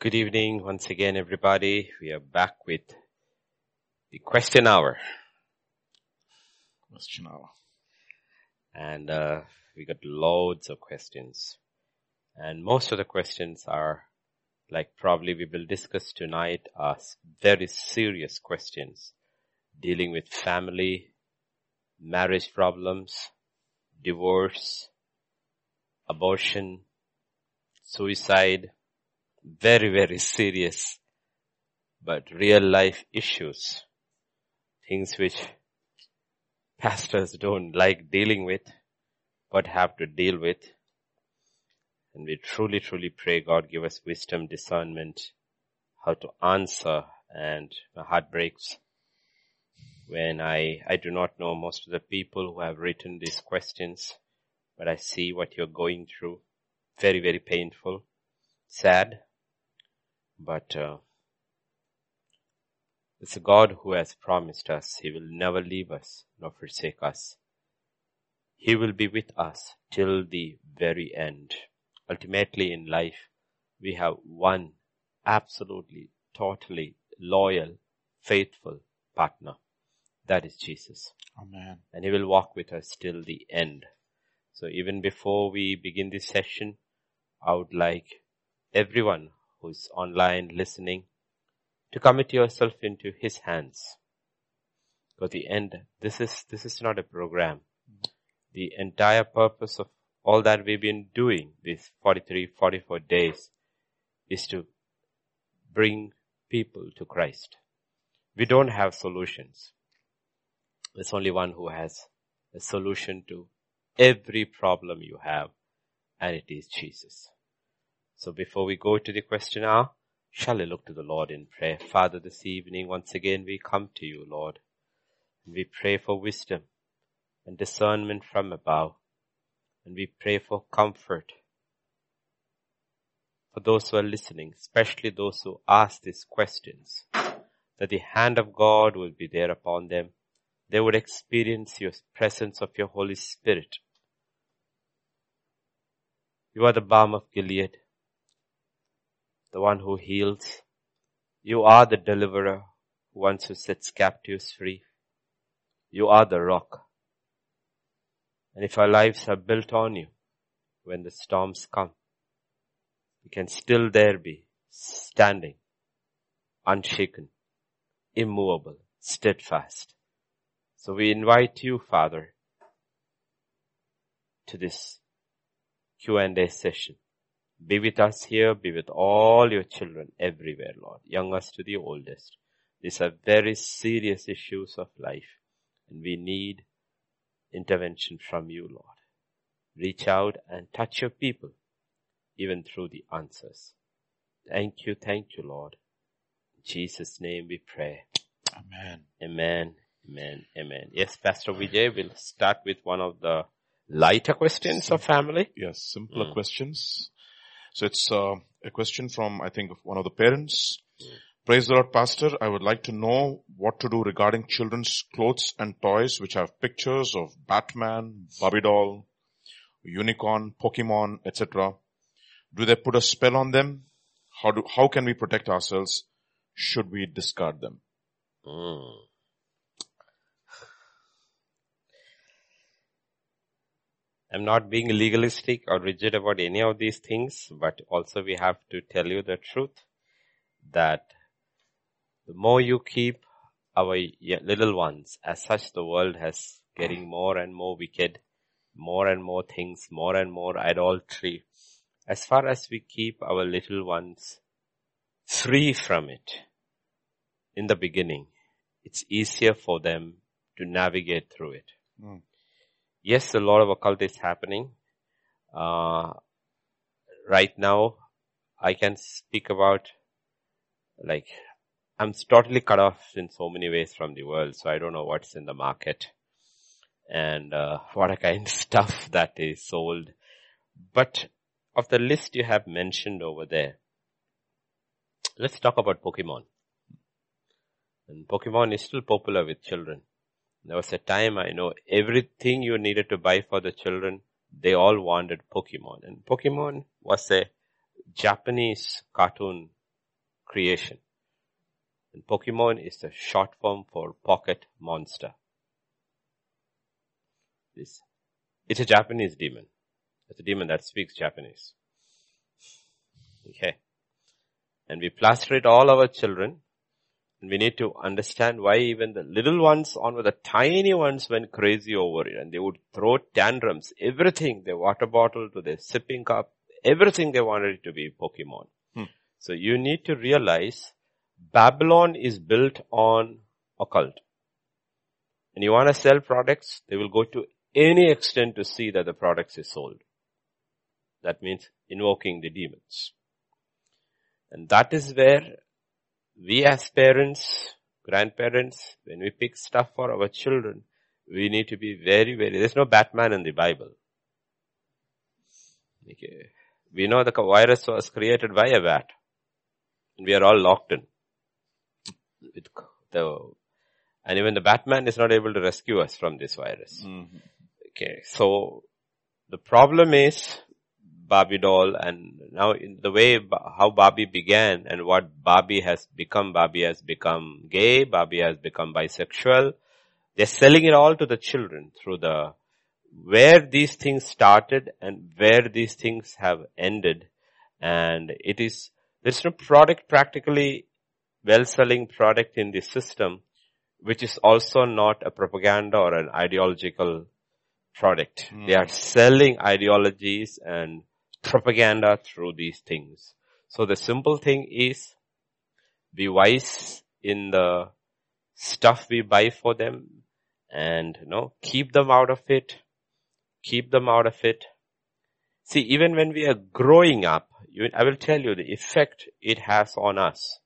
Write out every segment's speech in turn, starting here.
Good evening once again, everybody. We are back with the question hour. And we got loads of questions. And most of the questions are, like probably we will discuss tonight, are very serious questions dealing with family, marriage problems, divorce, abortion, suicide. Very, very serious, but real life issues, things which pastors don't like dealing with, but have to deal with. And we truly, truly pray God give us wisdom, discernment, how to answer. And my heart breaks when I do not know most of the people who have written these questions, but I see what you're going through. Very, very painful, sad. But it's a God who has promised us He will never leave us nor forsake us. He will be with us till the very end. Ultimately in life, we have one absolutely, totally loyal, faithful partner. That is Jesus. Amen. And He will walk with us till the end. So even before we begin this session, I would like everyone who's online listening, to commit yourself into His hands. Because the end, this is not a program. The entire purpose of all that we've been doing these 43, 44 days is to bring people to Christ. We don't have solutions. There's only one who has a solution to every problem you have, and it is Jesus. So before we go to the question hour, shall I look to the Lord in prayer? Father, this evening, once again, we come to you, Lord. And we pray for wisdom and discernment from above. And we pray for comfort for those who are listening, especially those who ask these questions, that the hand of God will be there upon them. They would experience your presence of your Holy Spirit. You are the balm of Gilead, the one who heals. You are the deliverer, one who sets captives free. You are the rock. And if our lives are built on you, when the storms come, we can still there be, standing, unshaken, immovable, steadfast. So we invite you, Father, to this Q&A session. Be with us here, be with all your children everywhere, Lord, youngest to the oldest. These are very serious issues of life, and we need intervention from you, Lord. Reach out and touch your people, even through the answers. Thank you, Lord. In Jesus' name we pray. Amen. Amen, amen, amen. Yes, Pastor Vijay, we'll start with one of the lighter questions of family. Yes, simpler questions. So it's a question from, I think, one of the parents. Praise the Lord, Pastor. I would like to know what to do regarding children's clothes and toys which have pictures of Batman, Barbie doll, unicorn, Pokemon, etc. Do they put a spell on them? How can we protect ourselves? Should we discard them? I'm not being legalistic or rigid about any of these things, but also we have to tell you the truth that the more you keep our little ones, as such the world has getting more and more wicked, more and more things, more and more idolatry. As far as we keep our little ones free from it in the beginning, it's easier for them to navigate through it. Mm. Yes, a lot of occult is happening. Right now, I can speak about, like, I'm totally cut off in so many ways from the world, so I don't know what's in the market and what kind of stuff that is sold. But of the list you have mentioned over there, let's talk about Pokemon. And Pokemon is still popular with children. There was a time I know everything you needed to buy for the children, they all wanted Pokemon. And Pokemon was a Japanese cartoon creation. And Pokemon is the short form for pocket monster. It's a Japanese demon. It's a demon that speaks Japanese. Okay. And we plaster it all our children. And we need to understand why even the little ones onward, the tiny ones went crazy over it. And they would throw tantrums, everything, their water bottle to their sipping cup, everything they wanted it to be Pokemon. So you need to realize Babylon is built on occult. And you want to sell products, they will go to any extent to see that the products is sold. That means invoking the demons. And that is where we as parents, grandparents, when we pick stuff for our children, we need to be very, very... There's no Batman in the Bible. Okay. We know the virus was created by a bat. We are all locked in. And even the Batman is not able to rescue us from this virus. Mm-hmm. Okay, so the problem is Barbie doll, and now in the way how Barbie began and what Barbie has become gay, Barbie has become bisexual. They're selling it all to the children through where these things started and where these things have ended. And there's no product, practically well-selling product in the system, which is also not a propaganda or an ideological product. Mm. They are selling ideologies and propaganda through these things. So the simple thing is, be wise in the stuff we buy for them and, keep them out of it. Keep them out of it. See, even when we are growing up, I will tell you the effect it has on us.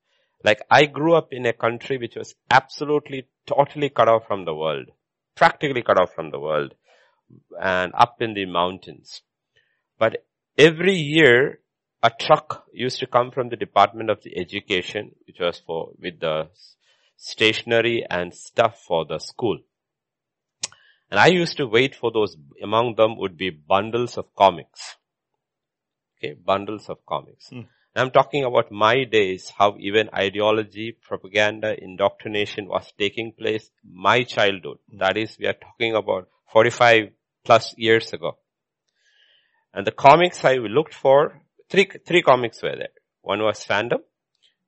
Like, I grew up in a country which was absolutely, totally cut off from the world. Practically cut off from the world. And up in the mountains. But every year, a truck used to come from the Department of the Education, which was with the stationery and stuff for the school. And I used to wait for those. Among them would be bundles of comics. Okay, bundles of comics. Mm. I'm talking about my days, how even ideology, propaganda, indoctrination was taking place, my childhood. That is, we are talking about 45 plus years ago. And the comics I looked for, three comics were there. One was Phantom,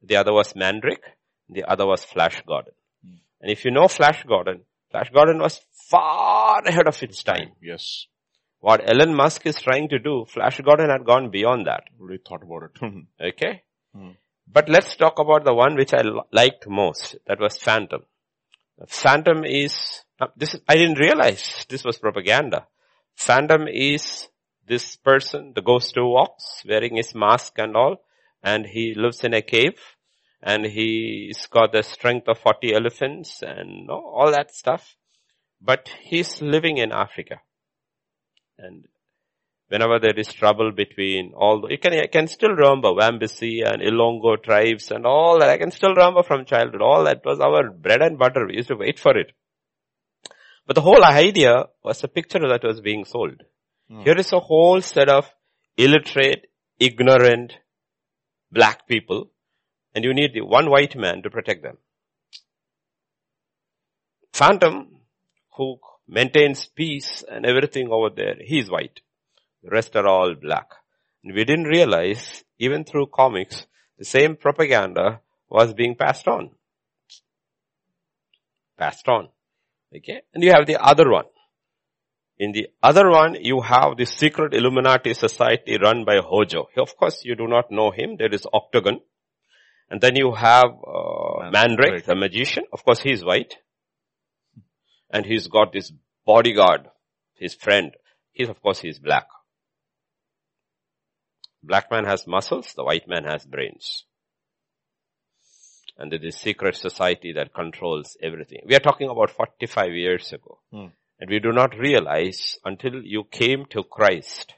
the other was Mandrake, the other was Flash Gordon. Mm. And if you know Flash Gordon was far ahead of its time. Yes. What Elon Musk is trying to do, Flash Gordon had gone beyond that. Really thought about it. Okay? Mm. But let's talk about the one which I liked most. That was Phantom. Phantom is... I didn't realize this was propaganda. Phantom is this person, the ghost who walks, wearing his mask and all. And he lives in a cave. And he's got the strength of 40 elephants and all that stuff. But he's living in Africa. And whenever there is trouble between I can still remember Wambisi and Ilongo tribes and all that. I can still remember from childhood. All that was our bread and butter. We used to wait for it. But the whole idea was a picture that was being sold. Mm. Here is a whole set of illiterate, ignorant black people, and you need the one white man to protect them. Phantom, who maintains peace and everything over there, he's white. The rest are all black. And we didn't realize, even through comics, the same propaganda was being passed on. Okay? And you have the other one. In the other one, you have the secret Illuminati society run by Hojo. Of course, you do not know him. There is Octagon. And then you have Mandrake, the magician. Of course, he's white. And he's got this bodyguard, his friend. He's black. Black man has muscles, the white man has brains. And there is a secret society that controls everything. We are talking about 45 years ago. Mm. And we do not realize until you came to Christ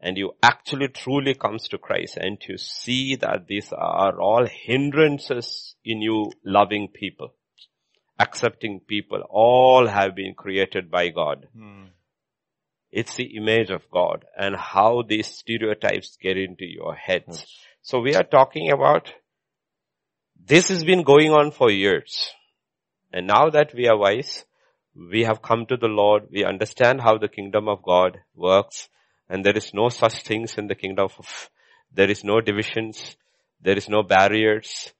and you actually truly comes to Christ and you see that these are all hindrances in you loving people. Accepting people, all have been created by God. Hmm. It's the image of God and how these stereotypes get into your heads. Yes. So we are talking about This has been going on for years. And now that we are wise, we have come to the Lord. We understand how the kingdom of God works. And there is no such things in the kingdom of, there is no divisions. There is no barriers.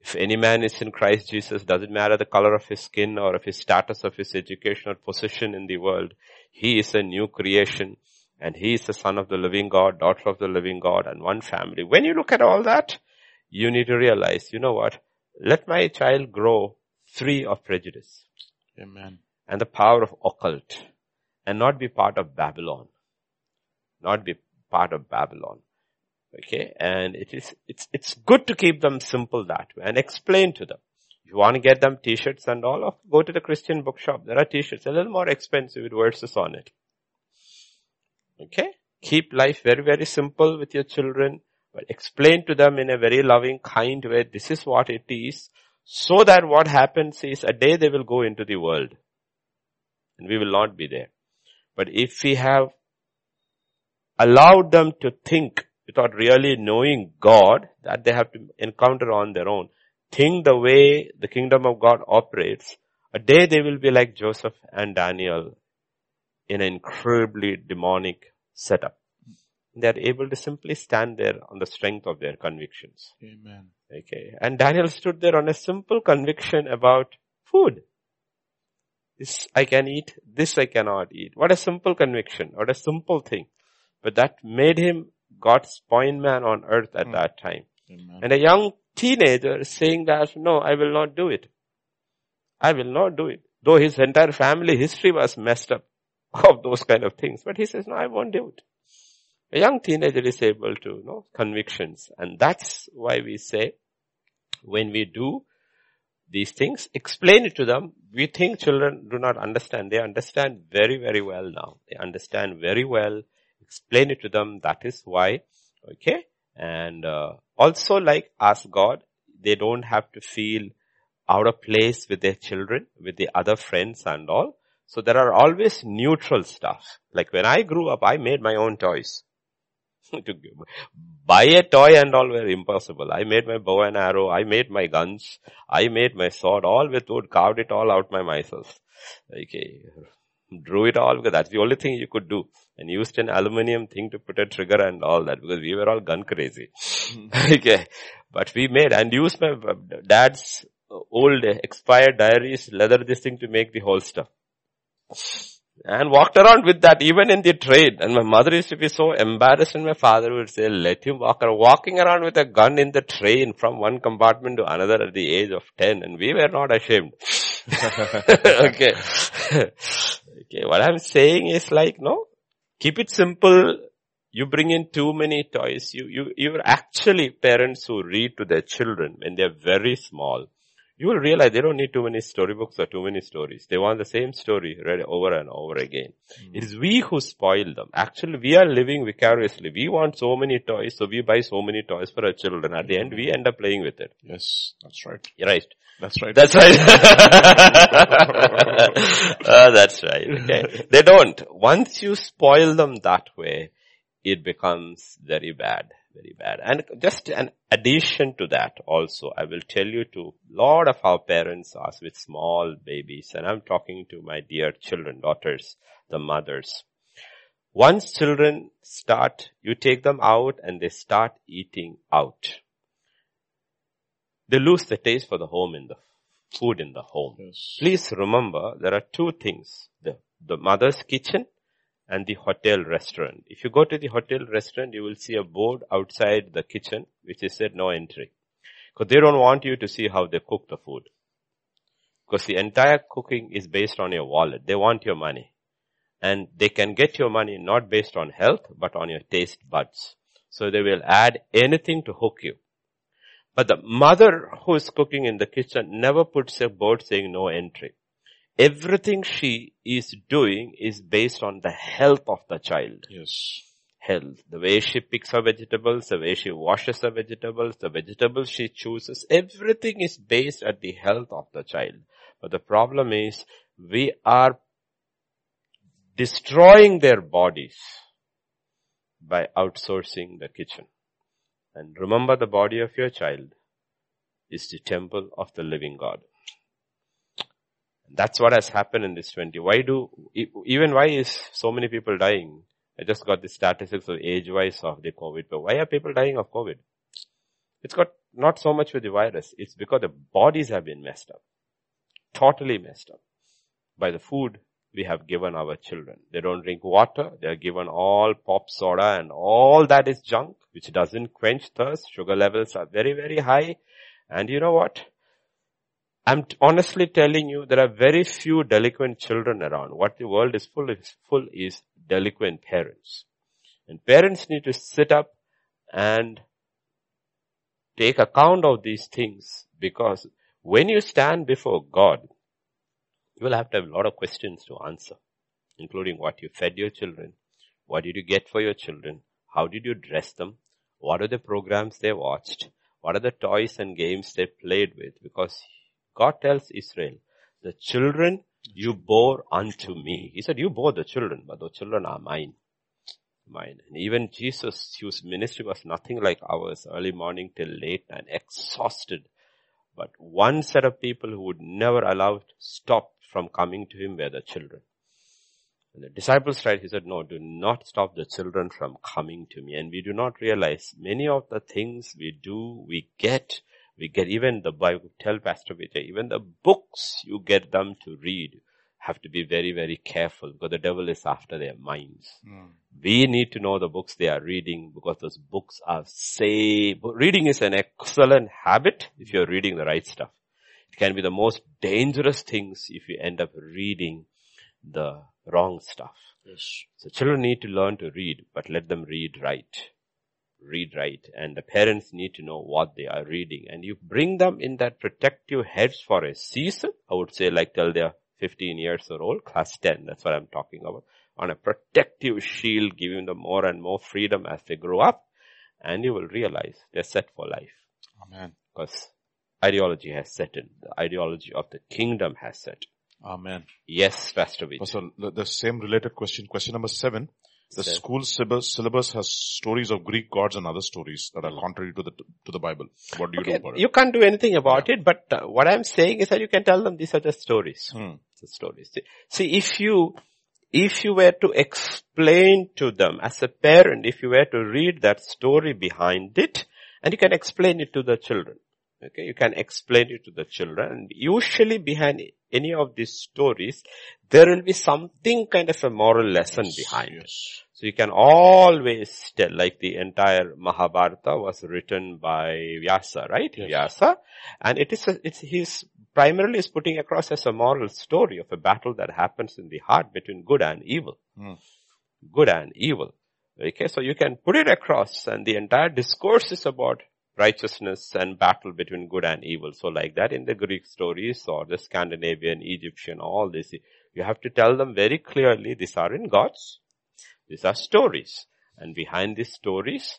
If any man is in Christ Jesus, doesn't matter the color of his skin or of his status of his educational position in the world. He is a new creation and he is the son of the living God, daughter of the living God and one family. When you look at all that, you need to realize, you know what? Let my child grow free of prejudice. Amen. And the power of occult and not be part of Babylon. Not be part of Babylon. Okay, and it's good to keep them simple that way and explain to them. If you want to get them t-shirts and all, go to the Christian bookshop. There are t-shirts, a little more expensive with verses on it. Okay, keep life very, very simple with your children, but explain to them in a very loving, kind way, this is what it is, so that what happens is a day they will go into the world and we will not be there. But if we have allowed them to think without really knowing God, that they have to encounter on their own, think the way the kingdom of God operates, a day they will be like Joseph and Daniel in an incredibly demonic setup. They are able to simply stand there on the strength of their convictions. Amen. Okay. And Daniel stood there on a simple conviction about food. This I can eat, this I cannot eat. What a simple conviction, what a simple thing. But that made him God's point man on earth at that time. Amen. And a young teenager is saying that, no, I will not do it. I will not do it. Though his entire family history was messed up of those kind of things. But he says, no, I won't do it. A young teenager is able to, convictions. And that's why we say, when we do these things, explain it to them. We think children do not understand. They understand very, very well now. They understand very well. Explain it to them. That is why. Okay. And also like ask God, they don't have to feel out of place with their children, with the other friends and all. So there are always neutral stuff. Like when I grew up, I made my own toys. To buy a toy and all were impossible. I made my bow and arrow. I made my guns. I made my sword. All with wood, carved it all out by myself. Okay. Drew it all because that's the only thing you could do. And used an aluminium thing to put a trigger and all that because we were all gun crazy. Okay. But we made and used my dad's old expired diaries, leather this thing to make the whole stuff. And walked around with that even in the trade. And my mother used to be so embarrassed and my father would say, let him walk around. Walking around with a gun in the train from one compartment to another at the age of 10. And we were not ashamed. Okay. Okay. What I'm saying is like, keep it simple. You bring in too many toys. You're actually parents who read to their children when they're very small. You will realize they don't need too many storybooks or too many stories. They want the same story read over and over again. It is we who spoil them. Actually, we are living vicariously. We want so many toys, so we buy so many toys for our children. At the end, we end up playing with it. Yes, that's right. Right. That's right. That's right. That's right. Okay. They don't. Once you spoil them that way, it becomes very bad. Very bad. And just an addition to that also, I will tell you to a lot of our parents are with small babies. And I'm talking to my dear children, daughters, the mothers. Once children start, you take them out and they start eating out. They lose the taste for the home in the food in the home. Yes. Please remember, there are two things, the mother's kitchen and the hotel restaurant. If you go to the hotel restaurant, you will see a board outside the kitchen, which is said no entry. Because they don't want you to see how they cook the food. Because the entire cooking is based on your wallet. They want your money. And they can get your money not based on health, but on your taste buds. So they will add anything to hook you. But the mother who is cooking in the kitchen never puts a board saying no entry. Everything she is doing is based on the health of the child. Yes. Health. The way she picks her vegetables, the way she washes her vegetables, the vegetables she chooses. Everything is based at the health of the child. But the problem is we are destroying their bodies by outsourcing the kitchen. And remember the body of your child is the temple of the living God. That's what has happened in this 20. Why is so many people dying? I just got the statistics of age-wise of the COVID, but why are people dying of COVID? It's got not so much with the virus. It's because the bodies have been messed up. Totally messed up. By the food we have given our children. They don't drink water. They are given all pop soda and all that is junk, which doesn't quench thirst. Sugar levels are very, very high. And you know what? I'm honestly telling you, there are very few delinquent children around. What the world is full is delinquent parents. And parents need to sit up and take account of these things, because when you stand before God, you will have to have a lot of questions to answer, including what you fed your children, what did you get for your children, how did you dress them, what are the programs they watched, what are the toys and games they played with, because God tells Israel, the children you bore unto me. He said, you bore the children, but the children are mine. And even Jesus, whose ministry was nothing like ours, early morning till late and exhausted. But one set of people who would never allow it stop from coming to him were the children. And the disciples tried, he said, no, do not stop the children from coming to me. And we do not realize many of the things we do, we get even the Bible, tell Pastor Vijay, even the books you get them to read have to be very, very careful, because the devil is after their minds. Mm. We need to know the books they are reading, because those books are safe. Reading is an excellent habit if you're reading the right stuff. It can be the most dangerous things if you end up reading the wrong stuff. Yes. So children need to learn to read, but let them read right. And the parents need to know what they are reading, and you bring them in that protective hedge for a season. I would say like till they are 15 years or old, class 10, that's what I'm talking about, on a protective shield, giving them more and more freedom as they grow up, and you will realize they're set for life. Amen. Because ideology has set in, the ideology of the kingdom has set. Amen. Yes, Pastor Vijay. So the same related question number 7. The school syllabus has stories of Greek gods and other stories that are contrary to the Bible. What do you do about it? You can't do anything about it, but what I'm saying is that you can tell them these are just stories. Just stories. See, if you were to explain to them as a parent, if you were to read that story behind it, and you can explain it to the children. Okay, you can explain it to the children. Usually behind any of these stories, there will be something kind of a moral lesson behind it. So you can always tell, like the entire Mahabharata was written by Vyasa, right? Yes. Vyasa. And he's primarily is putting across as a moral story of a battle that happens in the heart between good and evil. Good and evil. Okay, so you can put it across, and the entire discourse is about righteousness and battle between good and evil. So like that in the Greek stories or the Scandinavian, Egyptian, all this, you have to tell them very clearly, these aren't gods. These are stories. And behind these stories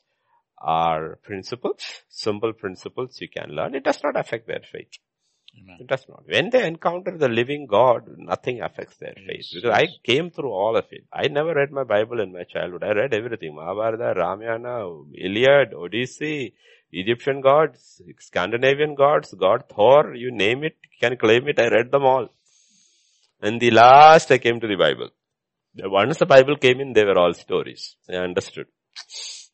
are principles, simple principles you can learn. It does not affect their faith. Amen. It does not. When they encounter the living God, nothing affects their faith. Because I came through all of it. I never read my Bible in my childhood. I read everything. Mahabharata, Ramayana, Iliad, Odyssey, Egyptian gods, Scandinavian gods, God Thor, you name it, you can claim it, I read them all. And the last I came to the Bible. Once the Bible came in, they were all stories. I understood.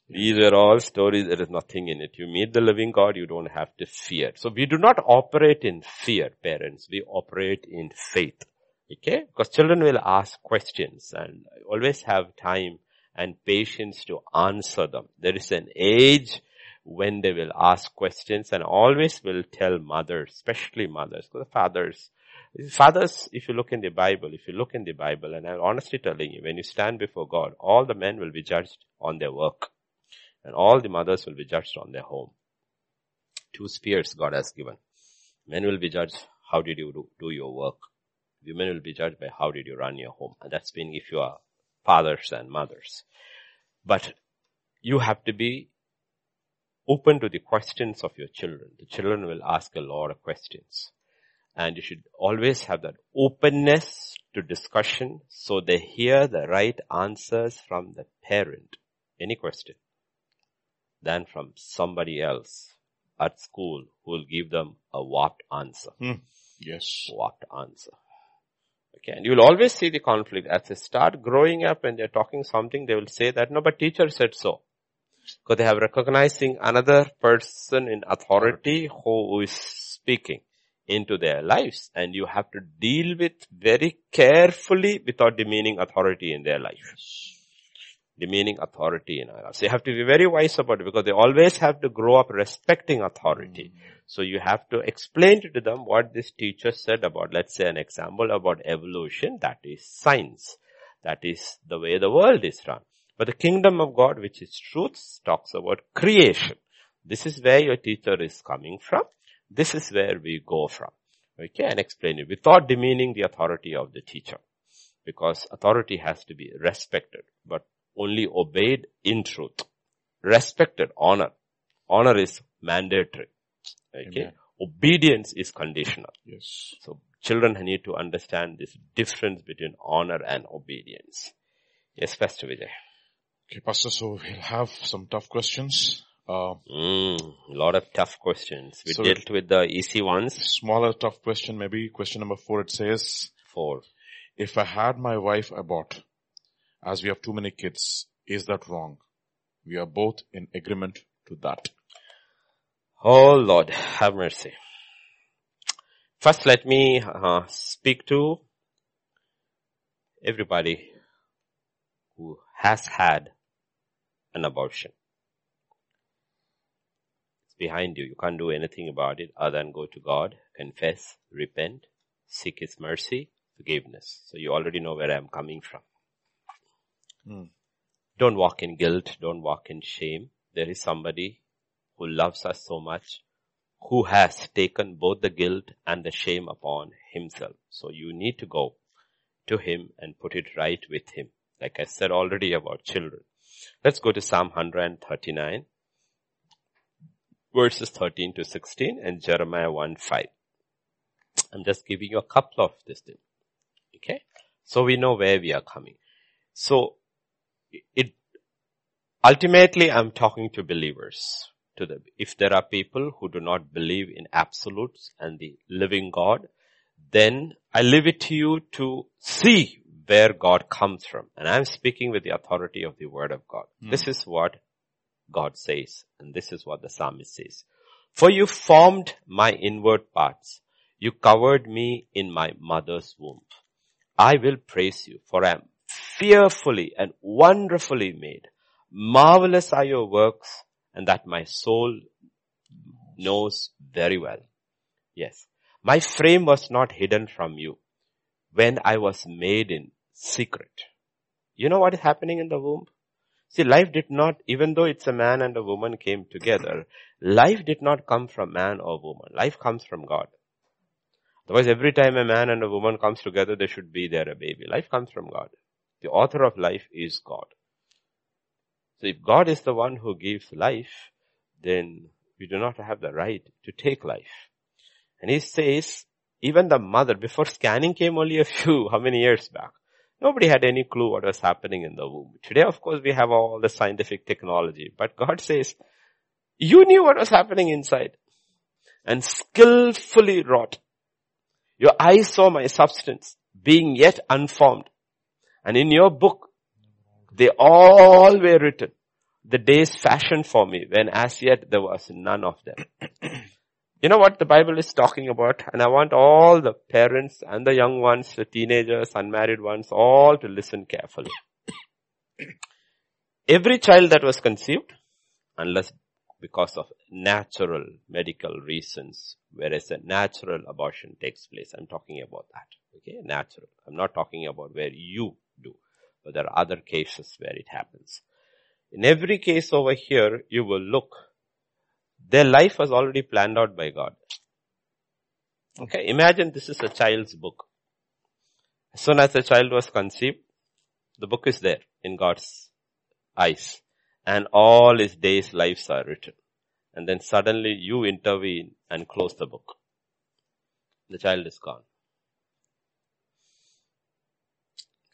These were all stories, there is nothing in it. You meet the living God, you don't have to fear. So we do not operate in fear, parents. We operate in faith. Okay? Because children will ask questions and always have time and patience to answer them. There is an age when they will ask questions, and always will tell mothers, especially mothers, because fathers, if you look in the Bible, and I'm honestly telling you, when you stand before God, all the men will be judged on their work, and all the mothers will be judged on their home. 2 spears God has given. Men will be judged, how did you do your work? Women will be judged by how did you run your home. And that's been if you are fathers and mothers. But you have to be open to the questions of your children. The children will ask a lot of questions. And you should always have that openness to discussion, so they hear the right answers from the parent. Any question. Than from somebody else. at school who will give them a warped answer. Mm. Yes. Warped answer. Okay, and you will always see the conflict. As they start growing up and they're talking something, they will say that, no, but teacher said so. Because they have recognizing another person in authority who is speaking into their lives. And you have to deal with very carefully without demeaning authority in their life. Demeaning authority in our lives. So you have to be very wise about it because they always have to grow up respecting authority. Mm. So you have to explain to them what this teacher said about, let's say an example about evolution, that is science. That is the way the world is run. But the kingdom of God, which is truth, talks about creation. This is where your teacher is coming from. This is where we go from. Okay, and explain it without demeaning the authority of the teacher. Because authority has to be respected, but only obeyed in truth. Respected, honor. Honor is mandatory. Okay. Amen. Obedience is conditional. Yes. So children need to understand this difference between honor and obedience. Yes, Pastor Vijay. Okay, Pastor, so we'll have some tough questions. A lot of tough questions. We so dealt with the easy ones. Smaller tough question maybe. Question number 4, it says. 4. If I had my wife abort, as we have too many kids, is that wrong? We are both in agreement to that. Oh Lord, have mercy. First let me speak to everybody who has had an abortion. Behind you. You can't do anything about it other than go to God, confess, repent, seek His mercy, forgiveness. So you already know where I'm coming from. Mm. Don't walk in guilt. Don't walk in shame. There is somebody who loves us so much, who has taken both the guilt and the shame upon Himself. So you need to go to Him and put it right with Him. Like I said already about children. Let's go to Psalm 139. Verses 13 to 16 and Jeremiah 1:5. I'm just giving you a couple of this thing. Okay. So we know where we are coming. So it ultimately I'm talking to believers. To the, if there are people who do not believe in absolutes and the living God, then I leave it to you to see where God comes from. And I'm speaking with the authority of the Word of God. Mm. This is what God says, and this is what the psalmist says. For you formed my inward parts. You covered me in my mother's womb. I will praise you, for I am fearfully and wonderfully made. Marvelous are your works, and that my soul knows very well. Yes. My frame was not hidden from you when I was made in secret. You know what is happening in the womb? See, life did not, even though it's a man and a woman came together, life did not come from man or woman. Life comes from God. Otherwise, every time a man and a woman comes together, there should be there a baby. Life comes from God. The author of life is God. So if God is the one who gives life, then we do not have the right to take life. And he says, even the mother, before scanning came only a few, how many years back? Nobody had any clue what was happening in the womb. Today, of course, we have all the scientific technology. But God says, you knew what was happening inside and skillfully wrought. Your eyes saw my substance being yet unformed. And in your book, they all were written. The days fashioned for me when as yet there was none of them. You know what the Bible is talking about? And I want all the parents and the young ones, the teenagers, unmarried ones, all to listen carefully. Every child that was conceived, unless because of natural medical reasons, whereas a natural abortion takes place. I'm talking about that. Okay, natural. I'm not talking about where you do. But there are other cases where it happens. In every case over here, you will look. Their life was already planned out by God. Okay, imagine this is a child's book. As soon as the child was conceived, the book is there in God's eyes. And all his days, lives are written. And then suddenly you intervene and close the book. The child is gone.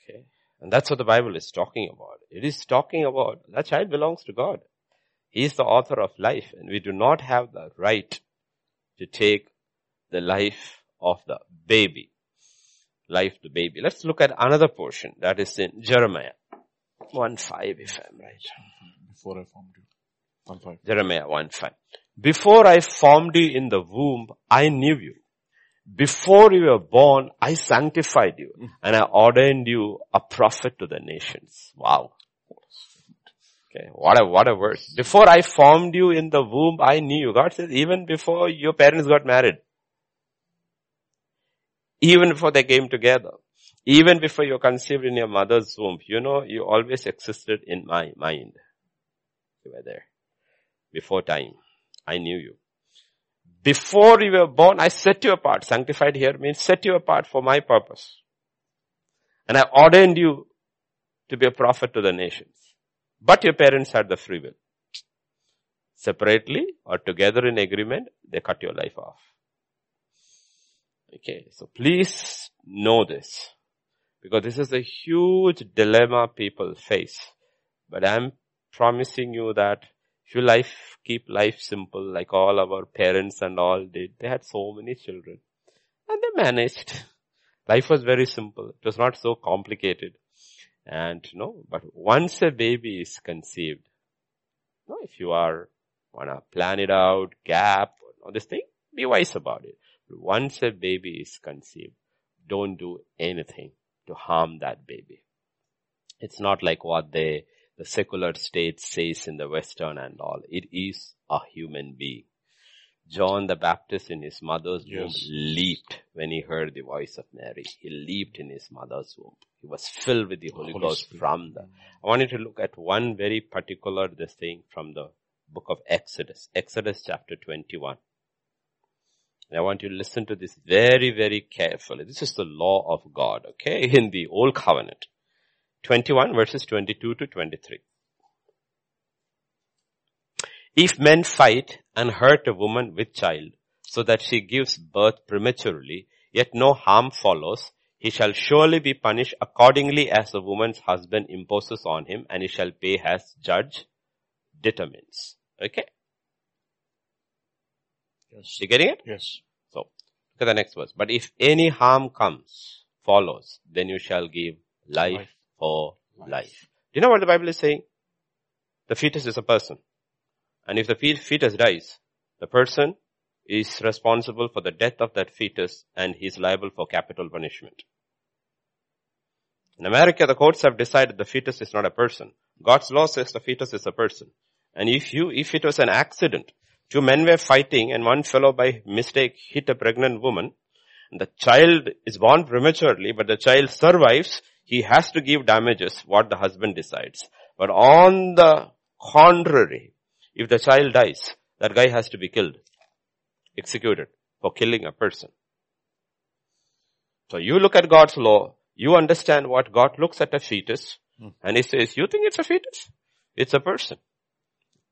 Okay, and that's what the Bible is talking about. It is talking about that child belongs to God. He is the author of life, and we do not have the right to take the life of the baby. Life to baby. Let's look at another portion that is in Jeremiah 1:5, if I'm right. Before I formed you. 1:5. Jeremiah 1:5. Before I formed you in the womb, I knew you. Before you were born, I sanctified you, and I ordained you a prophet to the nations. Wow. Okay, what a verse. Before I formed you in the womb, I knew you. God says, even before your parents got married, even before they came together, even before you were conceived in your mother's womb, you know, you always existed in my mind. You were there. Before time, I knew you. Before you were born, I set you apart. Sanctified here means set you apart for my purpose. And I ordained you to be a prophet to the nations. But your parents had the free will. Separately or together in agreement, they cut your life off. Okay, so please know this. Because this is a huge dilemma people face. But I'm promising you that if you keep life simple, like all our parents and all did, they had so many children. And they managed. Life was very simple. It was not so complicated. And but once a baby is conceived, if you wanna plan it out, gap, all this thing, be wise about it. Once a baby is conceived, don't do anything to harm that baby. It's not like what the secular state says in the Western and all. It is a human being. John the Baptist in his mother's womb leaped when he heard the voice of Mary. He leaped in his mother's womb. He was filled with the Holy Ghost from the... I wanted to look at one very particular thing from the book of Exodus. Exodus chapter 21. And I want you to listen to this very, very carefully. This is the law of God, okay, in the Old Covenant. 21 verses 22 to 23. If men fight and hurt a woman with child, so that she gives birth prematurely, yet no harm follows, he shall surely be punished accordingly as the woman's husband imposes on him, and he shall pay as judge determines. Okay? Yes. You getting it? Yes. So, look at the next verse. But if any harm follows, then you shall give life for life. Do you know what the Bible is saying? The fetus is a person. And if the fetus dies, the person is responsible for the death of that fetus and he is liable for capital punishment. In America, the courts have decided the fetus is not a person. God's law says the fetus is a person. And if it was an accident, two men were fighting and one fellow by mistake hit a pregnant woman, and the child is born prematurely, but the child survives, he has to give damages, what the husband decides. But on the contrary, if the child dies, that guy has to be killed, executed for killing a person. So you look at God's law, you understand what God looks at a fetus, and he says, you think it's a fetus? It's a person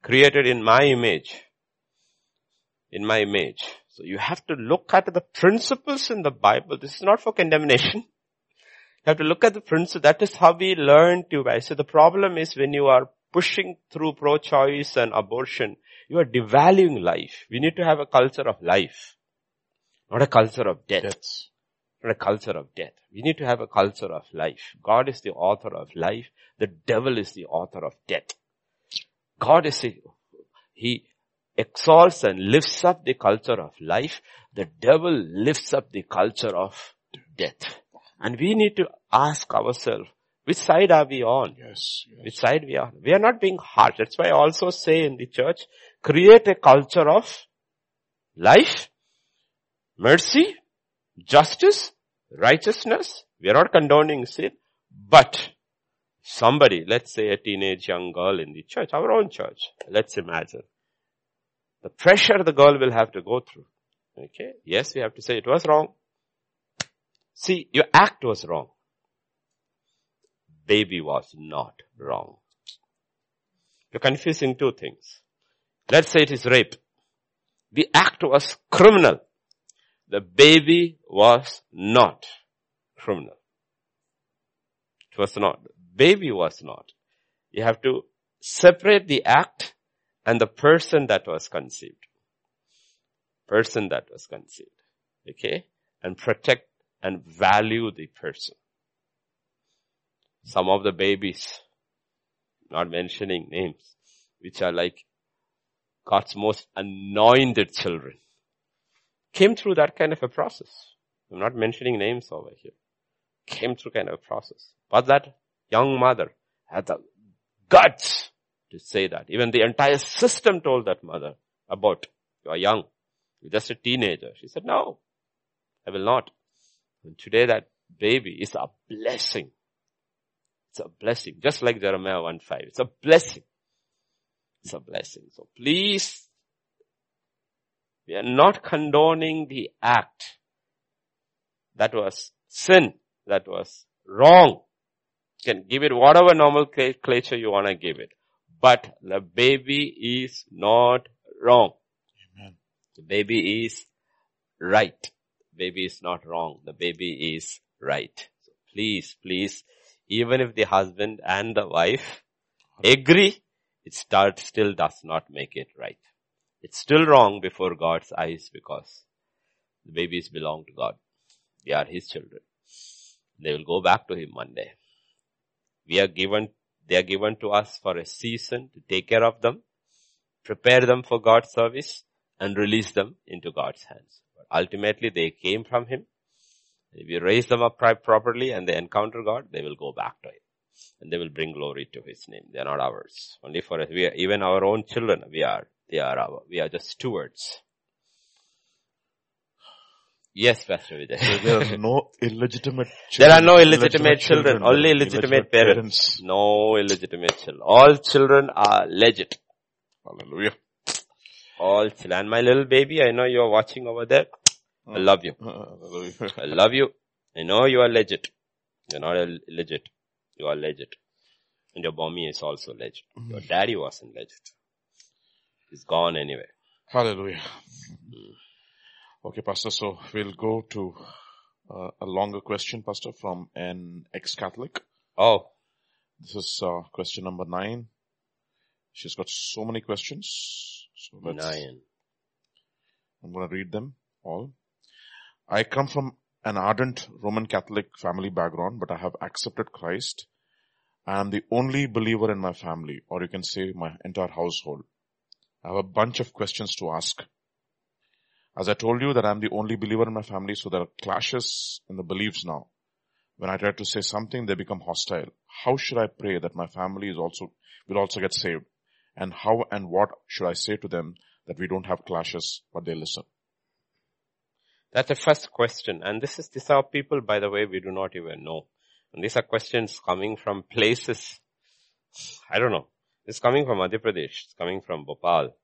created in my image. In my image. So you have to look at the principles in the Bible. This is not for condemnation. You have to look at the principle. That is how we learn to value. So the problem is when you are pushing through pro-choice and abortion, you are devaluing life. We need to have a culture of life, not a culture of death. Yes. Not a culture of death. We need to have a culture of life. God is the author of life. The devil is the author of death. God is He exalts and lifts up the culture of life. The devil lifts up the culture of death. And we need to ask ourselves, which side are we on? Yes. Which side we are? We are not being harsh. That's why I also say in the church, create a culture of life, mercy, justice, righteousness. We are not condoning sin. But somebody, let's say a teenage young girl in the church, our own church, let's imagine, the pressure the girl will have to go through. Okay? Yes, we have to say it was wrong. See, your act was wrong. Baby was not wrong. You're confusing two things. Let's say it is rape. The act was criminal. The baby was not criminal. It was not. Baby was not. You have to separate the act and the person that was conceived. Person that was conceived. Okay? And protect and value the person. Some of the babies, not mentioning names, which are like God's most anointed children, came through that kind of a process. I'm not mentioning names over here. Came through kind of a process. But that young mother had the guts to say that. Even the entire system told that mother about, you are young. You're just a teenager. She said, no, I will not. And today that baby is a blessing. It's a blessing. Just like Jeremiah 1:5. It's a blessing. It's a blessing. So please, we are not condoning the act. That was sin. That was wrong. You can give it whatever nomenclature you want to give it. But the baby is not wrong. Amen. The baby is right. The baby is not wrong. The baby is right. So please, even if the husband and the wife agree, it still does not make it right. It's still wrong before God's eyes because the babies belong to God. They are His children. They will go back to Him one day. They are given to us for a season to take care of them, prepare them for God's service, and release them into God's hands. But ultimately, they came from Him. If you raise them up properly and they encounter God, they will go back to Him. And they will bring glory to His name. They are not ours. Only for us. We are, even our own children, we are just stewards. Yes, Pastor Vijay. So there are no illegitimate children. There are no illegitimate children. Only illegitimate parents. No illegitimate children. All children are legit. Hallelujah. All children. And my little baby, I know you are watching over there. I love you. Hallelujah. I love you. I know you are legit. You are not illegit. You are legit. And your mommy is also legit. Your daddy wasn't legit. He's gone anyway. Hallelujah. Okay, Pastor, so we'll go to a longer question, Pastor, from an ex-Catholic. Oh. This is question number 9. She's got so many questions. So let's, 9. I'm going to read them all. I come from an ardent Roman Catholic family background, but I have accepted Christ. I am the only believer in my family, or you can say my entire household. I have a bunch of questions to ask. As I told you that I'm the only believer in my family, so there are clashes in the beliefs now. When I try to say something, they become hostile. How should I pray that my family will also get saved? And how and what should I say to them that we don't have clashes, but they listen? That's the first question. And these are people, by the way, we do not even know. And these are questions coming from places, I don't know. It's coming from Madhya Pradesh. It's coming from Bhopal.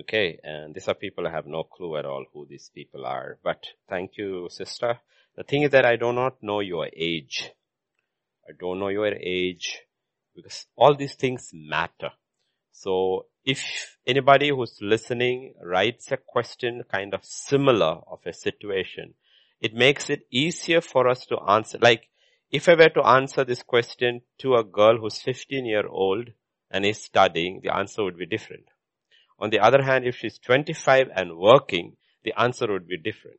Okay, and these are people I have no clue at all who these people are. But thank you, sister. The thing is that I do not know your age. I don't know your age because all these things matter. So if anybody who's listening writes a question kind of similar of a situation, it makes it easier for us to answer. Like if I were to answer this question to a girl who's 15-year-old and is studying, the answer would be different. On the other hand, if she's 25 and working, the answer would be different.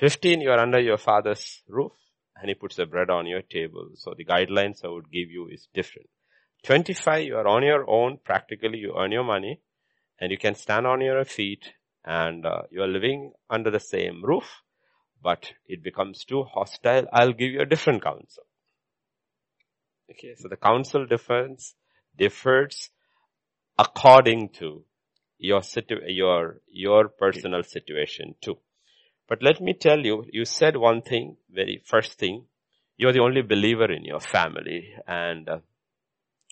15, you are under your father's roof and he puts the bread on your table. So the guidelines I would give you is different. 25, you are on your own. Practically, you earn your money and you can stand on your feet and you are living under the same roof. But it becomes too hostile. I'll give you a different counsel. Okay, so the counsel differs according to your personal situation too. But let me tell you, you said one thing, very first thing, you're the only believer in your family. And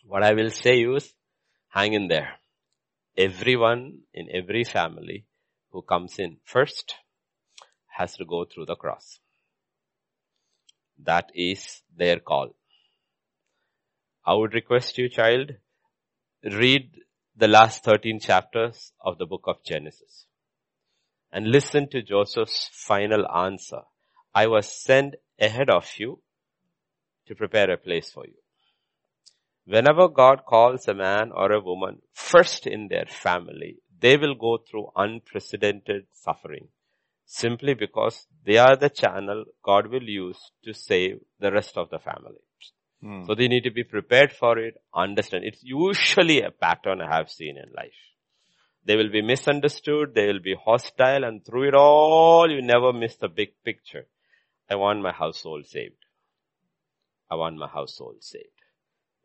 what I will say is, hang in there. Everyone in every family who comes in first has to go through the cross. That is their call. I would request you, child, read the last 13 chapters of the book of Genesis. And listen to Joseph's final answer. I was sent ahead of you to prepare a place for you. Whenever God calls a man or a woman first in their family, they will go through unprecedented suffering simply because they are the channel God will use to save the rest of the family. Hmm. So they need to be prepared for it, understand. It's usually a pattern I have seen in life. They will be misunderstood, they will be hostile, and through it all, you never miss the big picture. I want my household saved. I want my household saved.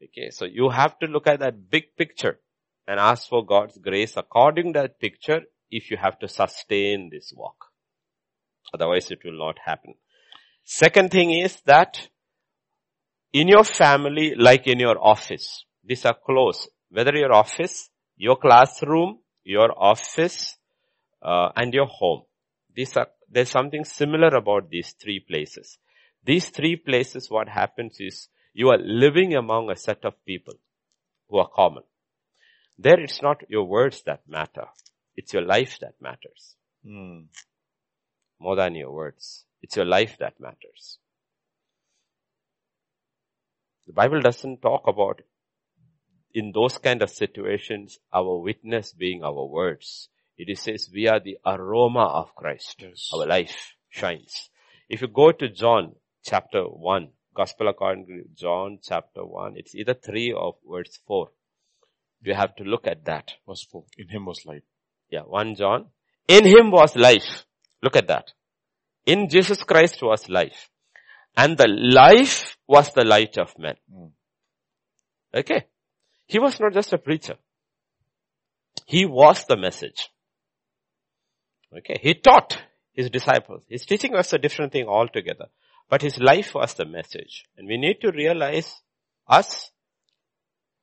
Okay, so you have to look at that big picture and ask for God's grace according to that picture if you have to sustain this walk. Otherwise, it will not happen. Second thing is that in your family, like in your office, these are close. Whether your office, your classroom, your office, and your home. There's something similar about these three places. These three places, what happens is you are living among a set of people who are common. There, it's not your words that matter. It's your life that matters. Mm. More than your words. It's your life that matters. The Bible doesn't talk about, in those kind of situations, our witness being our words. It says we are the aroma of Christ. Yes. Our life shines. If you go to John chapter 1, Gospel according to John chapter 1, it's either 3 or verse 4. You have to look at that. Verse 4. In him was life. Yeah, 1 John. In him was life. Look at that. In Jesus Christ was life. And the life was the light of men. Mm. Okay. He was not just a preacher. He was the message. Okay. He taught his disciples. His teaching was a different thing altogether. But his life was the message. And we need to realize us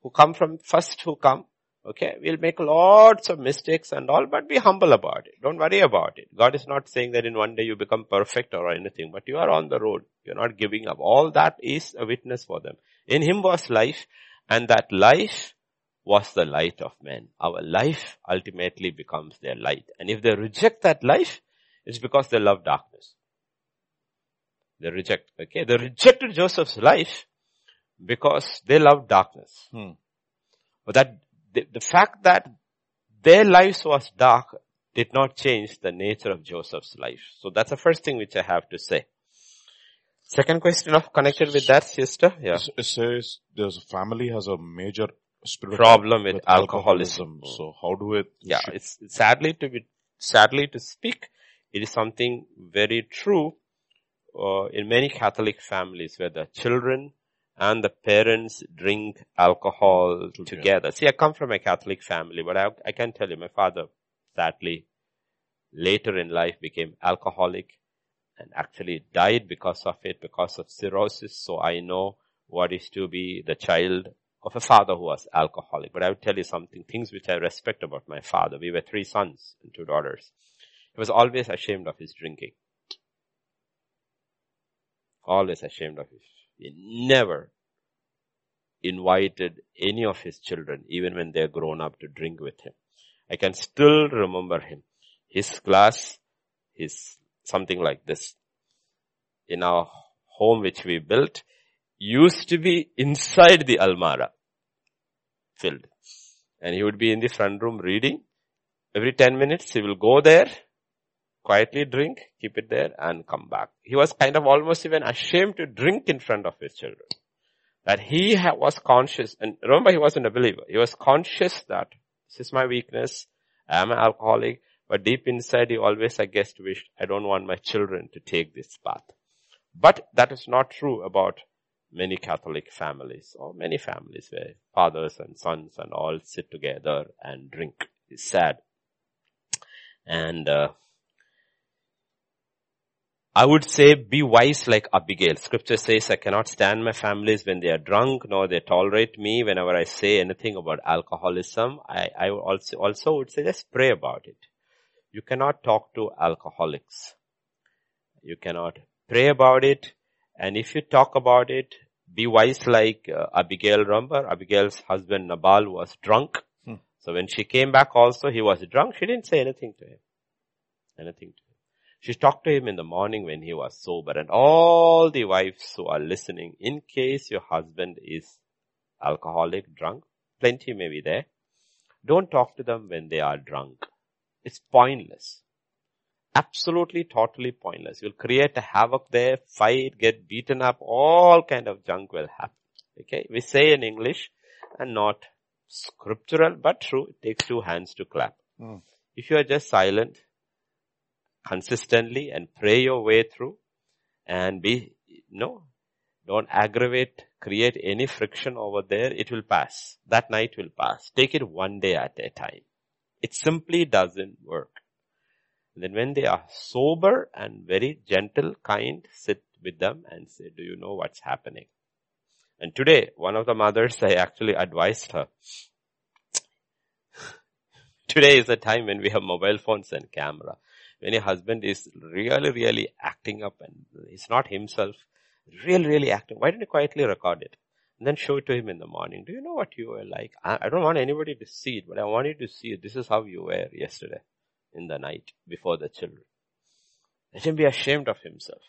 who come from first who come. Okay, we'll make lots of mistakes and all, but be humble about it. Don't worry about it. God is not saying that in one day you become perfect or anything, but you are on the road. You're not giving up. All that is a witness for them. In him was life, and that life was the light of men. Our life ultimately becomes their light. And if they reject that life, it's because they love darkness. They reject. Okay, they rejected Joseph's life because they love darkness. Hmm. But that the fact that their lives was dark did not change the nature of Joseph's life. So that's the first thing which I have to say. Second question of connected with that, sister. Yeah. It says there's a family has a major problem with alcoholism. So how do it? Yeah, it's sadly to speak, it is something very true in many Catholic families where the children and the parents drink alcohol together. See, I come from a Catholic family, but I can tell you, my father, sadly, later in life became alcoholic and actually died because of it, because of cirrhosis. So I know what is to be the child of a father who was alcoholic. But I will tell you something, things which I respect about my father. We were 3 sons and 2 daughters. He was always ashamed of his drinking. Always ashamed of his. He never invited any of his children, even when they're grown up, to drink with him. I can still remember him. His glass is something like this. In our home which we built, used to be inside the almara, filled. And he would be in the front room reading. Every 10 minutes he will go there, quietly drink, keep it there, and come back. He was kind of almost even ashamed to drink in front of his children. That he was conscious, and remember he wasn't a believer. He was conscious that this is my weakness, I am an alcoholic, but deep inside he always, I guess, wished, I don't want my children to take this path. But that is not true about many Catholic families, or many families where fathers and sons and all sit together and drink. It's sad. And I would say, be wise like Abigail. Scripture says, I cannot stand my families when they are drunk, nor they tolerate me whenever I say anything about alcoholism. I also would say, just pray about it. You cannot talk to alcoholics. You cannot pray about it. And if you talk about it, be wise like Abigail. Remember, Abigail's husband Nabal was drunk. Hmm. So when she came back also, he was drunk. She didn't say anything to him. She talked to him in the morning when he was sober. And all the wives who are listening, in case your husband is alcoholic, drunk, plenty may be there. Don't talk to them when they are drunk. It's pointless. Absolutely, totally pointless. You'll create a havoc there, fight, get beaten up, all kind of junk will happen. Okay, we say in English and not scriptural, but true, it takes two hands to clap. Mm. If you are just silent, consistently and pray your way through and don't aggravate, create any friction over there, it will pass. That night will pass. Take it one day at a time. It simply doesn't work. Then when they are sober and very gentle, kind, sit with them and say, do you know what's happening? And today, one of the mothers, I actually advised her. Today is a time when we have mobile phones and camera. When your husband is really, really acting up and he's not himself, really, really acting, why don't you quietly record it? And then show it to him in the morning. Do you know what you were like? I don't want anybody to see it, but I want you to see it. This is how you were yesterday in the night before the children. Let him be ashamed of himself.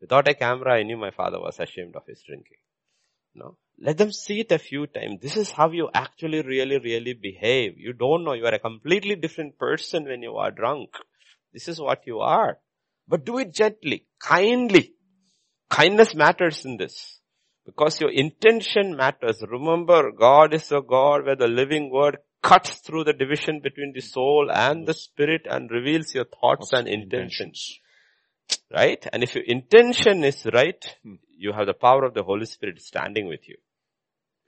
Without a camera, I knew my father was ashamed of his drinking. No? Let them see it a few times. This is how you actually really, really behave. You don't know. You are a completely different person when you are drunk. This is what you are. But do it gently, kindly. Kindness matters in this. Because your intention matters. Remember, God is a God where the living word cuts through the division between the soul and the spirit and reveals your thoughts and intentions. Right? And if your intention is right, you have the power of the Holy Spirit standing with you.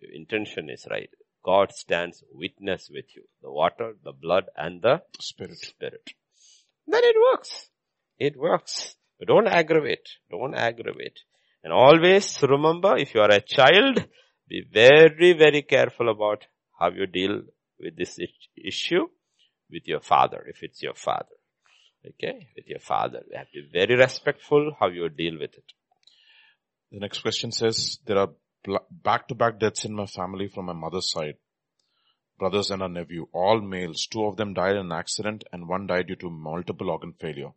Your intention is right. God stands witness with you. The water, the blood, and the spirit. Then it works. It works. But don't aggravate. Don't aggravate. And always remember, if you are a child, be very, very careful about how you deal with this issue with your father, if it's your father. Okay? With your father. You have to be very respectful how you deal with it. The next question says, there are back-to-back deaths in my family from my mother's side. Brothers and a nephew, all males. 2 of them died in an accident and 1 died due to multiple organ failure.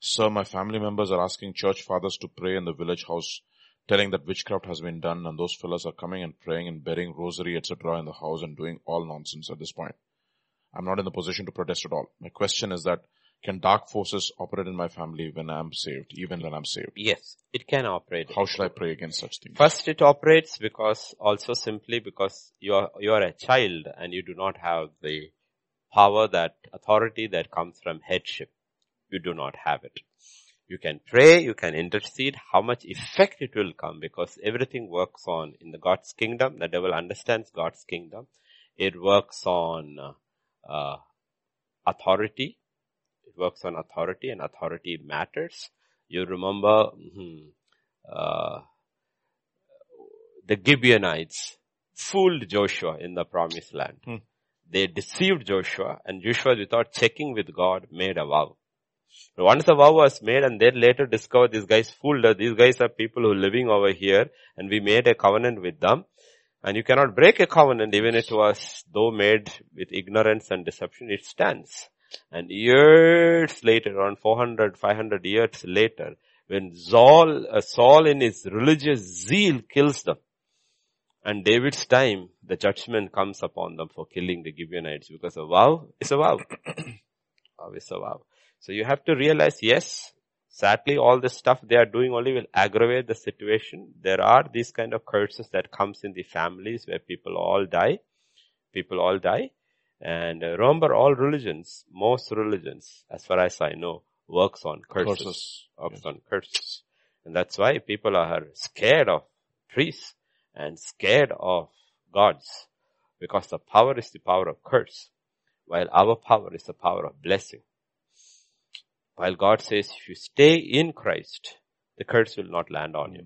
Sir, my family members are asking church fathers to pray in the village house, telling that witchcraft has been done and those fellas are coming and praying and burying rosary, etc. in the house and doing all nonsense at this point. I'm not in the position to protest at all. My question is that, can dark forces operate in my family when I'm saved, even when I'm saved? Yes, it can operate. How should I pray against such things? First, it operates because you are a child and you do not have the power, that authority that comes from headship. You do not have it. You can pray, you can intercede. How much effect it will come, because everything works on, in the God's kingdom, the devil understands God's kingdom. It works on authority. It works on authority, and authority matters. You remember the Gibeonites fooled Joshua in the promised land. Hmm. They deceived Joshua, and Joshua, without checking with God, made a vow. But once a vow was made, and they later discovered these guys fooled us. These guys are people who are living over here, and we made a covenant with them. And you cannot break a covenant, even it was, though made with ignorance and deception, it stands. And years later, around 400, 500 years later, when Saul in his religious zeal kills them, and David's time, the judgment comes upon them for killing the Gibeonites, because a vow is a vow. Vow is a vow. So you have to realize, yes, sadly all the stuff they are doing only will aggravate the situation. There are these kind of curses that comes in the families where people all die. And remember, all religions, most religions, as far as I know, works on curses. And that's why people are scared of priests and scared of gods. Because the power is the power of curse, while our power is the power of blessing. While God says, if you stay in Christ, the curse will not land on you.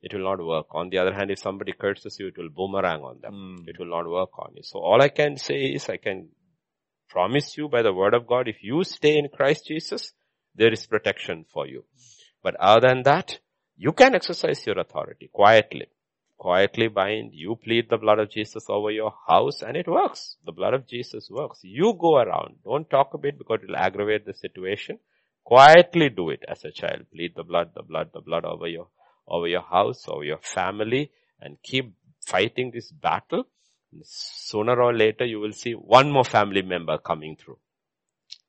It will not work. On the other hand, if somebody curses you, it will boomerang on them. It will not work on you. So all I can say is, I can promise you by the word of God, if you stay in Christ Jesus, there is protection for you. But other than that, you can exercise your authority quietly. Quietly bind, you plead the blood of Jesus over your house, and it works. The blood of Jesus works. You go around. Don't talk a bit, because it will aggravate the situation. Quietly do it as a child. Plead the blood over your house, over your family, and keep fighting this battle, sooner or later you will see one more family member coming through.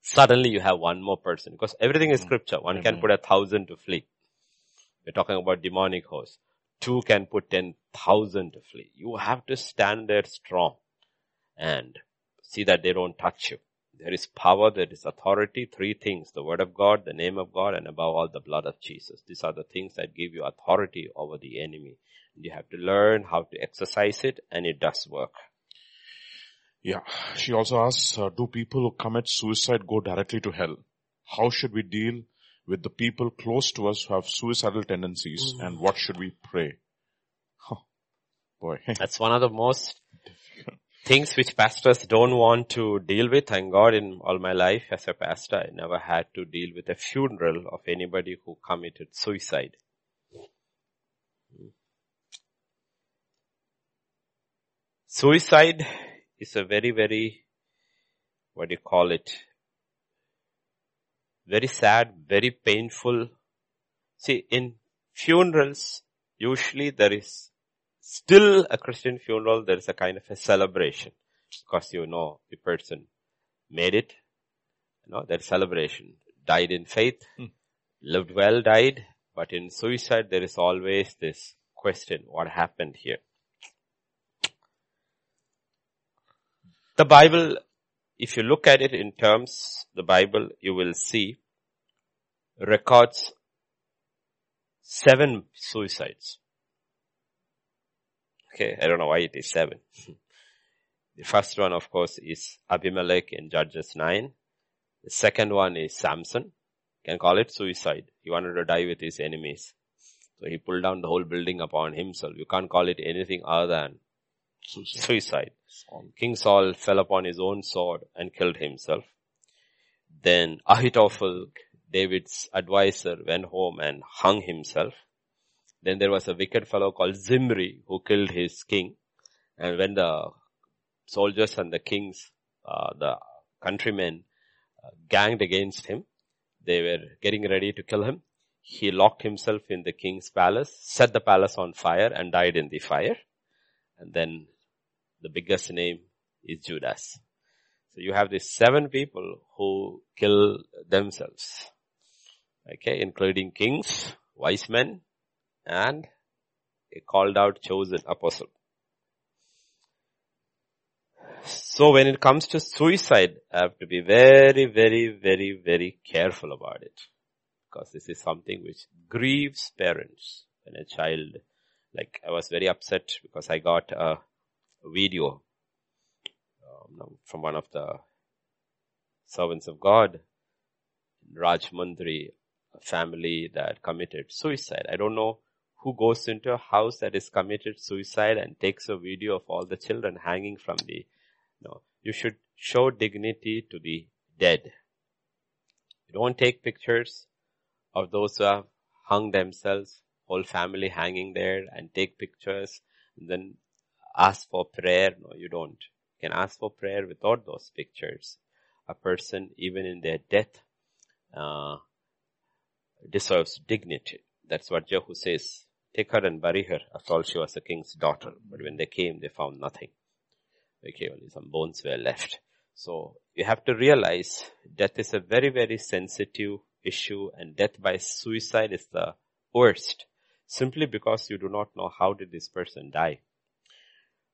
Suddenly you have one more person, because everything is scripture. One can put 1,000 to flee. We're talking about demonic hosts. 2 can put 10,000 to flee. You have to stand there strong and see that they don't touch you. There is power, there is authority, 3 things: the word of God, the name of God, and above all, the blood of Jesus. These are the things that give you authority over the enemy. You have to learn how to exercise it, and it does work. Yeah. She also asks, do people who commit suicide go directly to hell? How should we deal with the people close to us who have suicidal tendencies, and what should we pray? Huh. Boy. That's one of the most things which pastors don't want to deal with. Thank God, in all my life as a pastor, I never had to deal with a funeral of anybody who committed suicide. Suicide is a very, very, what do you call it, very sad, very painful. See, in funerals, usually there is still a Christian funeral, there is a kind of a celebration. Because you know the person made it, you know, that celebration. Died in faith, lived well, died. But in suicide, there is always this question, what happened here? The Bible, if you look at it in terms, the Bible, you will see, records 7 suicides. Okay, I don't know why it is 7. The first one, of course, is Abimelech in Judges 9. The second one is Samson. You can call it suicide. He wanted to die with his enemies. So he pulled down the whole building upon himself. You can't call it anything other than suicide. King Saul fell upon his own sword and killed himself. Then Ahithophel, David's advisor, went home and hung himself. Then there was a wicked fellow called Zimri who killed his king. And when the soldiers and the kings, the countrymen, ganged against him, they were getting ready to kill him. He locked himself in the king's palace, set the palace on fire, and died in the fire. And then the biggest name is Judas. So you have these 7 people who kill themselves. Okay, including kings, wise men, and a called out chosen apostle. So when it comes to suicide, I have to be very, very, very, very careful about it. Because this is something which grieves parents when a child. Like, I was very upset because I got a video from one of the servants of God, Rajmandri, a family that committed suicide. I don't know who goes into a house that is committed suicide and takes a video of all the children hanging from the... No, you should show dignity to the dead. You don't take pictures of those who have hung themselves, whole family hanging there, and take pictures and then ask for prayer. No, you don't. You can ask for prayer without those pictures. A person, even in their death, deserves dignity. That's what Jehu says. Take her and bury her. After all, she was a king's daughter. But when they came, they found nothing. Okay, only some bones were left. So you have to realize death is a very, very sensitive issue, and death by suicide is the worst. Simply because you do not know how did this person die.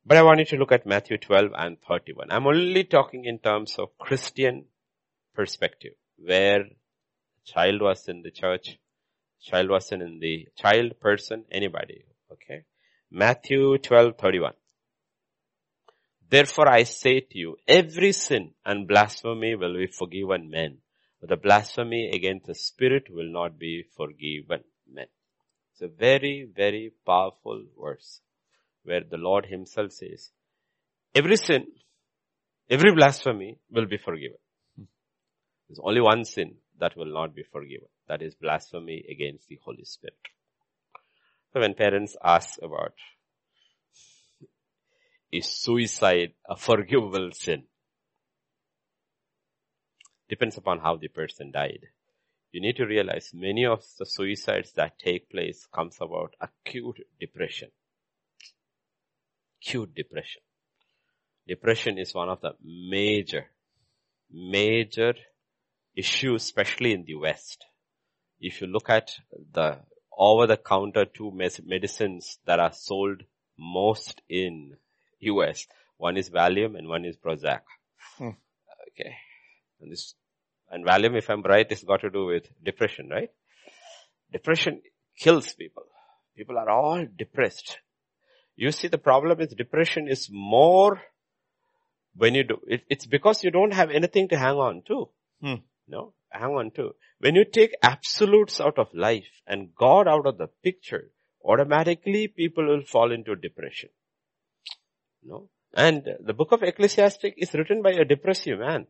But I want you to look at Matthew 12 and 31. I'm only talking in terms of Christian perspective, where child was in the church, child wasn't in the child person, anybody. Okay. Matthew 12:31. Therefore I say to you, every sin and blasphemy will be forgiven men, but the blasphemy against the Spirit will not be forgiven men. It's a very, very powerful verse, where the Lord himself says, every sin, every blasphemy will be forgiven. There's only one sin that will not be forgiven. That is blasphemy against the Holy Spirit. So when parents ask about, is suicide a forgivable sin? Depends upon how the person died. You need to realize many of the suicides that take place comes about acute depression. acute depression. Depression is one of the major issues, especially in the West. If you look at the over-the-counter two medicines that are sold most in US, one is Valium and one is Prozac. Okay. And Valium, if I'm right, it's got to do with depression, right? Depression kills people. People are all depressed. You see, the problem is depression is more when you do it. It's because you don't have anything to hang on to. When you take absolutes out of life and God out of the picture, automatically people will fall into depression. No? And the book of Ecclesiastes is written by a depressive man.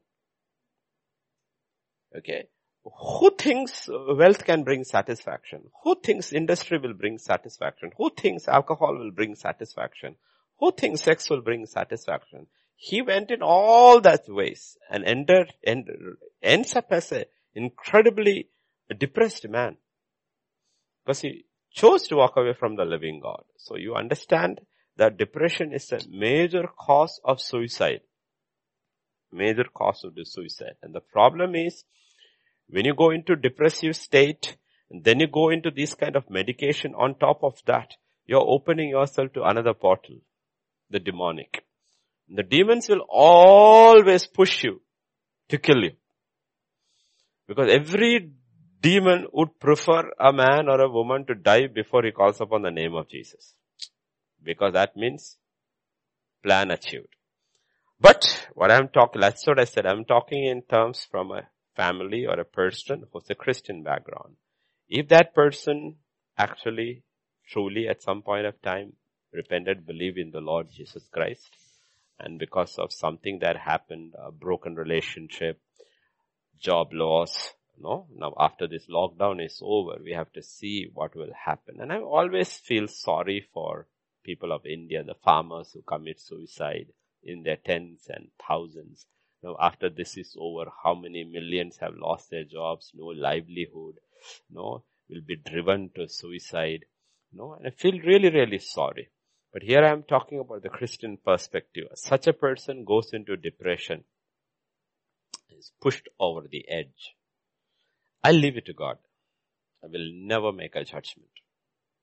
Okay. Who thinks wealth can bring satisfaction? Who thinks industry will bring satisfaction? Who thinks alcohol will bring satisfaction? Who thinks sex will bring satisfaction? He went in all that ways and ends up as an incredibly depressed man. Because he chose to walk away from the living God. So you understand that depression is a major cause of suicide. Major cause of the suicide. And the problem is, when you go into depressive state, and then you go into this kind of medication on top of that, you're opening yourself to another portal, the demonic. The demons will always push you to kill you. Because every demon would prefer a man or a woman to die before he calls upon the name of Jesus. Because that means plan achieved. But what I'm talking, that's what I said, I'm talking in terms from a family or a person who's a Christian background. If that person actually, truly at some point of time repented, believed in the Lord Jesus Christ, and because of something that happened, a broken relationship, job loss, now after this lockdown is over, we have to see what will happen. And I always feel sorry for people of India, the farmers who commit suicide in their tens and thousands. Now, after this is over, how many millions have lost their jobs, no livelihood, will be driven to suicide, and I feel really, really sorry. But here I am talking about the Christian perspective. Such a person goes into depression, is pushed over the edge. I leave it to God. I will never make a judgment.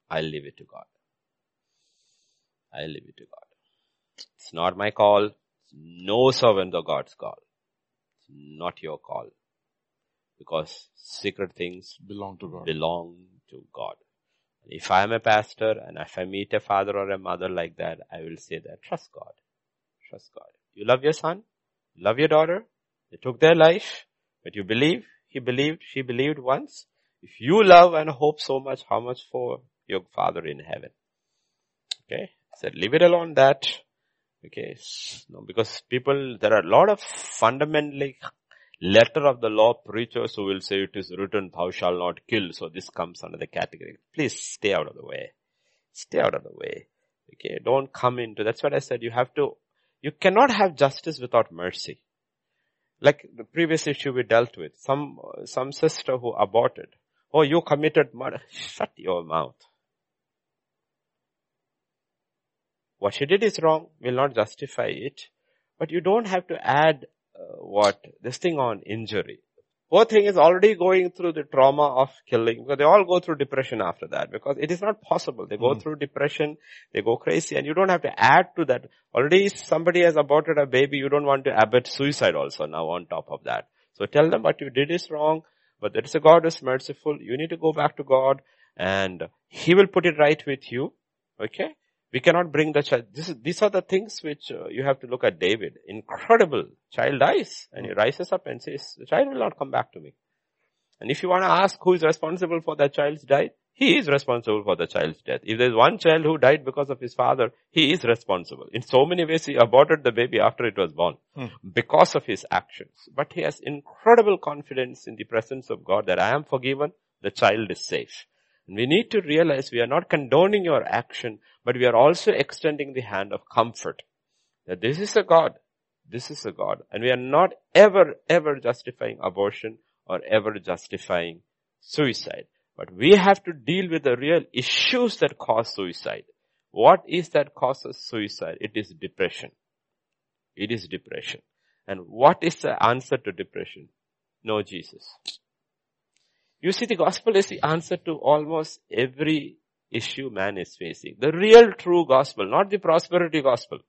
I leave it to God. I leave it to God. It's not my call. No servant of God's call. It's not your call. Because secret things belong to God. If I am a pastor and if I meet a father or a mother like that, I will say that trust God. Trust God. You love your son, you love your daughter, they took their life, but you believe, he believed, she believed once. If you love and hope so much, how much for your Father in heaven? Okay? So leave it alone that. Okay, no, because people, there are a lot of fundamentally letter of the law preachers who will say it is written, thou shalt not kill. So this comes under the category. Please stay out of the way. Stay out of the way. Okay, don't come into, that's what I said. You cannot have justice without mercy. Like the previous issue we dealt with, some sister who aborted. Oh, you committed murder. Shut your mouth. What she did is wrong, will not justify it. But you don't have to add this thing on injury. Poor thing is already going through the trauma of killing. Because they all go through depression after that. Because it is not possible. They go through depression, they go crazy. And you don't have to add to that. Already somebody has aborted a baby, you don't want to abet suicide also now on top of that. So tell them what you did is wrong. But there is a God who is merciful. You need to go back to God. And He will put it right with you. Okay? We cannot bring the child. These are the things which you have to look at David. Incredible. Child dies and he rises up and says, the child will not come back to me. And if you want to ask who is responsible for that child's death, he is responsible for the child's death. If there is one child who died because of his father, he is responsible. In so many ways, he aborted the baby after it was born because of his actions. But he has incredible confidence in the presence of God that I am forgiven, the child is safe. And we need to realize we are not condoning your action, but we are also extending the hand of comfort. That this is a God. This is a God. And we are not ever justifying abortion or ever justifying suicide. But we have to deal with the real issues that cause suicide. What is that causes suicide? It is depression. It is depression. And what is the answer to depression? No Jesus. You see, the gospel is the answer to almost every issue man is facing. The real true gospel, not the prosperity gospel.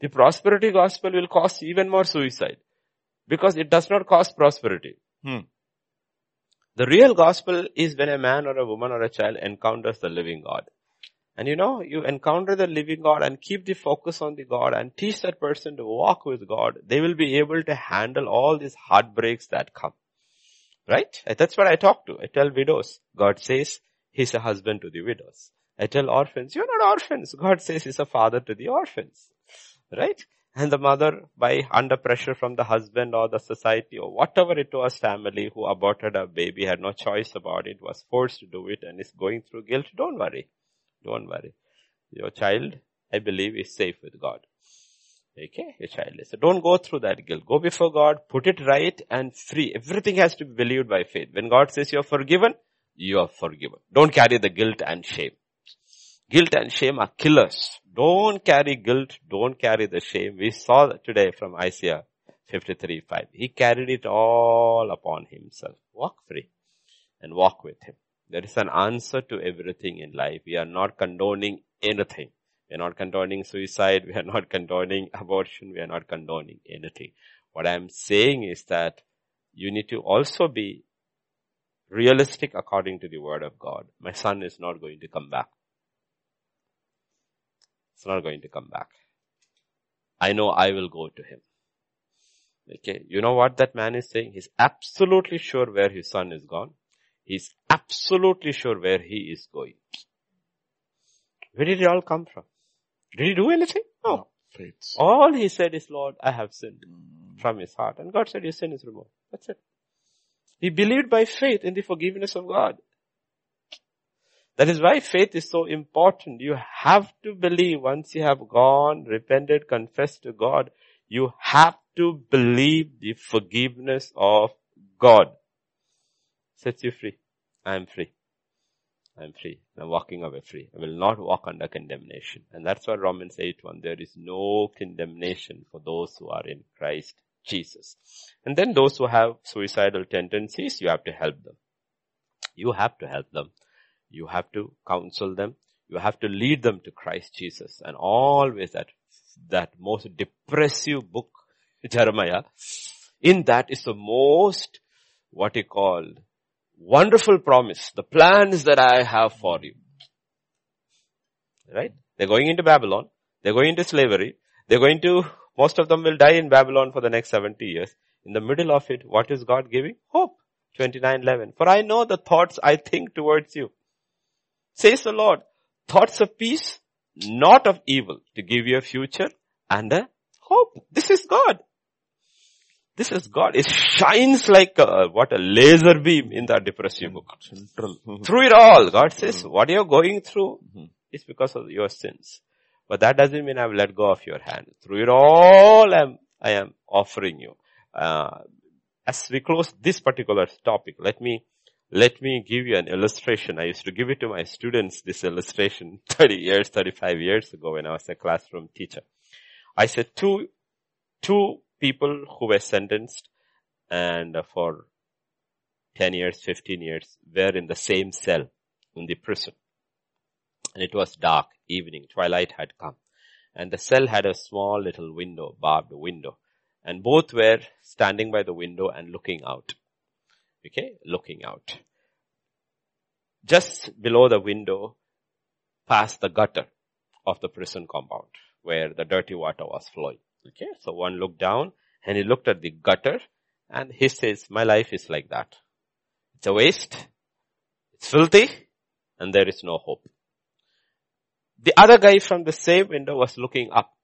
The prosperity gospel will cause even more suicide because it does not cause prosperity. The real gospel is when a man or a woman or a child encounters the living God. And you know, you encounter the living God and keep the focus on the God and teach that person to walk with God. They will be able to handle all these heartbreaks that come. Right? That's what I talk to. I tell widows, God says he's a husband to the widows. I tell orphans, you're not orphans. God says he's a father to the orphans. Right? And the mother, by under pressure from the husband or the society or whatever it was, family who aborted a baby, had no choice about it, was forced to do it and is going through guilt. Don't worry. Don't worry. Your child, I believe, is safe with God. Okay? Your child is. So don't go through that guilt. Go before God, put it right and free. Everything has to be believed by faith. When God says you're forgiven, you are forgiven. Don't carry the guilt and shame. Guilt and shame are killers. Don't carry guilt. Don't carry the shame. We saw that today from Isaiah 53:5. He carried it all upon himself. Walk free and walk with him. There is an answer to everything in life. We are not condoning anything. We are not condoning suicide. We are not condoning abortion. We are not condoning anything. What I am saying is that you need to also be realistic according to the word of God. My son is not going to come back. It's not going to come back. I know I will go to him. Okay, you know what that man is saying? He's absolutely sure where his son is gone. He's absolutely sure where he is going. Where did it all come from? Did he do anything? No. All he said is, Lord, I have sinned from his heart. And God said, your sin is removed. That's it. He believed by faith in the forgiveness of God. That is why faith is so important. You have to believe once you have gone, repented, confessed to God. You have to believe the forgiveness of God. Sets you free. I am free. I am free. I am walking away free. I will not walk under condemnation. And that's why Romans 8:1, there is no condemnation for those who are in Christ Jesus. And then those who have suicidal tendencies, you have to help them. You have to help them. You have to counsel them. You have to lead them to Christ Jesus. And always that most depressive book, Jeremiah, in that is the most, what he called, wonderful promise. The plans that I have for you. Right? They're going into Babylon. They're going into slavery. Most of them will die in Babylon for the next 70 years. In the middle of it, what is God giving? Hope. 29:11. For I know the thoughts I think towards you, says the Lord. Thoughts of peace, not of evil, to give you a future and a hope. This is God. This is God. It shines like a laser beam in that depressive book. Through it all, God says, what you're going through is because of your sins. But that doesn't mean I've let go of your hand. Through it all, I am offering you. As we close this particular topic, let me give you an illustration. I used to give it to my students, this illustration, 35 years ago when I was a classroom teacher. I said two people who were sentenced and for 10 years, 15 years were in the same cell in the prison. And it was dark evening. Twilight had come. And the cell had a small little window, barbed window. And both were standing by the window and looking out. Okay? Looking out. Just below the window, past the gutter of the prison compound where the dirty water was flowing. Okay? So one looked down and he looked at the gutter and he says, my life is like that. It's a waste. It's filthy. And there is no hope. The other guy from the same window was looking up.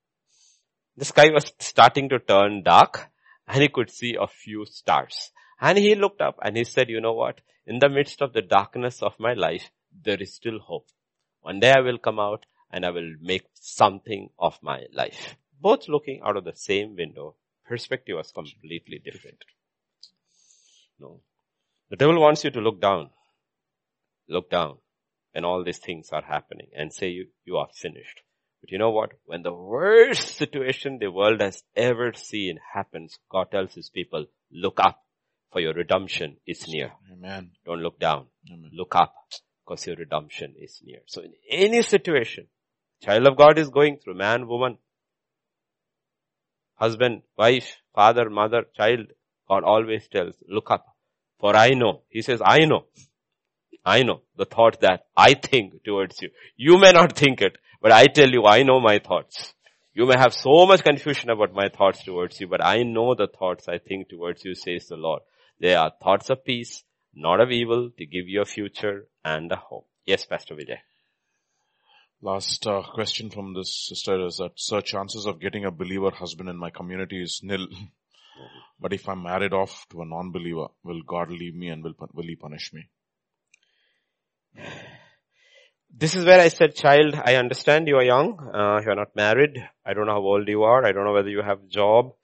The sky was starting to turn dark and he could see a few stars. And he looked up and he said, you know what? In the midst of the darkness of my life, there is still hope. One day I will come out and I will make something of my life. Both looking out of the same window, perspective was completely different. No. The devil wants you to look down. Look down. when all these things are happening and say you are finished. But you know what? When the worst situation the world has ever seen happens, God tells his people, look up, for your redemption is near. Amen. Don't look down. Amen. Look up, because your redemption is near. So in any situation, child of God is going through, man, woman, husband, wife, father, mother, child, God always tells, look up, for I know. He says, I know the thought that I think towards you. You may not think it. But I tell you, I know my thoughts. You may have so much confusion about my thoughts towards you, but I know the thoughts I think towards you, says the Lord. They are thoughts of peace, not of evil, to give you a future and a hope. Yes, Pastor Vijay. Last question from this sister is that, sir, chances of getting a believer husband in my community is nil. But if I'm married off to a non-believer, will God leave me and will he punish me? This is where I said, child, I understand you are young. You are not married. I don't know how old you are. I don't know whether you have a job.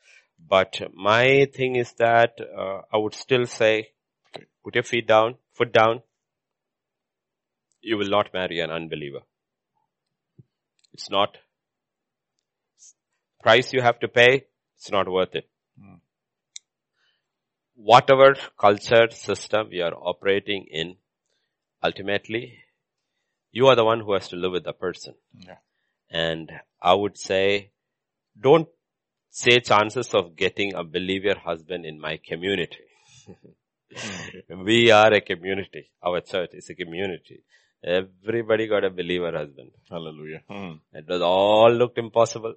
But my thing is that I would still say, put your foot down. You will not marry an unbeliever. It's not. Price you have to pay, it's not worth it. Whatever culture, system we are operating in, ultimately, you are the one who has to live with the person. Yeah. And I would say, don't say chances of getting a believer husband in my community. We are a community. Our church is a community. Everybody got a believer husband. Hallelujah. It was all looked impossible.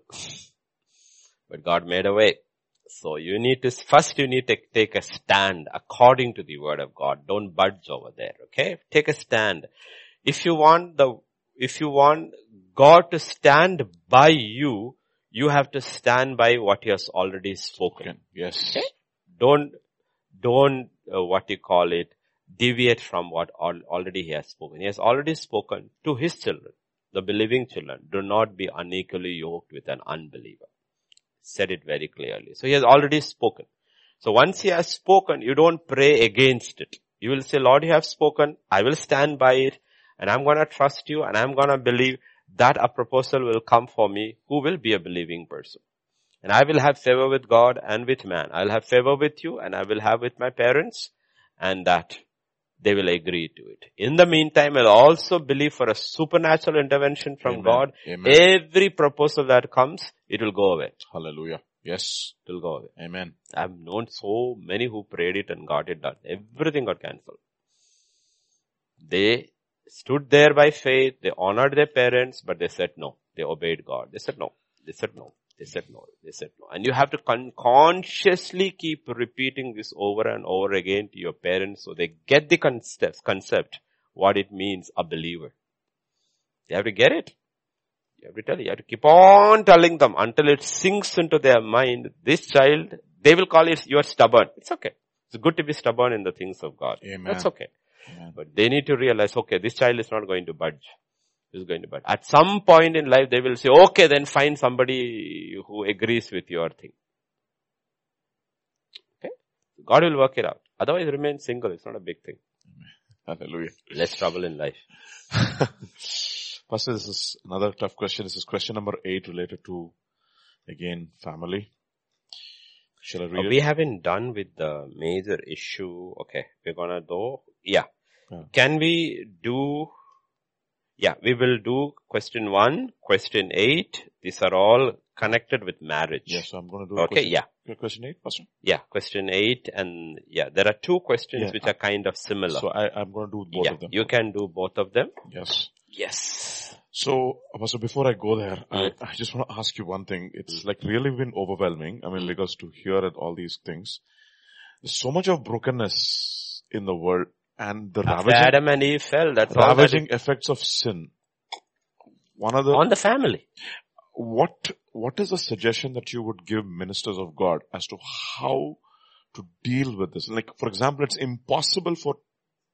But God made a way. So you need to take a stand according to the word of God. Don't budge over there. Okay? Take a stand. If you want God to stand by you, you have to stand by what he has already spoken. Yes. Okay? Don't deviate from what already he has spoken. He has already spoken to his children, the believing children. Do not be unequally yoked with an unbeliever. Said it very clearly. So he has already spoken. So once he has spoken, you don't pray against it. You will say, Lord, you have spoken. I will stand by it. And I'm going to trust you, and I'm going to believe that a proposal will come for me who will be a believing person. And I will have favor with God and with man. I'll have favor with you, and I will have with my parents, and that they will agree to it. In the meantime, I'll also believe for a supernatural intervention from Amen. God. Amen. Every proposal that comes, it will go away. Hallelujah. Yes. It will go away. Amen. I've known so many who prayed it and got it done. Everything got cancelled. They stood there by faith, they honored their parents, but they said no. They obeyed God. They said no. They said no. They said no. They said no. And you have to consciously keep repeating this over and over again to your parents so they get the concept, what it means, a believer. They have to get it. You have to keep on telling them until it sinks into their mind. This child, they will call it, you are stubborn. It's okay. It's good to be stubborn in the things of God. Amen. That's okay. Yeah. But they need to realize, okay, this child is not going to budge. He's going to budge. At some point in life, they will say, okay, then find somebody who agrees with your thing. Okay? God will work it out. Otherwise, remain single. It's not a big thing. Hallelujah. Less trouble in life. Pastor, this is another tough question. This is question number 8 related to, again, family. Shall I read it? We haven't done with the major issue. Okay, we're gonna do. Yeah. Can we do? Yeah, we will do question 1, question 8. These are all connected with marriage. Yes, yeah, so I'm going to do. Okay, question, yeah. Question 8, Pastor? Yeah, question 8, and yeah, there are 2 questions which are kind of similar. So I'm going to do both of them. You can do both of them. Yes. Yes. So, Pastor, before I go there, I just want to ask you one thing. It's like really been overwhelming. I mean, because to hear at all these things, there's so much of brokenness in the world and the ravaging effects of sin. On the family. What is the suggestion that you would give ministers of God as to how to deal with this? Like, for example, it's impossible for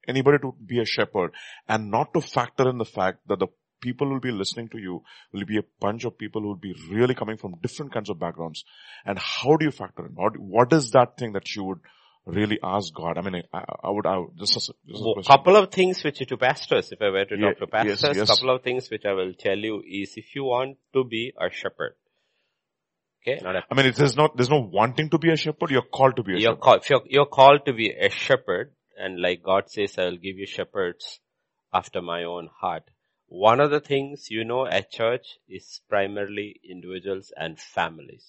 anybody to be a shepherd and not to factor in the fact that the people will be listening to you will be a bunch of people who will be really coming from different kinds of backgrounds. And how do you factor in? What is that thing that you would really ask God. I mean, I would, just a couple of things which to pastors, if I were to talk to pastors, couple of things which I will tell you is if you want to be a shepherd. Okay? There's no wanting to be a shepherd, you're called to be a shepherd. You're called to be a shepherd, and like God says, I will give you shepherds after my own heart. One of the things you know at church is primarily individuals and families.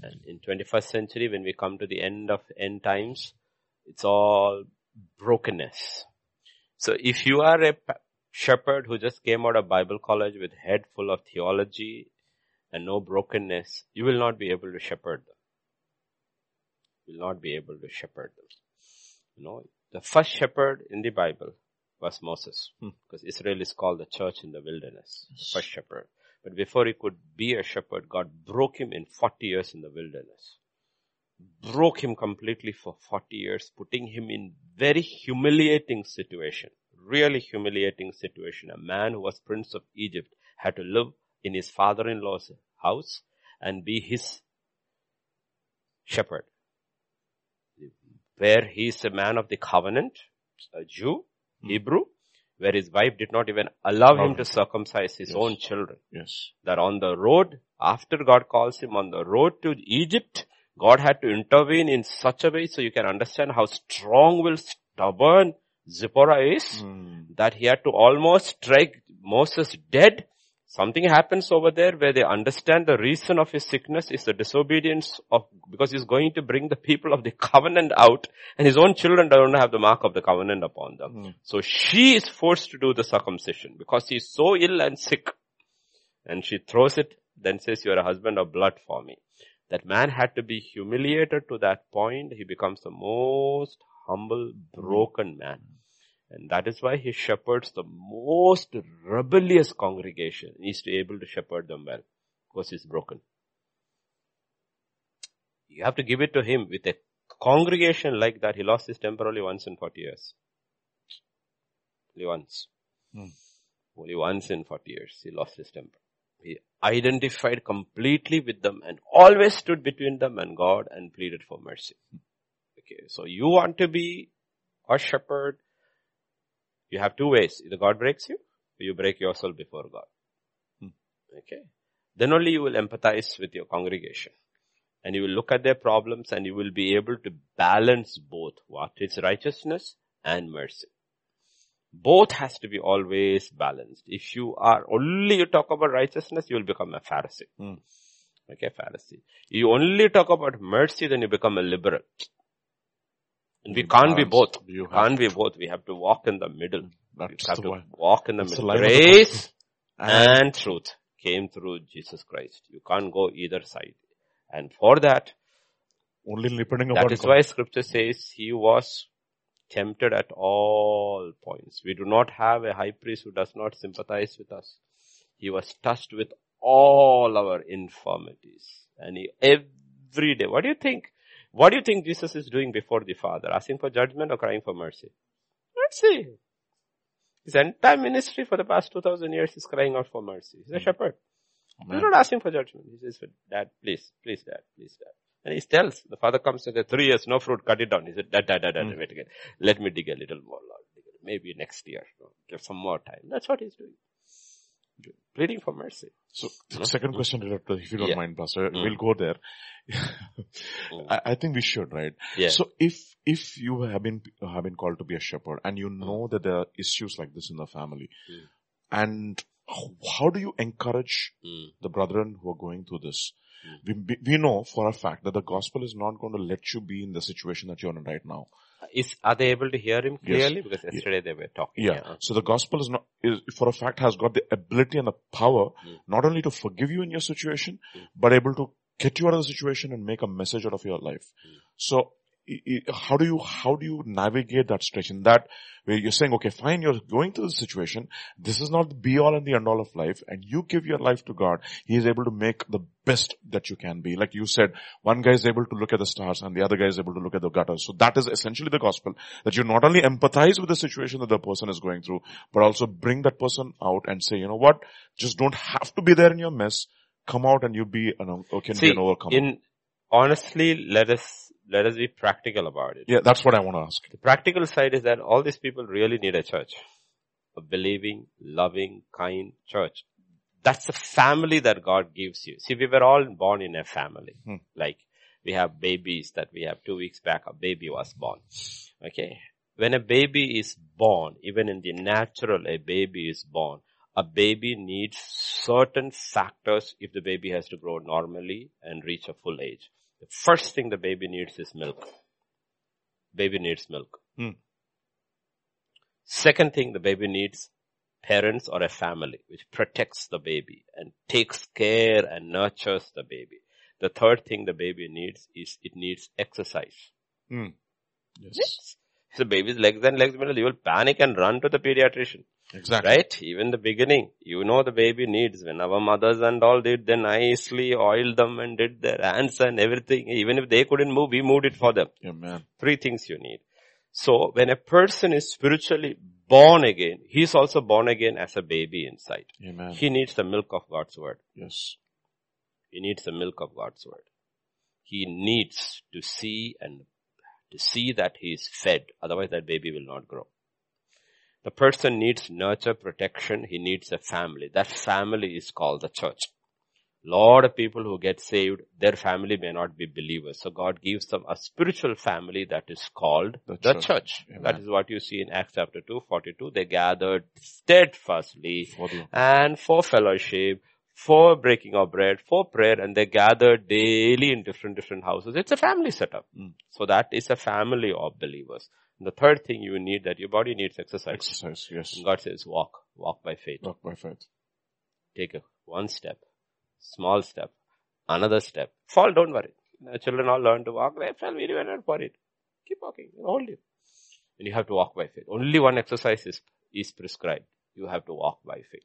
And in 21st century, when we come to the end of end times, it's all brokenness. So if you are a shepherd who just came out of Bible college with head full of theology and no brokenness, you will not be able to shepherd them. You know, the first shepherd in the Bible was Moses, because Israel is called the church in the wilderness, the first shepherd. But before he could be a shepherd, God broke him in 40 years in the wilderness. Broke him completely for 40 years, putting him in very humiliating situation. Really humiliating situation. A man who was prince of Egypt had to live in his father-in-law's house and be his shepherd. Where he is a man of the covenant, a Jew, Hebrew, where his wife did not even allow him to circumcise his own children. Yes. That on the road, after God calls him on the road to Egypt, God had to intervene in such a way, so you can understand how strong-willed, stubborn Zipporah is, that he had to almost strike Moses dead. Something happens over there where they understand the reason of his sickness is the disobedience of, because he's going to bring the people of the covenant out and his own children don't have the mark of the covenant upon them. So she is forced to do the circumcision because he's so ill and sick. And she throws it, then says, you are a husband of blood for me. That man had to be humiliated to that point. He becomes the most humble, broken man. And that is why he shepherds the most rebellious congregation. He's able to shepherd them well because he's broken. You have to give it to him. With a congregation like that, he lost his temper only once in 40 years. Only once. Only once in 40 years he lost his temper. He identified completely with them and always stood between them and God and pleaded for mercy. Okay, so you want to be a shepherd. You have two ways. Either God breaks you, or you break yourself before God. Okay? Then only you will empathize with your congregation. And you will look at their problems and you will be able to balance both. What is righteousness and mercy. Both has to be always balanced. If you are only you talk about righteousness, you will become a Pharisee. Okay, Pharisee. You only talk about mercy, then you become a liberal. We can't be both. You can't be both. We have to walk in the middle. Grace and truth came through Jesus Christ. You can't go either side. And for that, only depending upon God. That is why scripture says he was tempted at all points. We do not have a high priest who does not sympathize with us. He was touched with all our infirmities. And he, every day, what do you think? What do you think Jesus is doing before the Father? Asking for judgment or crying for mercy? Mercy. His entire ministry for the past 2,000 years is crying out for mercy. He's a shepherd. He's not asking for judgment. He says, Dad, please, please, Dad, please, Dad. And he tells, the Father comes and says, 3 years, no fruit, cut it down. He said, Dad, wait again. Let me dig a little more, Lord. Maybe next year. No, give some more time. That's what he's doing. Pleading for mercy. So, the second question, if you don't mind, Pastor, we'll go there. I think we should, right? Yeah. So, if you have been called to be a shepherd, and you know that there are issues like this in the family, and how do you encourage the brethren who are going through this? We know for a fact that the gospel is not going to let you be in the situation that you're in right now. Are they able to hear him clearly? Yes. Because yesterday they were talking. Yeah. So the gospel is for a fact has got the ability and the power not only to forgive you in your situation, but able to get you out of the situation and make a message out of your life. So how do you navigate that situation? That where you're saying, okay, fine, you're going through this situation. This is not the be all and the end all of life, and you give your life to God. He is able to make the best that you can be. Like you said, one guy is able to look at the stars and the other guy is able to look at the gutters. So that is essentially the gospel, that you not only empathize with the situation that the person is going through, but also bring that person out and say, you know what, just don't have to be there in your mess. Come out and you be an overcomer. Honestly, let us let us be practical about it. Yeah, that's what I want to ask. The practical side is that all these people really need a church. A believing, loving, kind church. That's the family that God gives you. See, we were all born in a family. Like, we have babies that we have 2 weeks back, a baby was born. Okay. When a baby is born, even in the natural, a baby is born. A baby needs certain factors if the baby has to grow normally and reach a full age. The first thing the baby needs is milk. Baby needs milk. Second thing the baby needs, parents or a family which protects the baby and takes care and nurtures the baby. The third thing the baby needs is it needs exercise. Yes. So baby's legs and legs, you will panic and run to the pediatrician. Exactly. Right? Even the beginning, you know the baby needs. When our mothers and all did, they nicely oiled them and did their hands and everything. Even if they couldn't move, we moved it for them. Amen. Three things you need. So when a person is spiritually born again, he's also born again as a baby inside. Amen. He needs the milk of God's word. Yes. He needs the milk of God's word. He needs to see and to see that he is fed. Otherwise that baby will not grow. The person needs nurture, protection. He needs a family. That family is called the church. A lot of people who get saved, their family may not be believers. So God gives them a spiritual family that is called the church. Amen. That is what you see in Acts chapter 2, 42. They gathered steadfastly and for fellowship, for breaking of bread, for prayer, and they gathered daily in different houses. It's a family setup. So that is a family of believers. The third thing you need, that your body needs exercise. Exercise, yes. And God says walk. Walk by faith. Walk by faith. Take one step, small step, another step. Fall, don't worry. Children all learn to walk. They fell, we went for it. Keep walking. Hold it. And you have to walk by faith. Only one exercise is prescribed. You have to walk by faith.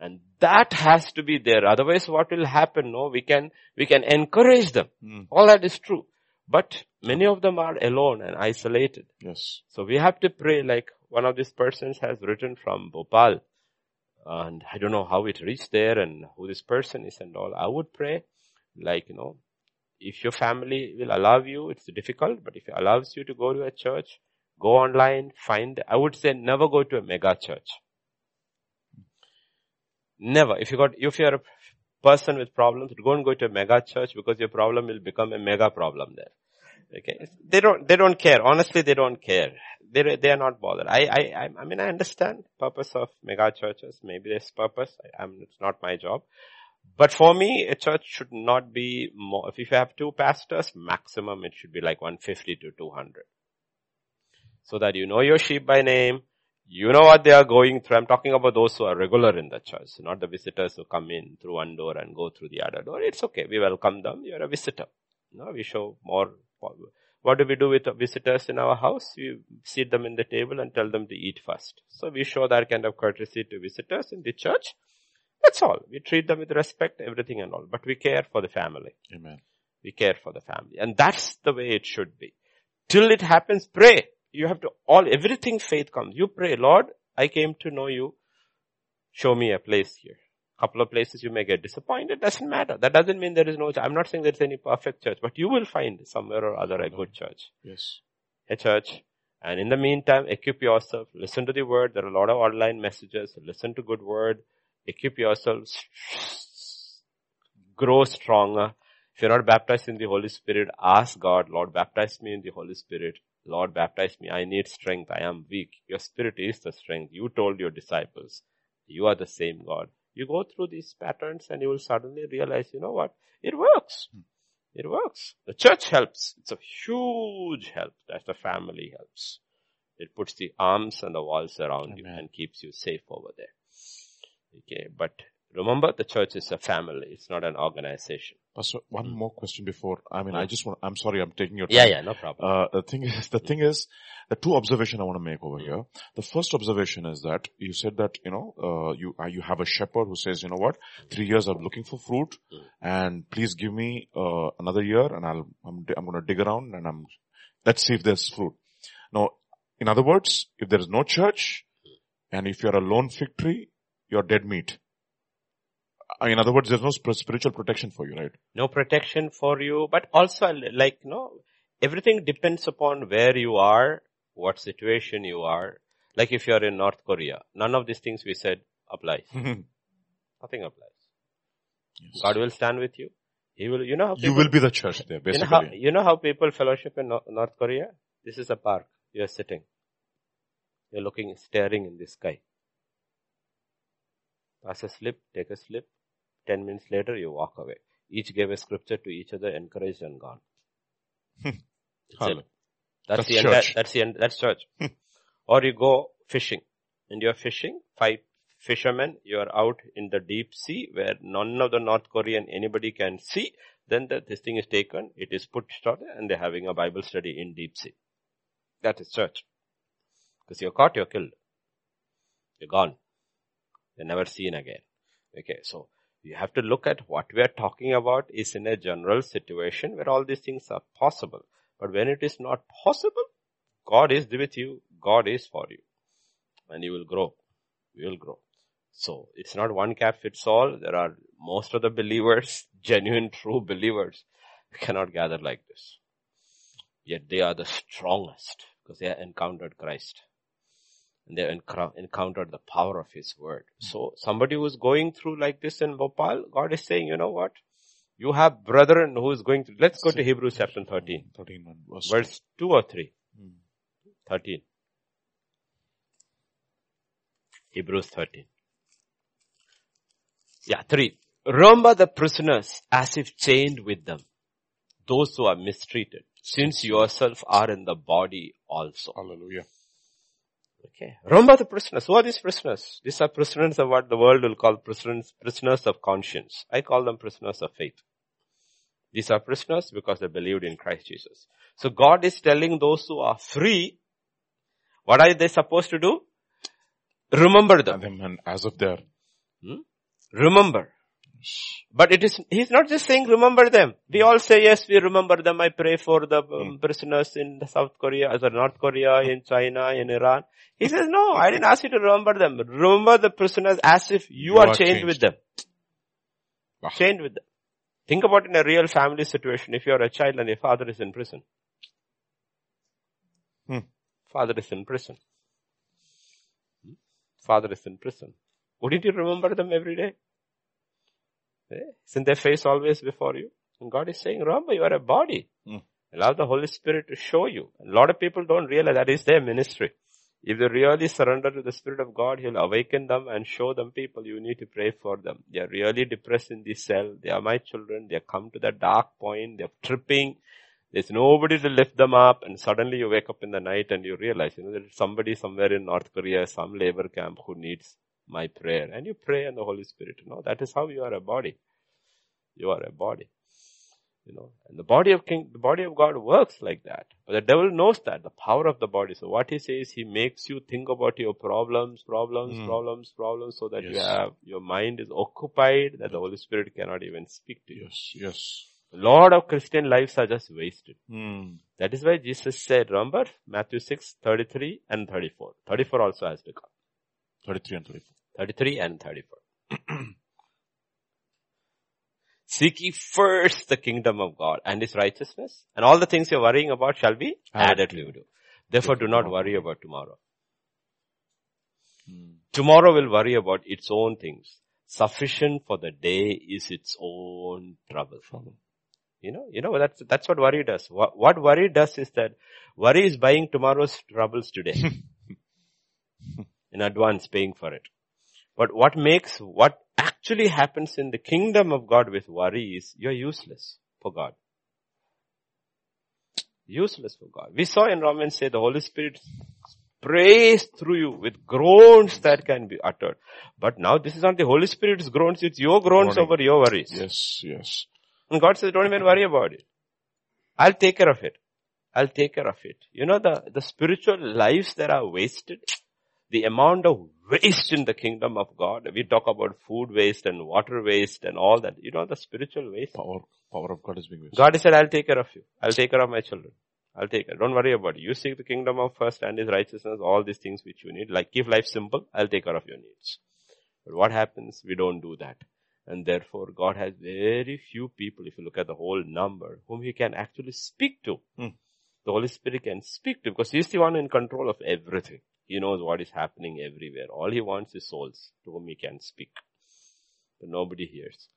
And that has to be there. Otherwise what will happen? No, we can encourage them. All that is true. But many of them are alone and isolated. Yes. So we have to pray, like one of these persons has written from Bhopal. And I don't know how it reached there and who this person is and all. I would pray, like, you know, if your family will allow you, it's difficult. But if it allows you to go to a church, go online, I would say never go to a mega church. Never. If you are a person with problems, don't go to a mega church because your problem will become a mega problem there. Okay. They don't care. Honestly, they don't care. They are not bothered. I mean, I understand purpose of mega churches. Maybe there's purpose. It's not my job. But for me, a church should not be more, if you have two pastors, maximum it should be like 150 to 200. So that you know your sheep by name. You know what they are going through. I'm talking about those who are regular in the church, not the visitors who come in through one door and go through the other door. It's okay. We welcome them. You're a visitor. No, we show more. What do we do with visitors in our house? We seat them in the table and tell them to eat first. So we show that kind of courtesy to visitors in the church. That's all. We treat them with respect, everything and all. But we care for the family. Amen. We care for the family. And that's the way it should be. Till it happens, pray. You have to everything faith comes. You pray, Lord, I came to know you. Show me a place here. Couple of places you may get disappointed. Doesn't matter. That doesn't mean there is no church. I'm not saying there's any perfect church, but you will find somewhere or other a good church. Yes. A church. And in the meantime, equip yourself. Listen to the word. There are a lot of online messages. Listen to good word. Equip yourself. Grow stronger. If you're not baptized in the Holy Spirit, ask God, Lord, baptize me in the Holy Spirit. Lord, baptize me. I need strength. I am weak. Your spirit is the strength. You told your disciples, you are the same God. You go through these patterns and you will suddenly realize, you know what? It works. It works. The church helps. It's a huge help. That's the family helps. It puts the arms and the walls around you and keeps you safe over there. Okay. But remember, the church is a family. It's not an organization. Pastor, one more question before. I just want, I'm sorry, I'm taking your time. Yeah, no problem. The thing is, the two observations I want to make over here. The first observation is that you said that, you have a shepherd who says, 3 years I'm looking for fruit and please give me, another year and I'm going to dig around and let's see if there's fruit. Now, in other words, if there is no church and if you're a lone fig tree, you're dead meat. In other words, there's no spiritual protection for you, right? No protection for you, but also like, everything depends upon where you are, what situation you are. Like if you're in North Korea, none of these things we said applies. Nothing applies. Yes. God will stand with you. He will, you know how people, you will be the church there, basically. You know how people fellowship in North Korea? This is a park. You're sitting. You're looking, staring in the sky. Pass a slip, take a slip. 10 minutes later, you walk away. Each gave a scripture to each other, encouraged and gone. That's church. Or you go fishing. And you're fishing, 5 fishermen, you're out in the deep sea where none of the North Korean anybody can see. Then this thing is taken, it is put together, and they're having a Bible study in deep sea. That is church. Because you're caught, you're killed. You're gone. You're never seen again. Okay, so you have to look at what we are talking about is in a general situation where all these things are possible. But when it is not possible, God is with you. God is for you. And you will grow. You will grow. So it's not one cap fits all. There are most of the believers, genuine, true believers, cannot gather like this. Yet they are the strongest because they have encountered Christ. And they encountered the power of His word. So somebody who is going through like this in Bhopal, God is saying, you know what? You have brethren who is going through. Let's go to Hebrews chapter 13. 13 verse 2 or 3. 13. Hebrews 13. Yeah, 3. Remember the prisoners as if chained with them, those who are mistreated, since yourself are in the body also. Hallelujah. Okay. Remember the prisoners. Who are these prisoners? These are prisoners of what the world will call prisoners of conscience. I call them prisoners of faith. These are prisoners because they believed in Christ Jesus. So God is telling those who are free, what are they supposed to do? Remember them. And as of there. Remember. But he's not just saying remember them. We all say, yes, we remember them. I pray for the prisoners in South Korea, as North Korea, in China, in Iran. He says, no, I didn't ask you to remember them. Remember the prisoners as if you are chained with them. Wow. Chained with them. Think about in a real family situation, if you're a child and your father is in prison. Father is in prison. Wouldn't you remember them every day? Isn't their face always before you? And God is saying, remember, you are a body. Allow the Holy Spirit to show you. A lot of people don't realize that is their ministry. If they really surrender to the Spirit of God, He'll awaken them and show them people, you need to pray for them. They are really depressed in the cell. They are my children. They have come to that dark point. They are tripping. There's nobody to lift them up, and suddenly you wake up in the night and you realize, there's somebody somewhere in North Korea, some labor camp who needs my prayer. And you pray and the Holy Spirit. That is how you are a body. You are a body. And the body of God works like that. But the devil knows that, the power of the body. So what he says, he makes you think about your problems, so that your mind is occupied, that the Holy Spirit cannot even speak to you. Yes. A lot of Christian lives are just wasted. That is why Jesus said, remember, Matthew 6, 33 and 34. 34 also has to come. 33 and 34. 33 and 34. Seek ye first the kingdom of God and His righteousness, and all the things you're worrying about shall be added to you. Therefore, do not worry about tomorrow. Tomorrow will worry about its own things. Sufficient for the day is its own trouble. That's what worry does. What worry does is that worry is buying tomorrow's troubles today. In advance, paying for it. But what actually happens in the kingdom of God with worry is you're useless for God. Useless for God. We saw in Romans say the Holy Spirit prays through you with groans that can be uttered. But now this is not the Holy Spirit's groans, it's your groans over your worries. Yes. And God says, don't even worry about it. I'll take care of it. The spiritual lives that are wasted, the amount of waste in the kingdom of God. We talk about food waste and water waste and all that. The spiritual waste. Power of God is being wasted. God has said, I'll take care of you. I'll take care of my children. Don't worry about it. You seek the kingdom of first and His righteousness, all these things which you need. Like, keep life simple. I'll take care of your needs. But what happens? We don't do that. And therefore, God has very few people, if you look at the whole number, whom He can actually speak to. the Holy Spirit can speak to, because he's the one in control of everything. He knows what is happening everywhere. All he wants is souls to whom he can speak. But nobody hears.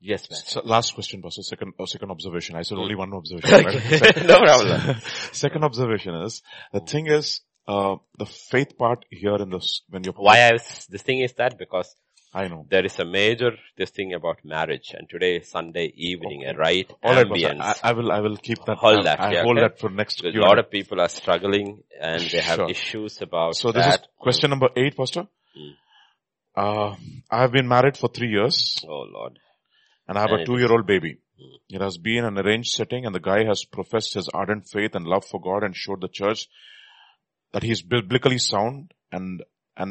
Yes, man. So last question, boss. So second observation. I said only one observation. Right? No problem. Second observation is, the thing is, the faith part here in this, when you're... Why this thing is that, because I know there is a major this thing about marriage, and today Sunday evening, okay. Right? All ambience. Right, I will keep that. Hold that. I hold that for next. A lot of people are struggling and they have issues about. So this is question number 8, Pastor. I have been married for 3 years. Oh Lord. And I have a 2-year-old baby. It has been an arranged setting, and the guy has professed his ardent faith and love for God and showed the church that he is biblically sound, and I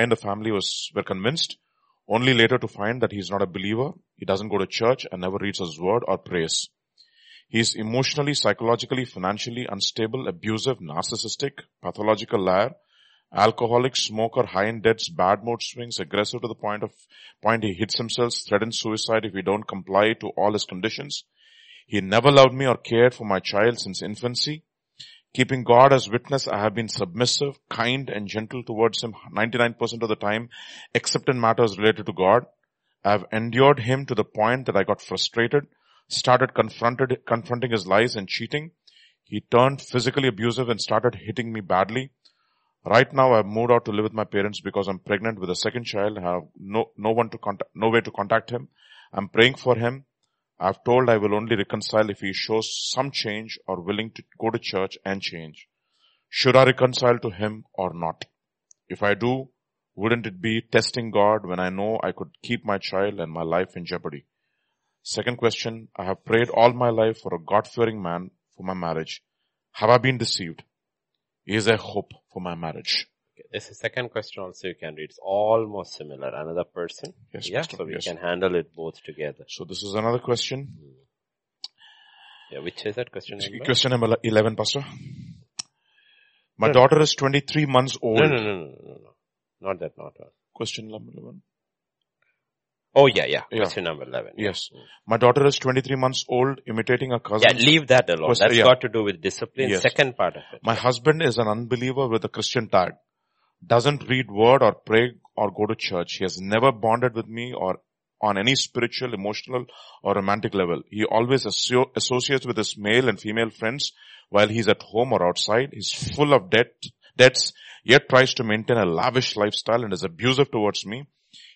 and the family were convinced, only later to find that he is not a believer. He doesn't go to church and never reads his word or prays. He is emotionally, psychologically, financially unstable, abusive, narcissistic, pathological liar, alcoholic, smoker, high in debts, bad mood swings, aggressive to the point he hits himself, threatens suicide if we don't comply to all his conditions. He never loved me or cared for my child since infancy. Keeping God as witness, I have been submissive, kind and gentle towards him 99% of the time, except in matters related to God. I have endured him to the point that I got frustrated, started confronting his lies and cheating. He turned physically abusive and started hitting me badly. Right now, I've moved out to live with my parents because I'm pregnant with a second child. I have no way to contact him. I'm praying for him. I've told I will only reconcile if he shows some change or willing to go to church and change. Should I reconcile to him or not? If I do, wouldn't it be testing God when I know I could keep my child and my life in jeopardy? Second question, I have prayed all my life for a God-fearing man for my marriage. Have I been deceived? Is there hope for my marriage? Okay, there's a second question also you can read. It's almost similar. Another person. Yes, yeah, Pastor, so we can handle it both together. So this is another question. Yeah, which is that question number? Question number 11, Pastor. My daughter is 23 months old. No. Not that. Question number 11. Oh, yeah. Question number 11. Yes. Mm. My daughter is 23 months old, imitating her cousin. Yeah, leave that alone. That's got to do with discipline. Yes. Second part of it. My husband is an unbeliever with a Christian tag. Doesn't read word or pray or go to church. He has never bonded with me or on any spiritual, emotional or romantic level. He always associates with his male and female friends while he's at home or outside. He's full of debts, yet tries to maintain a lavish lifestyle and is abusive towards me.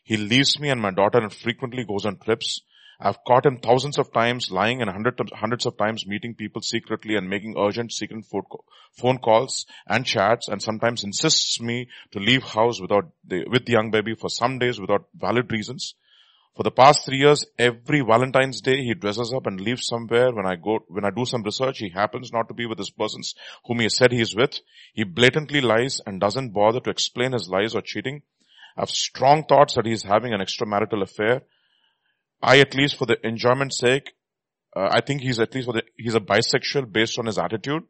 He leaves me and my daughter and frequently goes on trips. I've caught him thousands of times lying and hundreds of times meeting people secretly and making urgent secret phone calls and chats, and sometimes insists me to leave house with the young baby for some days without valid reasons. For the past 3 years, every Valentine's Day he dresses up and leaves somewhere. When I do some research, he happens not to be with this person whom he said he is with. He blatantly lies and doesn't bother to explain his lies or cheating. I have strong thoughts that he is having an extramarital affair. I think he's a bisexual based on his attitude.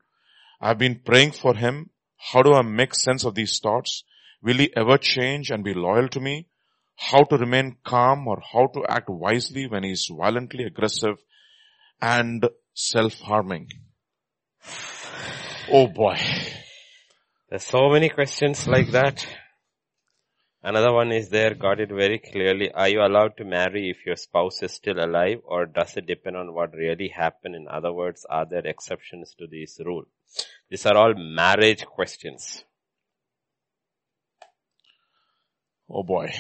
I have been praying for him. How do I make sense of these thoughts? Will he ever change and be loyal to me? How to remain calm or how to act wisely when he is violently aggressive and self-harming? Oh boy. There's so many questions like that. Another one is there, got it very clearly. Are you allowed to marry if your spouse is still alive, or does it depend on what really happened? In other words, are there exceptions to this rule? These are all marriage questions. Oh boy.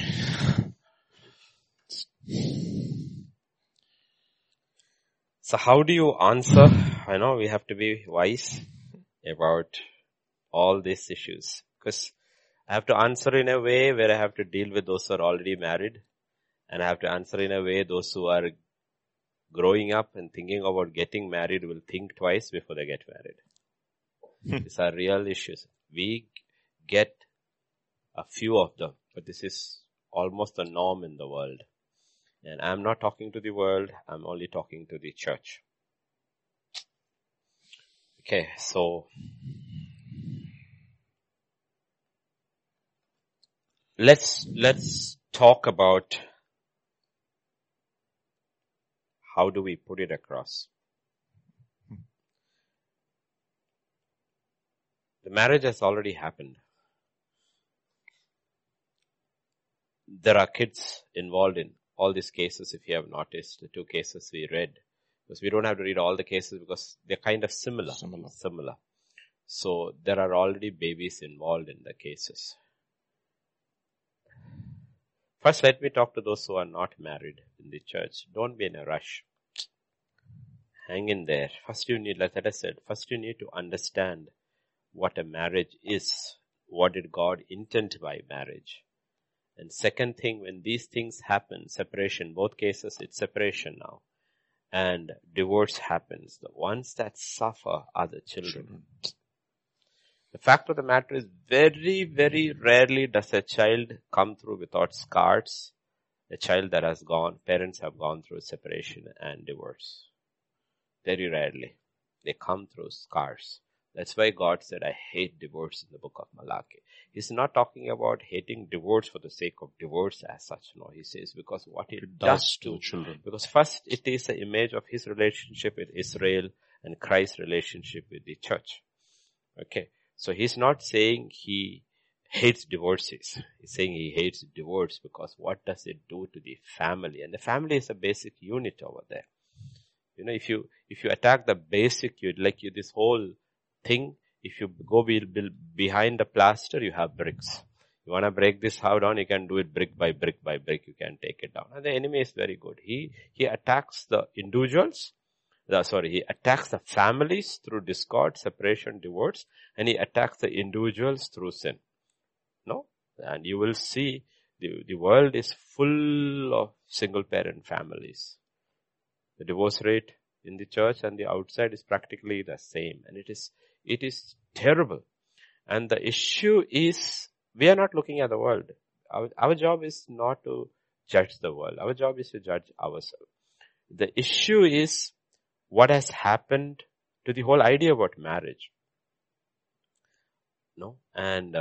So how do you answer? I know we have to be wise about all these issues, because I have to answer in a way where I have to deal with those who are already married, and I have to answer in a way those who are growing up and thinking about getting married will think twice before they get married. These are real issues. We get a few of them, but this is almost the norm in the world. And I'm not talking to the world, I'm only talking to the church. Okay, so... Let's talk about how do we put it across. The marriage has already happened. There are kids involved in all these cases, if you have noticed, the two cases we read. Because we don't have to read all the cases because they're kind of similar. So there are already babies involved in the cases. First, let me talk to those who are not married in the church. Don't be in a rush. Hang in there. First you need to understand what a marriage is. What did God intend by marriage? And second thing, when these things happen, separation, both cases, it's separation now. And divorce happens. The ones that suffer are the children. The fact of the matter is, very, very rarely does a child come through without scars. A child that has gone, parents have gone through separation and divorce. Very rarely. They come through scars. That's why God said, I hate divorce in the book of Malachi. He's not talking about hating divorce for the sake of divorce as such. No, he says, because what it does to children. Because first, it is an image of his relationship with Israel and Christ's relationship with the church. Okay. So he's not saying he hates divorces. He's saying he hates divorce because what does it do to the family? And the family is a basic unit over there. You know, if you attack the basic, this whole thing, if you go build behind the plaster, you have bricks. You want to break this house down, you can do it brick by brick by brick. You can take it down. And the enemy is very good. He attacks the individuals. He attacks the families through discord, separation, divorce. And he attacks the individuals through sin. No? And you will see the world is full of single parent families. The divorce rate in the church and the outside is practically the same. And it is terrible. And the issue is, we are not looking at the world. Our job is not to judge the world. Our job is to judge ourselves. The issue is what has happened to the whole idea about marriage. No? And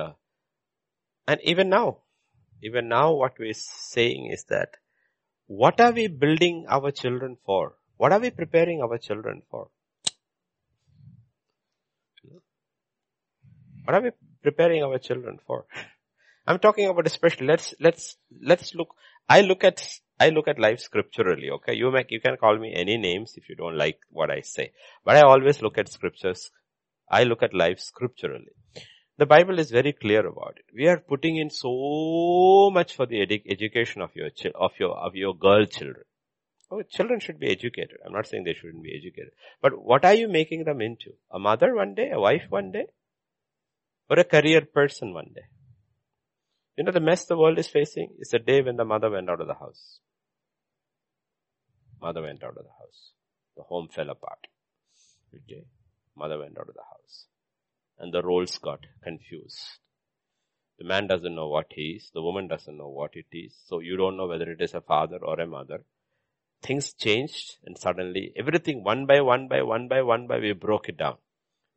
even now what we're saying is that, what are we building our children for? What are we preparing our children for? What are we preparing our children for? I'm talking about especially, let's look. I look at life scripturally, okay? You can call me any names if you don't like what I say. But I always look at scriptures. I look at life scripturally. The Bible is very clear about it. We are putting in so much for the education of your girl children. Oh, children should be educated. I'm not saying they shouldn't be educated. But what are you making them into? A mother one day? A wife one day? Or a career person one day? You know, the mess the world is facing is the day when the mother went out of the house. The home fell apart. Okay. Mother went out of the house. And the roles got confused. The man doesn't know what he is. The woman doesn't know what it is. So you don't know whether it is a father or a mother. Things changed and suddenly everything one by one we broke it down.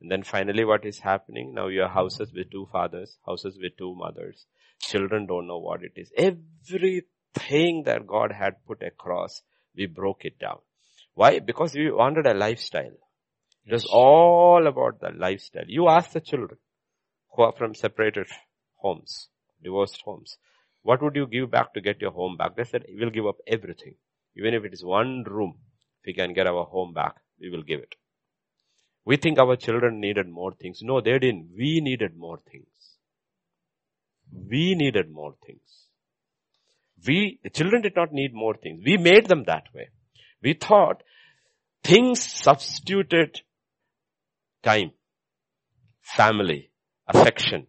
And then finally what is happening? Now you have houses with two fathers, houses with two mothers. Children don't know what it is. Everything that God had put across, we broke it down. Why? Because we wanted a lifestyle. It was all about the lifestyle. You ask the children who are from separated homes, divorced homes, what would you give back to get your home back? They said, we'll give up everything. Even if it is one room, if we can get our home back, we will give it. We think our children needed more things. No, they didn't. We needed more things. The children did not need more things. We made them that way. We thought things substituted time, family, affection,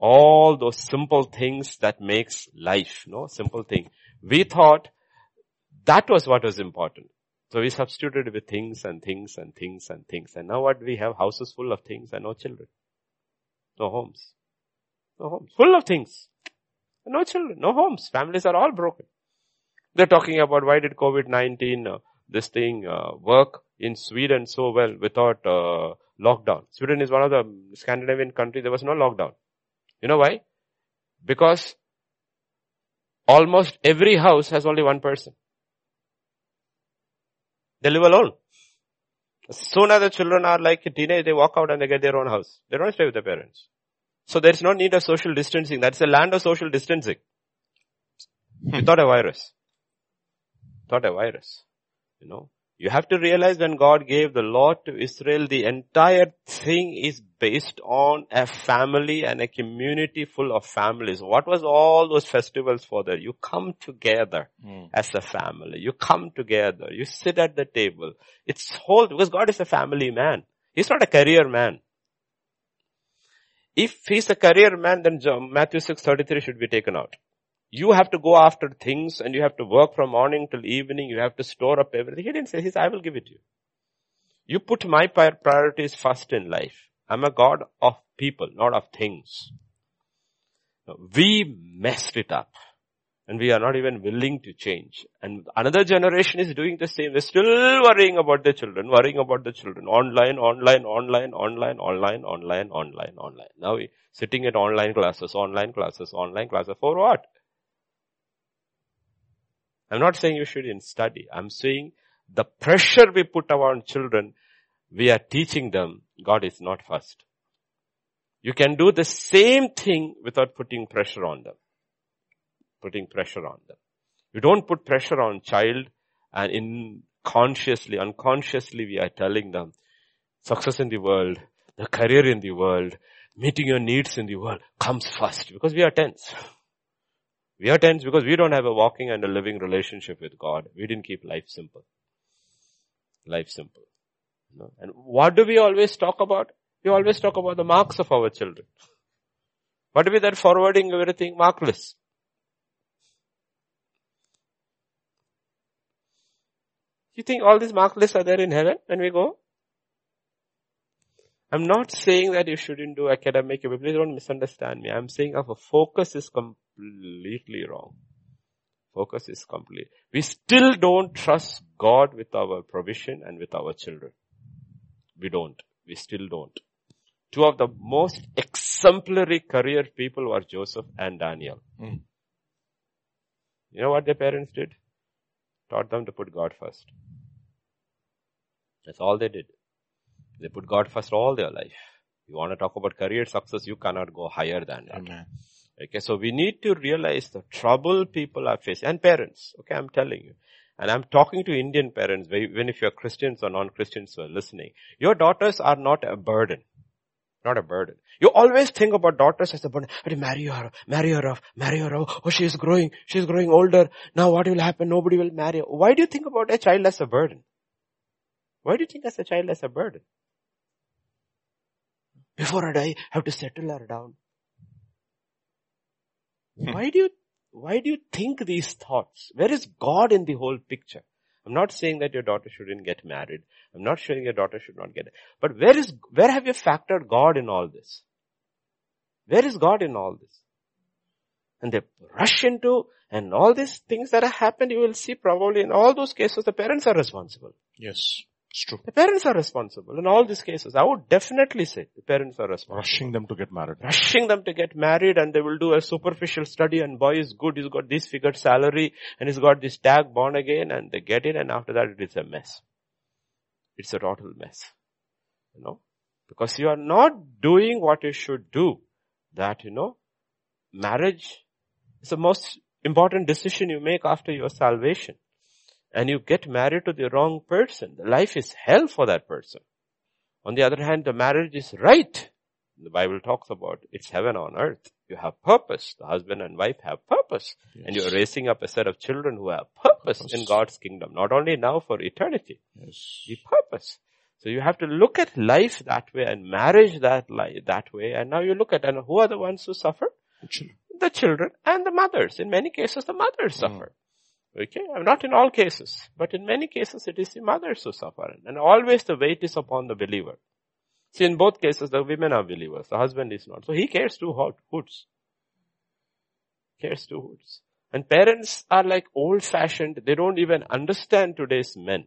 all those simple things that makes life, no? Simple thing. We thought that was what was important. So we substituted with things. And now what we have, houses full of things and no children. No homes. Full of things. No children. No homes. Families are all broken. They're talking about why did COVID-19 work in Sweden so well without lockdown. Sweden is one of the Scandinavian countries. There was no lockdown. You know why? Because almost every house has only one person. They live alone. As soon as the children are like teenage, they walk out and they get their own house. They don't stay with their parents. So there's no need of social distancing. That's the land of social distancing. Without a virus. Without a virus. You know. You have to realize when God gave the law to Israel, the entire thing is based on a family and a community full of families. What was all those festivals for there? You come together as a family. You come together. You sit at the table. It's whole, because God is a family man. He's not a career man. If he's a career man, then Matthew 6:33 should be taken out. You have to go after things and you have to work from morning till evening. You have to store up everything. He didn't say, he said, I will give it to you. You put my priorities first in life. I'm a God of people, not of things. Now, we messed it up and we are not even willing to change. And another generation is doing the same. They're still worrying about the children. Online. Now we're sitting at online classes. For what? I'm not saying you shouldn't study. I'm saying the pressure we put around children, we are teaching them God is not first. You can do the same thing without putting pressure on them. You don't put pressure on child and unconsciously we are telling them success in the world, the career in the world, meeting your needs in the world comes first because we are tense. We are tense because we don't have a walking and a living relationship with God. We didn't keep life simple. You know? And what do we always talk about? We always talk about the marks of our children. What do we then forwarding everything markless? You think all these markless are there in heaven when we go? I'm not saying that you shouldn't do academic, but please don't misunderstand me. I'm saying our focus is completely wrong. We still don't trust God with our provision and with our children. We still don't. Two of the most exemplary career people were Joseph and Daniel. You know what their parents did? Taught them to put God first. That's all they did. They put God first all their life. You want to talk about career success, you cannot go higher than that. Amen. Okay, so we need to realize the trouble people are facing. And parents, okay, I'm telling you. And I'm talking to Indian parents, even if you're Christians or non-Christians who are listening. Your daughters are not a burden. You always think about daughters as a burden. Marry her off. Oh, she's growing older. Now what will happen? Nobody will marry her. Why do you think about a child as a burden? Before I die, I have to settle her down. Why do you think these thoughts? Where is God in the whole picture? I'm not saying that your daughter shouldn't get married. I'm not saying your daughter should not get it. But where have you factored God in all this? And they rush into, and all these things that have happened, you will see probably in all those cases, the parents are responsible. Yes, it's true. The parents are responsible in all these cases. I would definitely say the parents are responsible. Rushing them to get married and they will do a superficial study and boy is good, he's got this figured salary and he's got this tag born again and they get it and after that it is a mess. It's a total mess. You know, because you are not doing what you should do. That, you know, marriage is the most important decision you make after your salvation. And you get married to the wrong person. Life is hell for that person. On the other hand, the marriage is right. The Bible talks about it's heaven on earth. You have purpose. The husband and wife have purpose. Yes. And you're raising up a set of children who have purpose in God's kingdom. Not only now, for eternity. Yes. The purpose. So you have to look at life that way and marriage that way. And now you look at, and who are the ones who suffer? The children and the mothers. In many cases, the mothers suffer. Okay, not in all cases, but in many cases it is the mothers who suffer. And always the weight is upon the believer. See, in both cases, the women are believers. The husband is not. So he carries two hoods. And parents are like old-fashioned. They don't even understand today's men.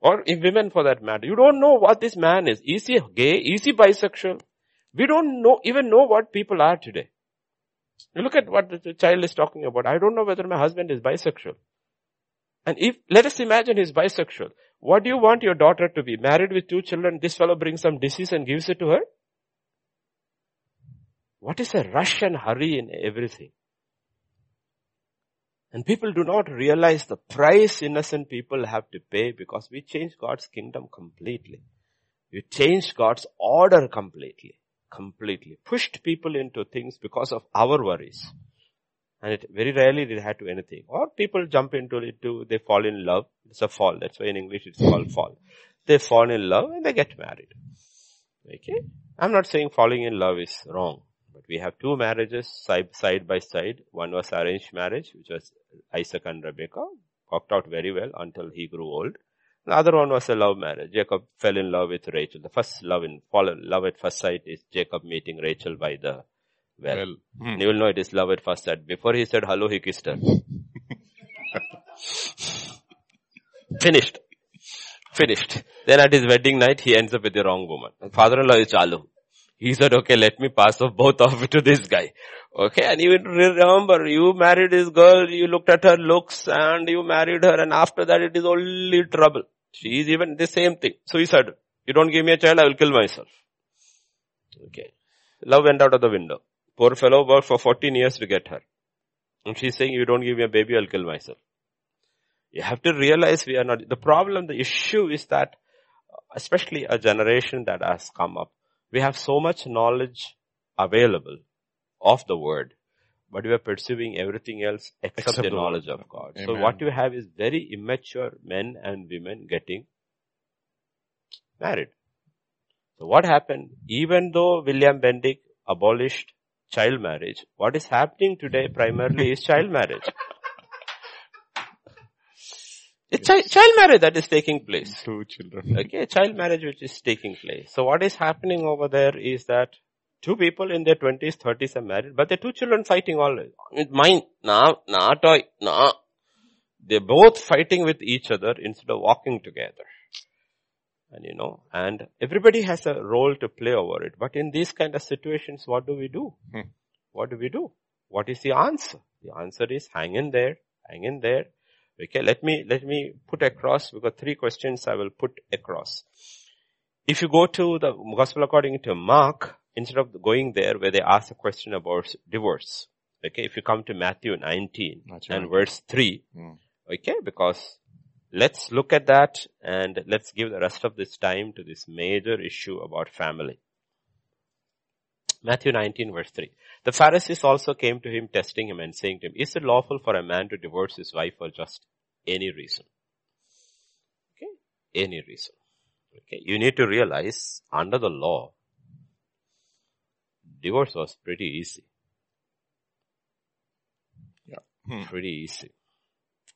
Or if women for that matter. You don't know what this man is. Is he gay? Is he bisexual? We don't even know what people are today. You look at what the child is talking about. I don't know whether my husband is bisexual. And if, let us imagine he's bisexual. What do you want your daughter to be? Married with 2 children, this fellow brings some disease and gives it to her? What is a rush and hurry in everything? And people do not realize the price innocent people have to pay because we change God's kingdom completely. You change God's order completely. Pushed people into things because of our worries. And it very rarely did have to anything. Or people jump into it too, they fall in love. It's a fall. That's why in English it's called fall. They fall in love and they get married. Okay? I'm not saying falling in love is wrong. But we have 2 marriages side by side. One was arranged marriage, which was Isaac and Rebecca. Worked out very well until he grew old. The other one was a love marriage. Jacob fell in love with Rachel. The first love at first sight is Jacob meeting Rachel by the well. You will know it is love at first sight. Before he said hello, he kissed her. Finished. Then at his wedding night, he ends up with the wrong woman. And father-in-law is Chalu. He said, okay, let me pass off both of it to this guy. Okay, and you remember, you married this girl, you looked at her looks and you married her, and after that it is only trouble. She is even the same thing. Suicidal. You don't give me a child, I will kill myself. Okay. Love went out of the window. Poor fellow worked for 14 years to get her. And she's saying, you don't give me a baby, I'll kill myself. You have to realize we are not, the problem, the issue is that, especially a generation that has come up, we have so much knowledge available of the word, but we are pursuing everything else except the knowledge of God. Amen. So what you have is very immature men and women getting married. So what happened? Even though William Bendick abolished child marriage, what is happening today primarily is child marriage. It's child marriage that is taking place. 2 children. Okay, child marriage which is taking place. So what is happening over there is that 2 people in their 20s, 30s are married, but the 2 children fighting always. It's mine. Nah, toy. Nah. They're both fighting with each other instead of walking together. And you know, and everybody has a role to play over it. But in these kind of situations, what do we do? What is the answer? The answer is hang in there. Okay, let me put across, because 3 questions I will put across. If you go to the Gospel according to Mark, instead of going there where they ask a question about divorce, okay, if you come to Matthew 19 and verse 3, okay, because let's look at that and let's give the rest of this time to this major issue about family. Matthew 19 verse 3. The Pharisees also came to him, testing him and saying to him, is it lawful for a man to divorce his wife for just any reason? Okay, any reason. Okay, you need to realize under the law, divorce was pretty easy. Pretty easy.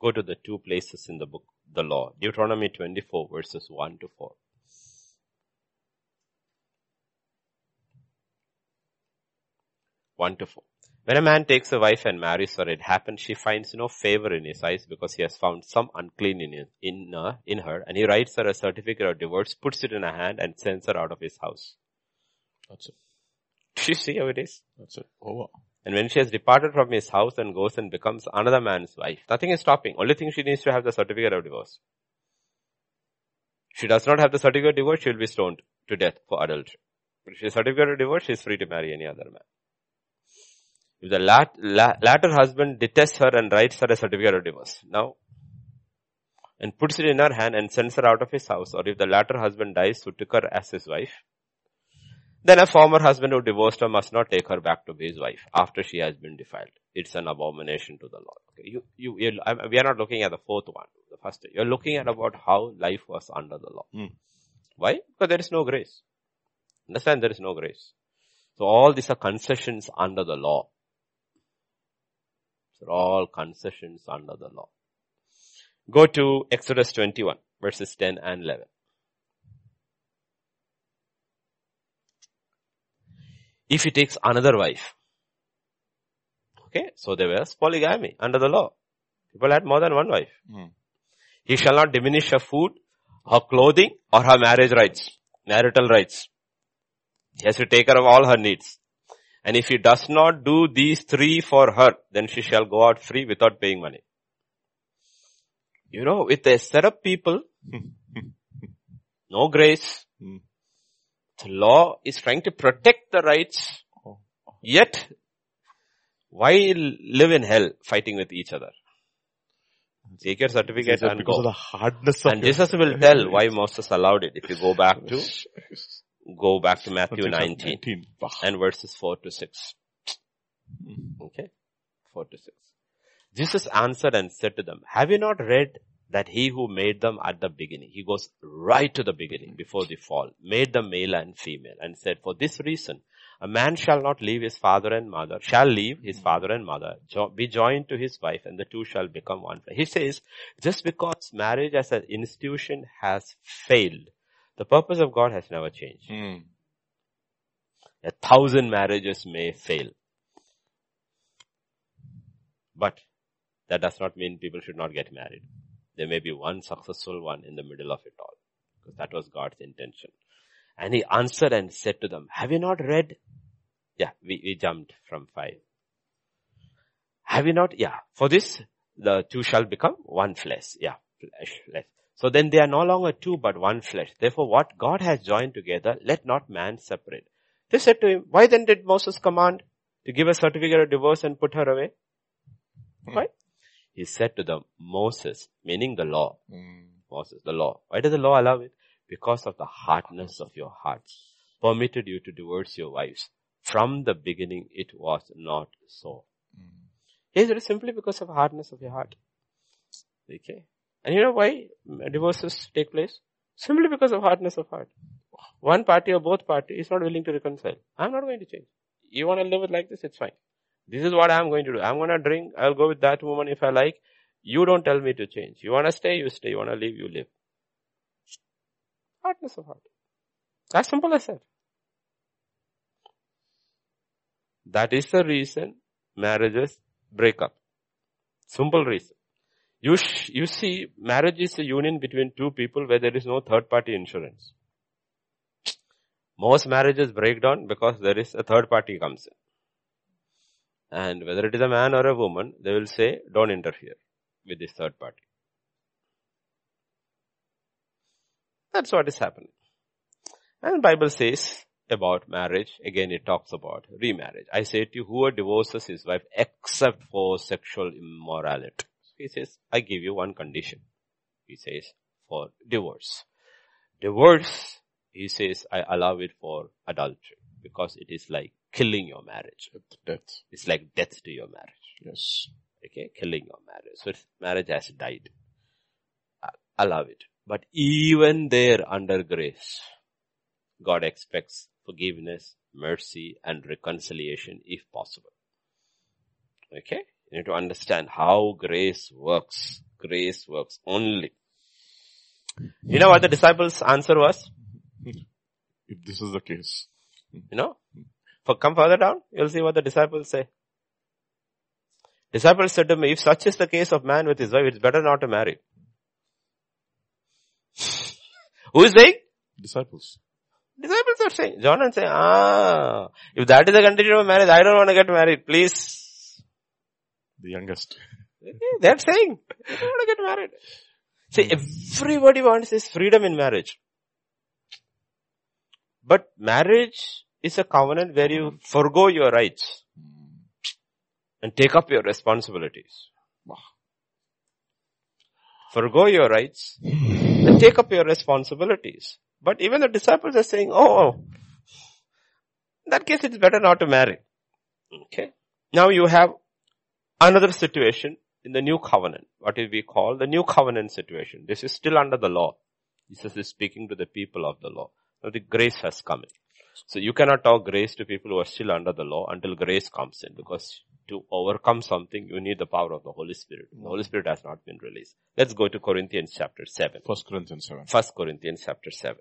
Go to the 2 places in the book, the law. Deuteronomy 24 verses 1 to 4. When a man takes a wife and marries her, it happens she finds no favor in his eyes because he has found some uncleanness in her, and he writes her a certificate of divorce, puts it in her hand, and sends her out of his house. That's it. Do you see how it is? That's it. Over. And when she has departed from his house and goes and becomes another man's wife, nothing is stopping. Only thing she needs to have the certificate of divorce. If she does not have the certificate of divorce, she will be stoned to death for adultery. If she has certificate of divorce, she is free to marry any other man. If the latter husband detests her and writes her a certificate of divorce now and puts it in her hand and sends her out of his house, or if the latter husband dies who took her as his wife, then a former husband who divorced her must not take her back to be his wife after she has been defiled. It's an abomination to the Lord. Okay, we are not looking at the 4th one, the first. You're looking at about how life was under the law. Why? Because there is no grace. Understand, there is no grace. So all these are concessions under the law. These are all concessions under the law. Go to Exodus 21, verses 10 and 11. If he takes another wife. Okay, so there was polygamy under the law. People had more than 1 wife. He shall not diminish her food, her clothing, or her marital rights. He has to take care of all her needs. And if he does not do these 3 for her, then she shall go out free without paying money. You know, with a set of people No grace. The law is trying to protect the rights. Yet, why live in hell fighting with each other? Take your certificate and go. Of the hardness of and Jesus will tell why Moses allowed it. If you go back to Matthew 19 and verses 4 to 6. Okay? 4 to 6. Jesus answered and said to them, have you not read that he who made them at the beginning, he goes right to the beginning before the fall, made them male and female and said, for this reason, a man shall not leave his father and mother, shall leave his father and mother, be joined to his wife, and the two shall become one. He says, just because marriage as an institution has failed, the purpose of God has never changed. 1,000 marriages may fail. But that does not mean people should not get married. There may be one successful one in the middle of it all. Because that was God's intention. And he answered and said to them, have you not read? Yeah, we jumped from 5. Have you not? Yeah. For this, the two shall become one flesh. Yeah, flesh. So then they are no longer two, but one flesh. Therefore, what God has joined together, let not man separate. They said to him, why then did Moses command to give a certificate of divorce and put her away? Why? He said to them, Moses, meaning the law. Moses, the law. Why does the law allow it? Because of the hardness of your hearts, permitted you to divorce your wives. From the beginning, it was not so. Is it simply because of hardness of your heart? Okay. And you know why divorces take place? Simply because of hardness of heart. One party or both party is not willing to reconcile. I'm not going to change. You want to live it like this? It's fine. This is what I'm going to do. I'm going to drink. I'll go with that woman if I like. You don't tell me to change. You want to stay? You stay. You want to leave? You leave. Hardness of heart. That's simple as that. That is the reason marriages break up. Simple reason. You see, marriage is a union between two people where there is no third party insurance. Most marriages break down because there is a third party comes in. And whether it is a man or a woman, they will say, don't interfere with this third party. That's what is happening. And the Bible says about marriage, again it talks about remarriage. I say to you, whoever divorces his wife except for sexual immorality. He says, I give you one condition. He says, for divorce. Divorce, he says, I allow it for adultery. Because it is like killing your marriage. Death. It's like death to your marriage. Yes. Okay, killing your marriage. So if marriage has died, allow it. But even there, under grace, God expects forgiveness, mercy, and reconciliation if possible. Okay? You need to understand how grace works. Grace works only. You know what the disciples' answer was? If this is the case. You know? Come further down, you'll see what the disciples say. Disciples said to me, if such is the case of man with his wife, it's better not to marry. Who is saying? Disciples. Disciples are saying. John and saying, if that is the condition of marriage, I don't want to get married, please. The youngest. They're saying, I don't want to get married. See, everybody wants this freedom in marriage. But marriage is a covenant where you forgo your rights and take up your responsibilities. Wow. Forgo your rights and take up your responsibilities. But even the disciples are saying, in that case it's better not to marry. Okay. Now you have another situation in the new covenant. What we call the new covenant situation. This is still under the law. Jesus is speaking to the people of the law. Now the grace has come in. So you cannot talk grace to people who are still under the law until grace comes in. Because to overcome something, you need the power of the Holy Spirit. The Holy Spirit has not been released. Let's go to Corinthians chapter 7. 1 Corinthians chapter 7.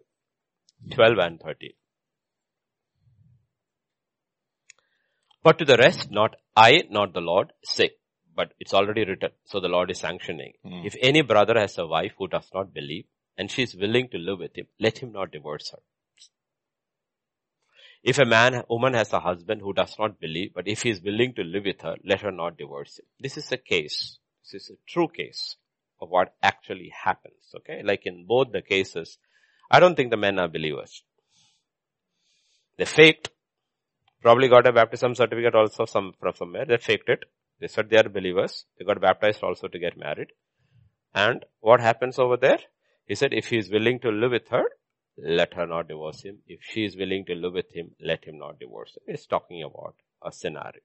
12 and 13. But to the rest, not I, not the Lord, say. But it's already written. So the Lord is sanctioning. If any brother has a wife who does not believe, and she is willing to live with him, let him not divorce her. If a woman has a husband who does not believe, but if he is willing to live with her, let her not divorce him. This is a case. This is a true case of what actually happens. Okay, like in both the cases, I don't think the men are believers. They faked. Probably got a baptism certificate also from somewhere. They faked it. They said they are believers. They got baptized also to get married. And what happens over there? He said, if he is willing to live with her, let her not divorce him. If she is willing to live with him, let him not divorce him. It's talking about a scenario,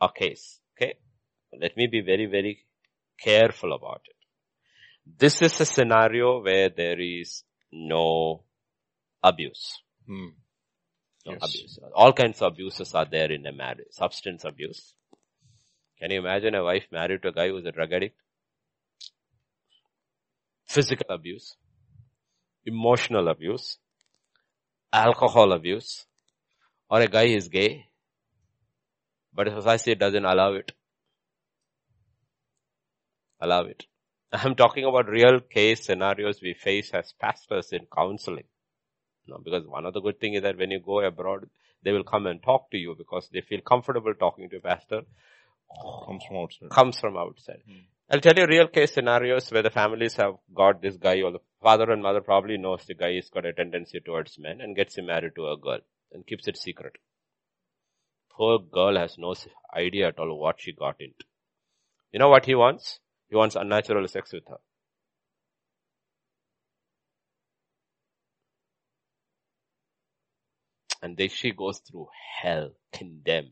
a case. Okay. Let me be very, very careful about it. This is a scenario where there is no abuse. Abuse. All kinds of abuses are there in a marriage. Substance abuse. Can you imagine a wife married to a guy who is a drug addict? Physical abuse. Emotional abuse. Alcohol abuse. Or a guy is gay, but society doesn't allow it. I'm talking about real case scenarios we face as pastors in counseling. No, because one of the good things is that when you go abroad, they will come and talk to you because they feel comfortable talking to a pastor. Comes from outside. I'll tell you real case scenarios where the families have got this guy, or the father and mother probably knows the guy has got a tendency towards men and gets him married to a girl and keeps it secret. Poor girl has no idea at all what she got into. You know what he wants? He wants unnatural sex with her. And then she goes through hell, condemned.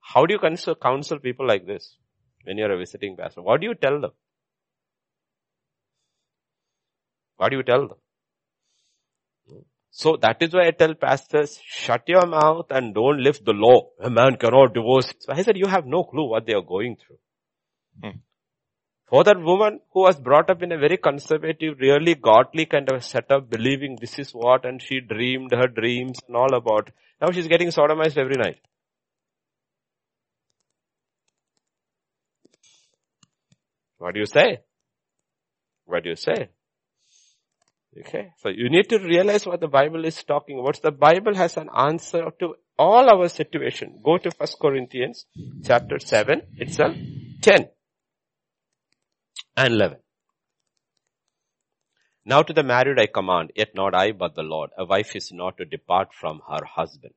How do you counsel people like this when you're a visiting pastor? What do you tell them? So that is why I tell pastors, shut your mouth and don't lift the law. A man cannot divorce. So I said, you have no clue what they are going through. For that woman who was brought up in a very conservative, really godly kind of setup, believing this is what, and she dreamed her dreams and all about. Now she's getting sodomized every night. What do you say? Okay. So you need to realize what the Bible is talking about. The Bible has an answer to all our situation. Go to 1 Corinthians chapter 7 itself, 10 and 11. Now to the married I command, yet not I but the Lord. A wife is not to depart from her husband.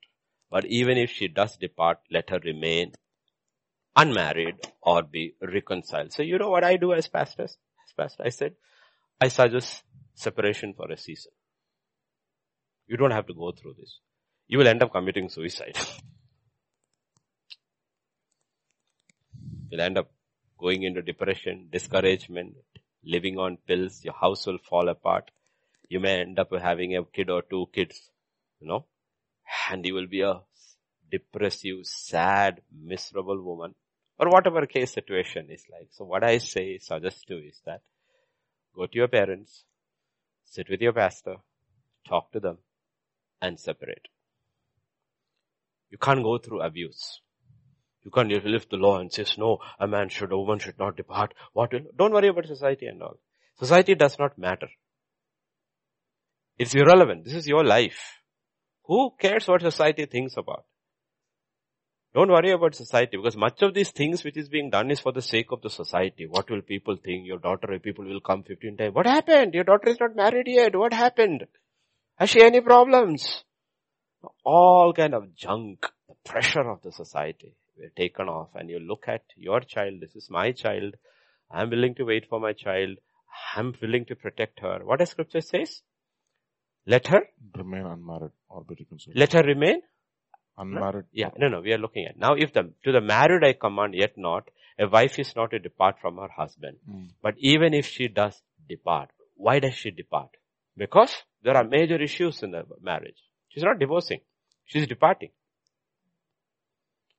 But even if she does depart, let her remain unmarried or be reconciled. So you know what I do as pastors? As pastor, I said, I suggest separation for a season. You don't have to go through this. You will end up committing suicide. You'll end up going into depression, discouragement, living on pills. Your house will fall apart. You may end up having a kid or two kids, you know, and you will be a depressive, sad, miserable woman, or whatever case situation is like. So what I say, suggest to is that go to your parents, sit with your pastor, talk to them, and separate. You can't go through abuse. You can't lift the law and says, no, a woman should not depart. What will? Don't worry about society and all. Society does not matter. It's irrelevant. This is your life. Who cares what society thinks about? Don't worry about society, because much of these things which is being done is for the sake of the society. What will people think? Your daughter, people will come 15 times. What happened? Your daughter is not married yet. What happened? Has she any problems? All kind of junk, the pressure of the society were taken off, and you look at your child. This is my child. I'm willing to wait for my child. I'm willing to protect her. What does scripture says? Let her remain unmarried or be reconciled. Let her remain unmarried. Yeah, no, we are looking at. Now, if to the married I command, yet not, a wife is not to depart from her husband. But even if she does depart, why does she depart? Because there are major issues in the marriage. She's not divorcing. She's departing.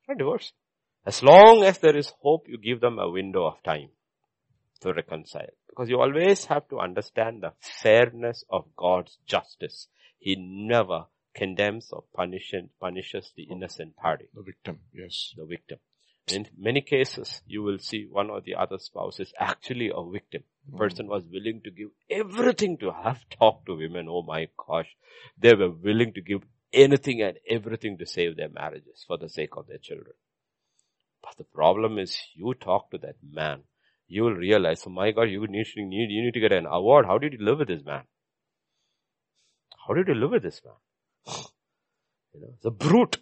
Not divorce. As long as there is hope, you give them a window of time to reconcile. Because you always have to understand the fairness of God's justice. He never condemns or punishes the innocent party. The victim, yes. The victim. In many cases, you will see one or the other spouse is actually a victim. The person was willing to give everything to her. I've talked to women, oh my gosh. They were willing to give anything and everything to save their marriages for the sake of their children. But the problem is, you talk to that man you will realize, oh my God, you need to get an award. How did you live with this man? How did you live with this man? You know, it's a brute.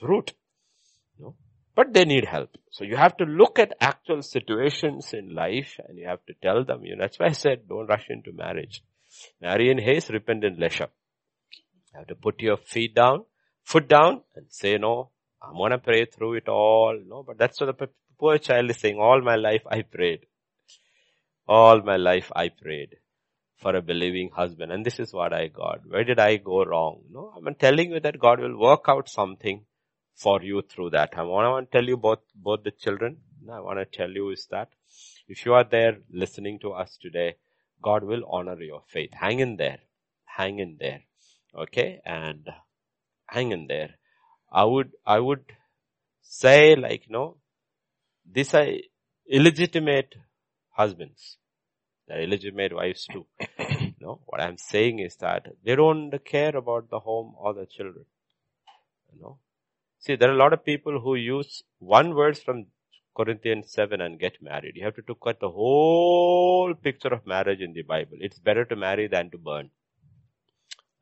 Brute. You know? But they need help. So you have to look at actual situations in life and you have to tell them. You know, that's why I said don't rush into marriage. Marry in haste, repent in leisure. You have to put your foot down and say, no, I'm going to pray through it all. No, but that's what the poor child is saying. All my life I prayed. All my life I prayed for a believing husband. And this is what I got. Where did I go wrong? No, I'm telling you that God will work out something for you through that. I want to tell you both the children. I want to tell you is that if you are there listening to us today, God will honor your faith. Hang in there. Hang in there. Okay, and hang in there. I would say, like, no, these are illegitimate husbands. They're illegitimate wives too. No, what I'm saying is that they don't care about the home or the children. You know, see, there are a lot of people who use one verse from Corinthians 7 and get married. You have to look at the whole picture of marriage in the Bible. It's better to marry than to burn.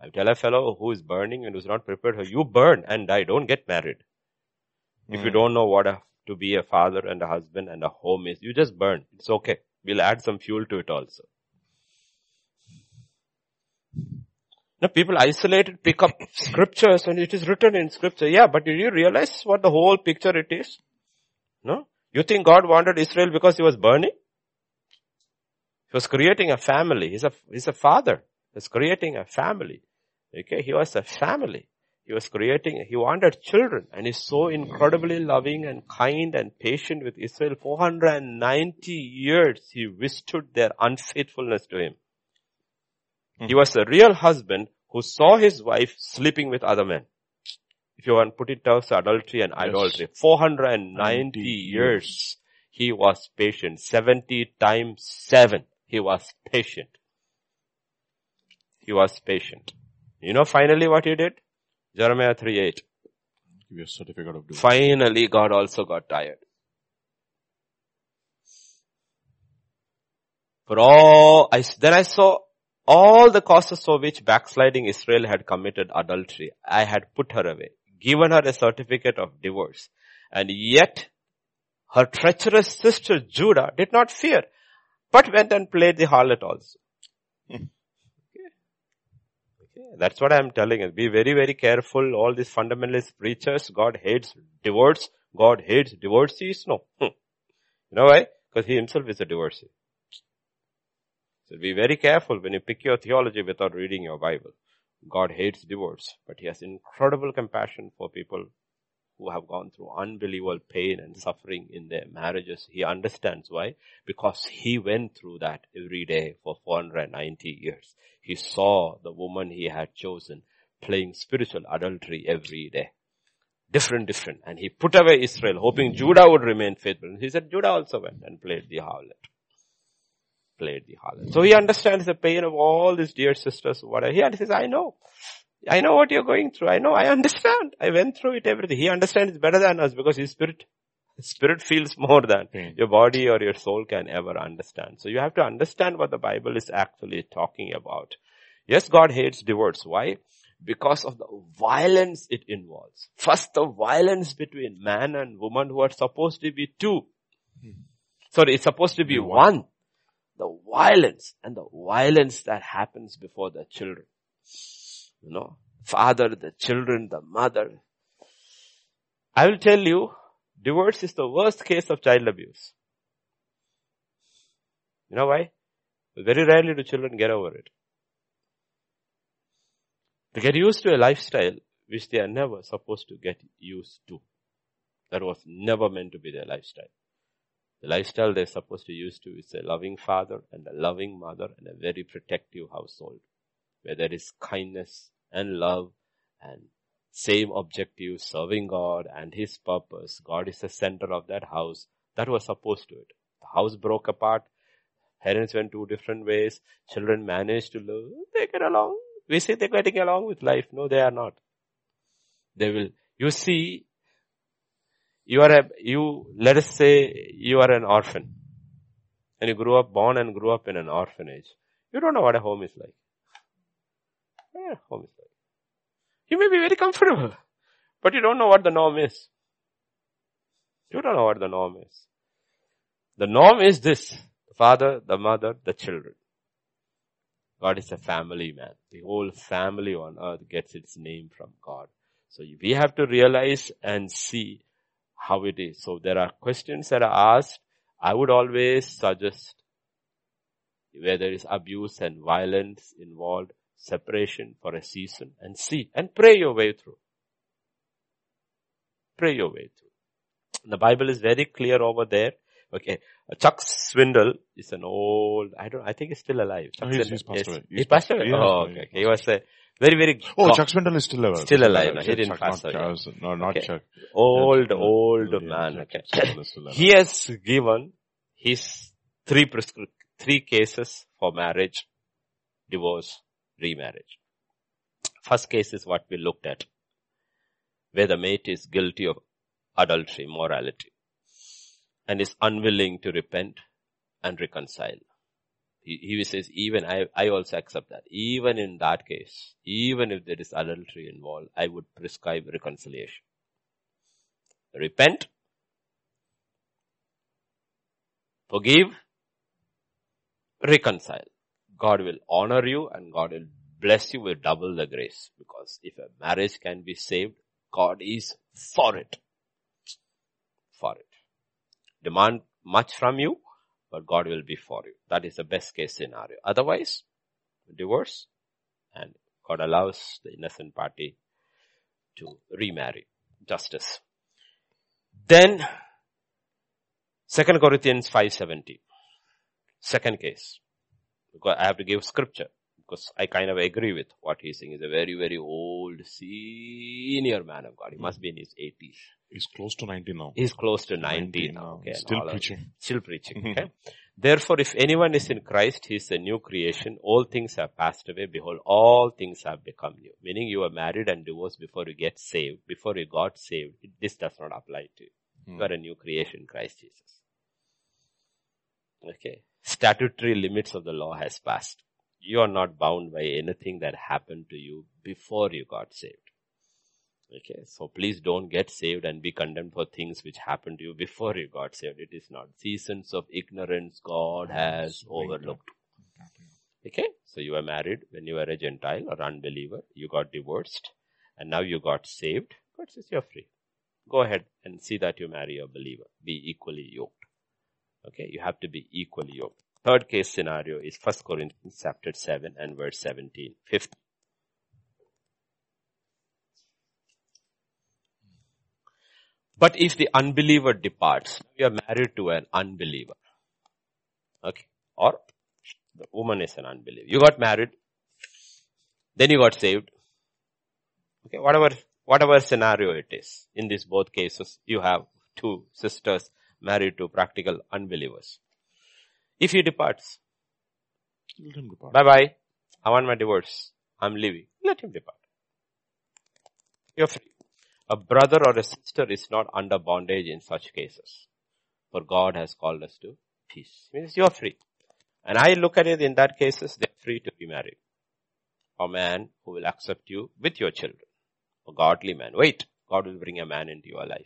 I tell a fellow who is burning and who is not prepared, you burn and die. Don't get married. If you don't know what to be a father and a husband and a home is, you just burn. It's okay. We'll add some fuel to it also. Now, people isolated pick up scriptures and it is written in scripture. Yeah, but did you realize what the whole picture it is? No? You think God wanted Israel because he was burning? He was creating a family. He's a father. He was creating a family. Okay, he was a family. He wanted children, and he's so incredibly loving and kind and patient with Israel. 490 years he withstood their unfaithfulness to him. He was a real husband who saw his wife sleeping with other men. If you want to put it down to adultery and idolatry, 490 years he was patient. 70 times 7 he was patient. He was patient. You know finally what he did? Jeremiah 3:8. Give you a certificate of doing. Finally God also got tired. Then I saw all the causes for which backsliding Israel had committed adultery. I had put her away, given her a certificate of divorce. And yet her treacherous sister Judah did not fear, but went and played the harlot also. That's what I'm telling you. Be very, very careful. All these fundamentalist preachers, God hates divorce. God hates divorcees. No. You know why? Because he himself is a divorcee. So be very careful when you pick your theology without reading your Bible. God hates divorce, but he has incredible compassion for people who have gone through unbelievable pain and suffering in their marriages. He understands why. Because he went through that every day for 490 years. He saw the woman he had chosen playing spiritual adultery every day. Different. And he put away Israel, hoping Judah would remain faithful. He said Judah also went and played the harlot. So he understands the pain of all these dear sisters. He says, I know what you're going through. I understand. I went through it, everything. He understands better than us because his spirit feels more than your body or your soul can ever understand. So you have to understand what the Bible is actually talking about. Yes, God hates divorce. Why? Because of the violence it involves. First, the violence between man and woman who are supposed to be two. Sorry, it's supposed to be one. The violence and the violence that happens before the children. You know, father, the children, the mother. I will tell you, divorce is the worst case of child abuse. You know why? Very rarely do children get over it. They get used to a lifestyle which they are never supposed to get used to. That was never meant to be their lifestyle. The lifestyle they're supposed to use to is a loving father and a loving mother and a very protective household, where there is kindness and love and same objective, serving God and his purpose. God is the center of that house. That was supposed to it. The house broke apart. Parents went two different ways. Children managed to live. They get along. We say they're getting along with life. No, they are not. You see, You are let us say you are an orphan. And you born and grew up in an orphanage. You don't know what a home is like. Yeah, home is like. You may be very comfortable, but you don't know what the norm is. You don't know what the norm is. The norm is this. The father, the mother, the children. God is a family man. The whole family on earth gets its name from God. So we have to realize and see how it is. So there are questions that are asked. I would always suggest where there is abuse and violence involved, separation for a season, and see and pray your way through. Pray your way through. The Bible is very clear over there. Okay, Chuck Swindle is an old. I think he's still alive. No, he's passed away. He's passed away. Oh, okay. He was a very, very. Oh, Chuck Swindle is still alive. Still alive. No, he didn't pass away. No, not okay. Chuck. Old man. Okay. He has given his three cases for marriage, divorce, remarriage. First case is what we looked at, where the mate is guilty of adultery, morality, and is unwilling to repent and reconcile. He says, even I also accept that. Even in that case, even if there is adultery involved, I would prescribe reconciliation. Repent. Forgive. Reconcile. God will honor you and God will bless you with double the grace. Because if a marriage can be saved, God is for it. For it. Demand much from you, but God will be for you. That is the best case scenario. Otherwise, divorce, and God allows the innocent party to remarry. Justice. Then, 2 Corinthians 5:17. Second case. Because I have to give scripture. Because I kind of agree with what he's saying. He's a very, very old, senior man of God. He must be in his 80s. He's close to 90 now. He's close to 90 now. Okay, Still preaching. Okay? Therefore, if anyone is in Christ, he is a new creation. All things have passed away. Behold, all things have become new. Meaning you were married and divorced before you get saved. Before you got saved, this does not apply to you. You are a new creation in Christ Jesus. Okay. Statutory limits of the law has passed. You are not bound by anything that happened to you before you got saved. Okay, so please don't get saved and be condemned for things which happened to you before you got saved. It is not. Seasons of ignorance God has overlooked. Okay, so you were married when you were a Gentile or unbeliever. You got divorced and now you got saved. God says you're free. Go ahead and see that you marry a believer. Be equally yoked. Okay, you have to be equally yoked. Third case scenario is 1 Corinthians chapter 7 and verse 17. Fifth. But if the unbeliever departs, you are married to an unbeliever. Okay. Or the woman is an unbeliever. You got married. Then you got saved. Okay. Whatever scenario it is. In these both cases, you have two sisters married to practical unbelievers. If he departs, let him depart. Bye-bye. I want my divorce. I'm leaving. Let him depart. You're free. A brother or a sister is not under bondage in such cases. For God has called us to peace. It means you're free. And I look at it in that cases, they're free to be married. A man who will accept you with your children. A godly man. Wait. God will bring a man into your life.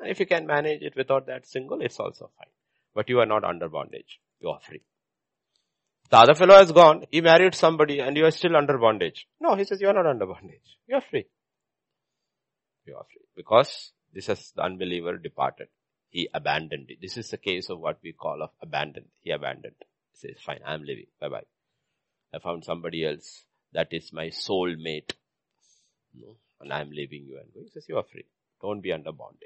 And if you can manage it without that single, it's also fine. But you are not under bondage. You are free. The other fellow has gone. He married somebody and you are still under bondage. No, he says you are not under bondage. You are free. You are free. Because this is the unbeliever departed. He abandoned it. This is the case of what we call of abandoned. He abandoned. He says, fine, I am leaving. Bye-bye. I found somebody else. That is my soul mate. No? And I am leaving you. And he says you are free. Don't be under bondage.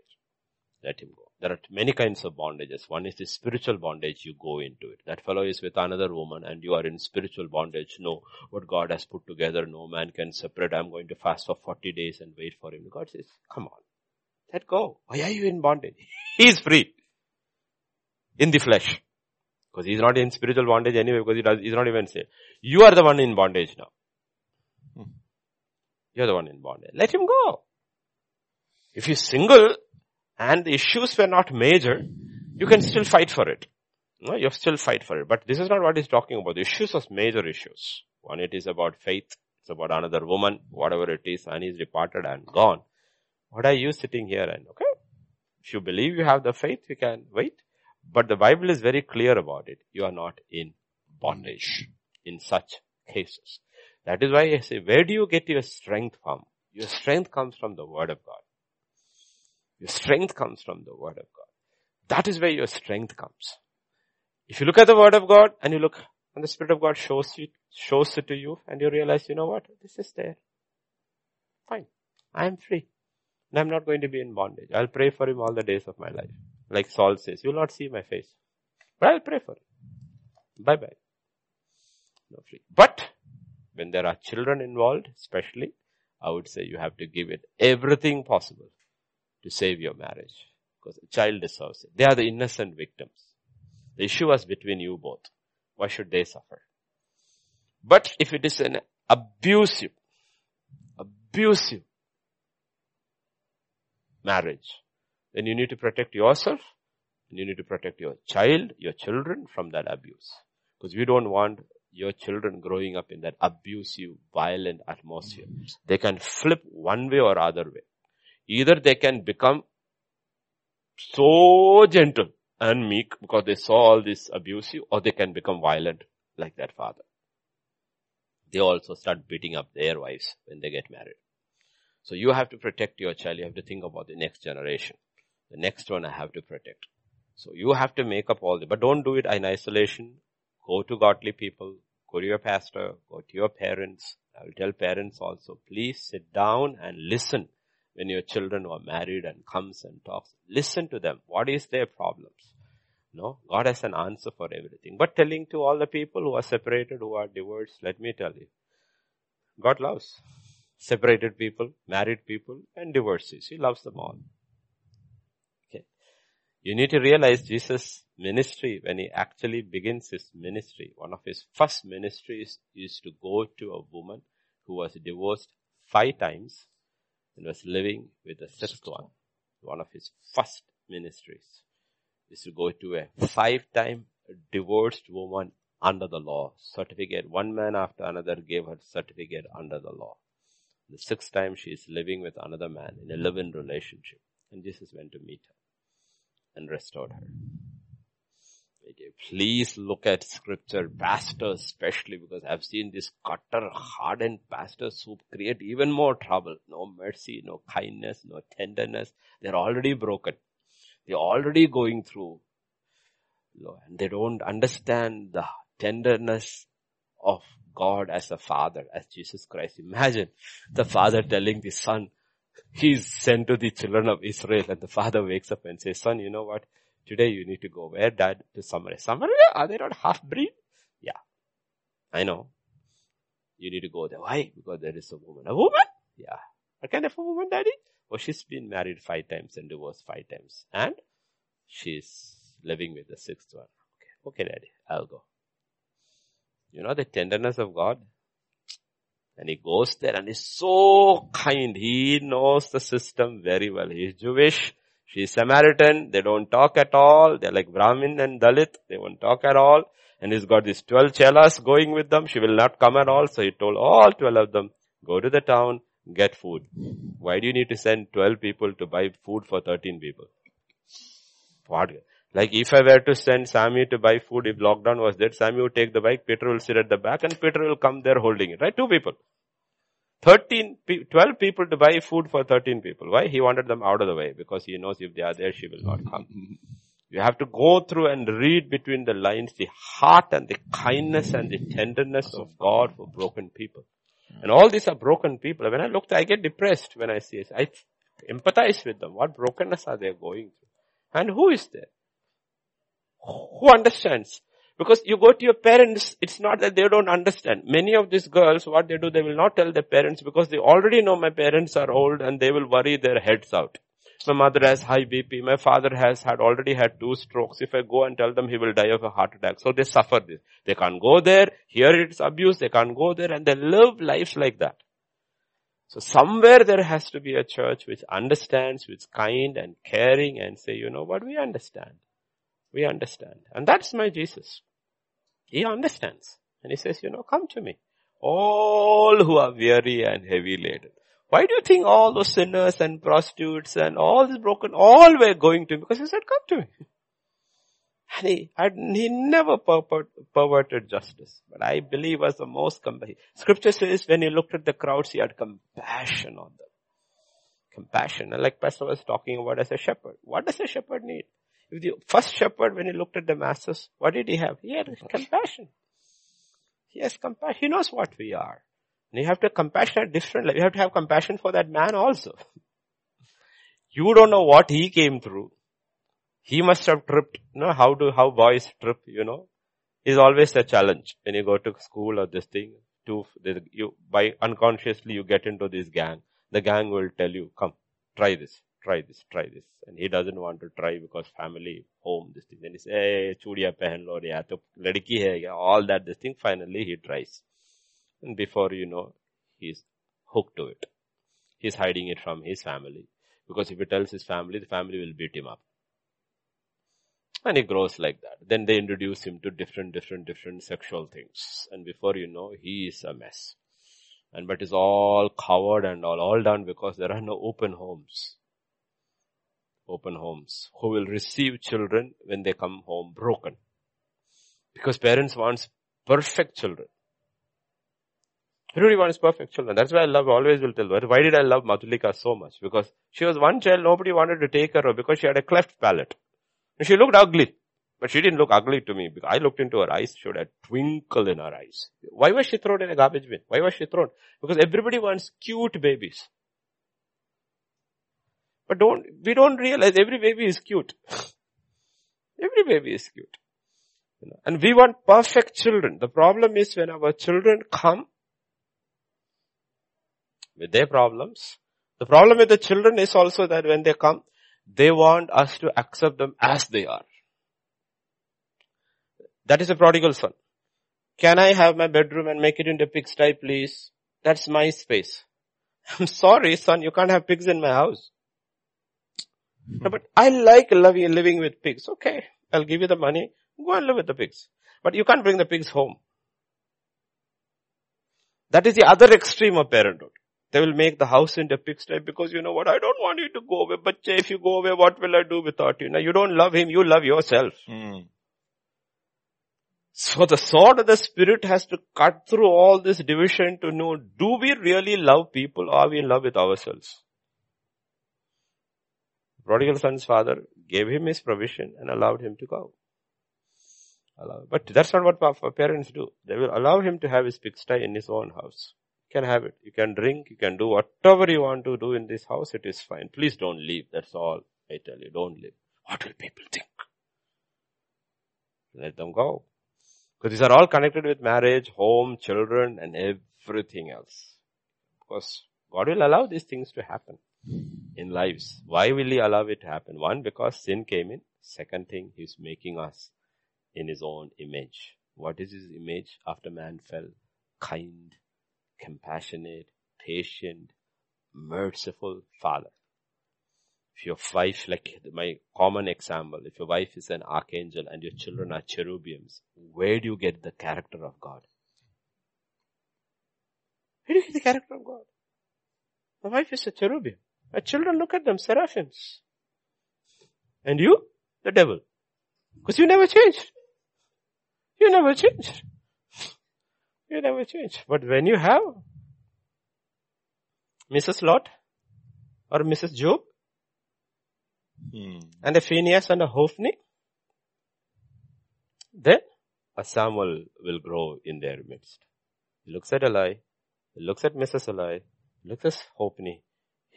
Let him go. There are many kinds of bondages. One is the spiritual bondage. You go into it. That fellow is with another woman and you are in spiritual bondage. No, what God has put together, no man can separate. I'm going to fast for 40 days and wait for him. God says, come on. Let go. Why are you in bondage? He is free. In the flesh. Because he's not in spiritual bondage anyway, because he's not even saved. You are the one in bondage now. You're the one in bondage. Let him go. If he's single, and the issues were not major, you can still fight for it. No, you still fight for it. But this is not what he's talking about. The issues are major issues. One, it is about faith. It's about another woman, whatever it is, and he's departed and gone. What are you sitting here and, okay? If you believe you have the faith, you can wait. But the Bible is very clear about it. You are not in bondage in such cases. That is why I say, where do you get your strength from? Your strength comes from the Word of God. Your strength comes from the Word of God. That is where your strength comes. If you look at the Word of God and you look, and the Spirit of God shows it to you, and you realize, you know what? This is there. Fine. I am free. And I'm not going to be in bondage. I'll pray for him all the days of my life. Like Saul says, you'll not see my face. But I'll pray for him. Bye-bye. No free. But when there are children involved, especially, I would say you have to give it everything possible to save your marriage. Because a child deserves it. They are the innocent victims. The issue was between you both. Why should they suffer? But if it is an abusive marriage, then you need to protect yourself, and you need to protect your child, your children from that abuse. Because you don't want your children growing up in that abusive, violent atmosphere. They can flip one way or other way. Either they can become so gentle and meek because they saw all this abusive, or they can become violent like that father. They also start beating up their wives when they get married. So you have to protect your child. You have to think about the next generation. The next one I have to protect. So you have to make up all the, but don't do it in isolation. Go to godly people. Go to your pastor. Go to your parents. I will tell parents also, please sit down and listen when your children are married and comes and talks. Listen to them. What is their problems? No, God has an answer for everything. But telling to all the people who are separated, who are divorced, let me tell you, God loves separated people, married people, and divorcees. He loves them all. Okay. You need to realize Jesus' ministry, when he actually begins his ministry, one of his first ministries is to go to a woman who was divorced 5 times and was living with the 6th one. One of his first ministries is to go to a 5-time divorced woman under the law. Certificate. One man after another gave her certificate under the law. The 6th time she is living with another man in a live-in relationship. And Jesus went to meet her and restored her. Okay, please look at scripture, pastors especially, because I've seen these cutter, hardened pastors who create even more trouble. No mercy, no kindness, no tenderness. They're already broken. They're already going through. You know, and they don't understand the tenderness of God as a father, as Jesus Christ. Imagine the father telling the son, he's sent to the children of Israel, and the father wakes up and says, son, you know what? Today you need to go where, dad? To Samaria. Samaria? Are they not half-breed? Yeah. I know. You need to go there. Why? Because there is a woman. A woman? Yeah. What kind of a woman, daddy? Well, she's been married 5 times and divorced 5 times. And she's living with the 6th one. Okay, daddy. I'll go. You know the tenderness of God? And he goes there and he's so kind. He knows the system very well. He's Jewish. She's Samaritan. They don't talk at all. They're like Brahmin and Dalit. They won't talk at all. And he's got these 12 chelas going with them. She will not come at all. So he told all 12 of them, go to the town, get food. Why do you need to send 12 people to buy food for 13 people? What? Like if I were to send Sammy to buy food, if lockdown was there, Sammy would take the bike, Peter will sit at the back, and Peter will come there holding it, right? 2 people. 12 people to buy food for 13 people. Why? He wanted them out of the way because he knows if they are there, she will not come. You have to go through and read between the lines the heart and the kindness and the tenderness of God for broken people. And all these are broken people. When I look, I get depressed when I see it. I empathize with them. What brokenness are they going through? And who is there? Who understands? Because you go to your parents, it's not that they don't understand. Many of these girls, what they do, they will not tell their parents because they already know my parents are old and they will worry their heads out. My mother has high BP. My father had already had 2 strokes. If I go and tell them, he will die of a heart attack. So they suffer this. They can't go there. Here it's abuse. They can't go there. And they live life like that. So somewhere there has to be a church which understands, which is kind and caring and say, you know what, we understand. We understand. And that's my Jesus. He understands. And he says, you know, come to me, all who are weary and heavy laden. Why do you think all those sinners and prostitutes and all this broken, all were going to him? Because he said, come to me. And he never perverted justice. But I believe was the most compassionate. Scripture says when he looked at the crowds, he had compassion on them. Compassion. And like Pastor was talking about as a shepherd. What does a shepherd need? If the first shepherd, when he looked at the masses, what did he have? He had compassion. He has compassion. He knows what we are. And you have to have compassion at different levels. You have to have compassion for that man also. You don't know what he came through. He must have tripped. You know, how boys trip, you know, is always a challenge. When you go to school or this thing, you by unconsciously you get into this gang. The gang will tell you, come, try this. Try this, try this. And he doesn't want to try because family, home, this thing. Then he says, hey, chudiya pehen lo, ya to ladki hai, all that, this thing. Finally, he tries. And before you know, he's hooked to it. He's hiding it from his family. Because if he tells his family, the family will beat him up. And he grows like that. Then they introduce him to different sexual things. And before you know, he is a mess. And but it's all covered and all done because there are no open homes. Open homes, who will receive children when they come home broken. Because parents wants perfect children. Everybody wants perfect children. That's why I love, always will tell, why did I love Madhulika so much? Because she was one child, nobody wanted to take her because she had a cleft palate. And she looked ugly. But she didn't look ugly to me because I looked into her eyes, showed a twinkle in her eyes. Why was she thrown in a garbage bin? Why was she thrown? Because everybody wants cute babies. But we don't realize every baby is cute. Every baby is cute. You know? And we want perfect children. The problem is when our children come with their problems. The problem with the children is also that when they come, they want us to accept them as they are. That is a prodigal son. Can I have my bedroom and make it into a pigsty, please? That's my space. I'm sorry, son, you can't have pigs in my house. No, but I like living with pigs. Okay, I'll give you the money. Go and live with the pigs. But you can't bring the pigs home. That is the other extreme of parenthood. They will make the house into a pigsty because you know what? I don't want you to go away. But if you go away, what will I do without you? Now you don't love him. You love yourself. So the sword of the Spirit has to cut through all this division to know, do we really love people or are we in love with ourselves? Prodigal son's father gave him his provision and allowed him to go. But that's not what parents do. They will allow him to have his pigsty in his own house. You can have it. You can drink. You can do whatever you want to do in this house. It is fine. Please don't leave. That's all I tell you. Don't leave. What will people think? Let them go. Because these are all connected with marriage, home, children, and everything else. Because God will allow these things to happen in lives. Why will he allow it to happen? One, because sin came in. Second thing, he's making us in his own image. What is his image after man fell? Kind, compassionate, patient, merciful father. If your wife, like my common example, if your wife is an archangel and your children are cherubims, where do you get the character of God? Where do you get the character of God? My wife is a cherubim. My children, look at them, seraphims. And you, the devil. Because you never changed. You never changed. You never changed. But when you have Mrs. Lot or Mrs. Job and a Phineas and a Hophni, then a Samuel will grow in their midst. He looks at Eli. He looks at Mrs. Eli. He looks at Hophni.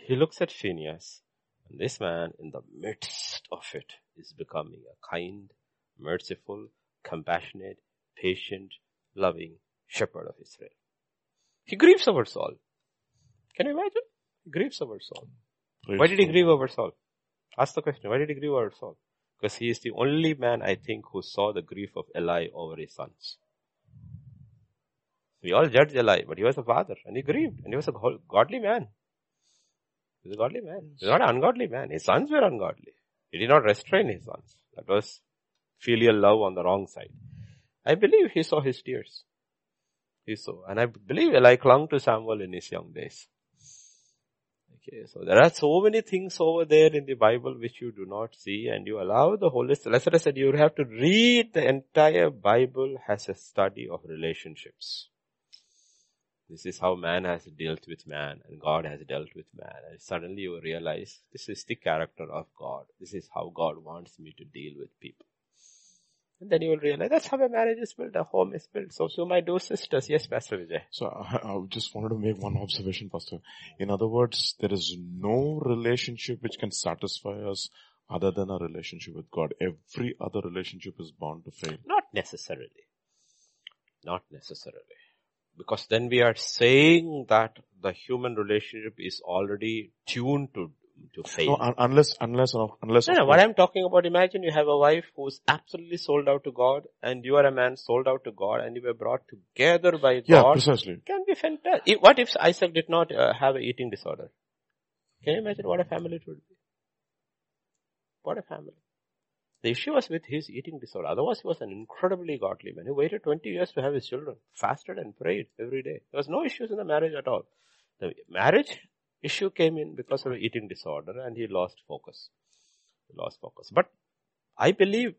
He looks at Phineas, and this man in the midst of it is becoming a kind, merciful, compassionate, patient, loving shepherd of Israel. He grieves over Saul. Can you imagine? He grieves over Saul. Why did he grieve over Saul? Ask the question, why did he grieve over Saul? Because he is the only man, I think, who saw the grief of Eli over his sons. We all judge a lie, but he was a father and he grieved and he was a godly man. He was a godly man. He was not an ungodly man. His sons were ungodly. He did not restrain his sons. That was filial love on the wrong side. I believe he saw his tears. He saw. And I believe Eli clung to Samuel in his young days. Okay, so there are so many things over there in the Bible which you do not see, and you allow the Holy Spirit. As I said, you have to read the entire Bible as a study of relationships. This is how man has dealt with man and God has dealt with man. And suddenly you realize this is the character of God. This is how God wants me to deal with people. And then you will realize that's how a marriage is built, a home is built. So my two sisters. Yes, Pastor Vijay. So I just wanted to make one observation, Pastor. In other words, there is no relationship which can satisfy us other than a relationship with God. Every other relationship is bound to fail. Not necessarily. Because then we are saying that the human relationship is already tuned to fail. No, unless. No, what I'm talking about, imagine you have a wife who's absolutely sold out to God, and you are a man sold out to God, and you were brought together by God. Yeah, precisely. It can be fantastic. What if Isaac did not have an eating disorder? Can you imagine what a family it would be? What a family. The issue was with his eating disorder. Otherwise, he was an incredibly godly man. He waited 20 years to have his children, fasted and prayed every day. There was no issues in the marriage at all. The marriage issue came in because of an eating disorder, and he lost focus. But I believe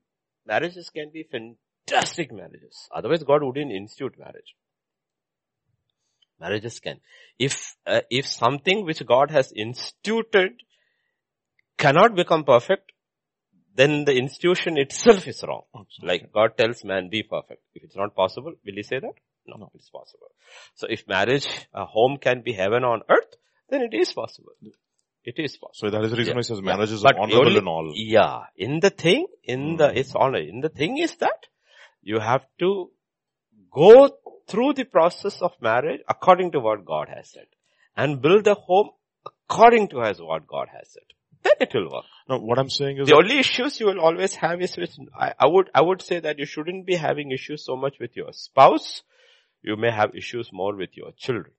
marriages can be fantastic marriages. Otherwise, God wouldn't institute marriage. Marriages can. If something which God has instituted cannot become perfect, then the institution itself is wrong. Absolutely. Like God tells man, be perfect. If it's not possible, will he say that? No, it's possible. So if marriage, a home can be heaven on earth, then it is possible. So that is the reason why he says marriage is honorable and all. Yeah. It's honor. In the thing is that you have to go through the process of marriage according to what God has said and build a home according to what God has said. Then it will work. No, what I'm saying is... The only issues you will always have is with... I would say that you shouldn't be having issues so much with your spouse. You may have issues more with your children.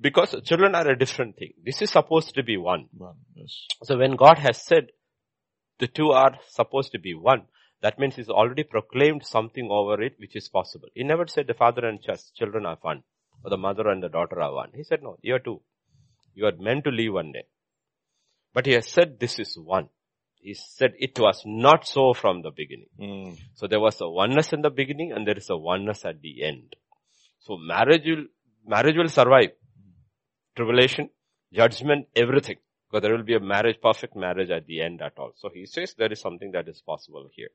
Because children are a different thing. This is supposed to be one. Yes. So when God has said the two are supposed to be one, that means he's already proclaimed something over it which is possible. He never said the father and children are one, or the mother and the daughter are one. He said, no, you are two. You are meant to leave one day. But he has said this is one. He said it was not so from the beginning. So there was a oneness in the beginning and there is a oneness at the end. So marriage will survive. Tribulation, judgment, everything. Because there will be a perfect marriage at the end at all. So he says there is something that is possible here.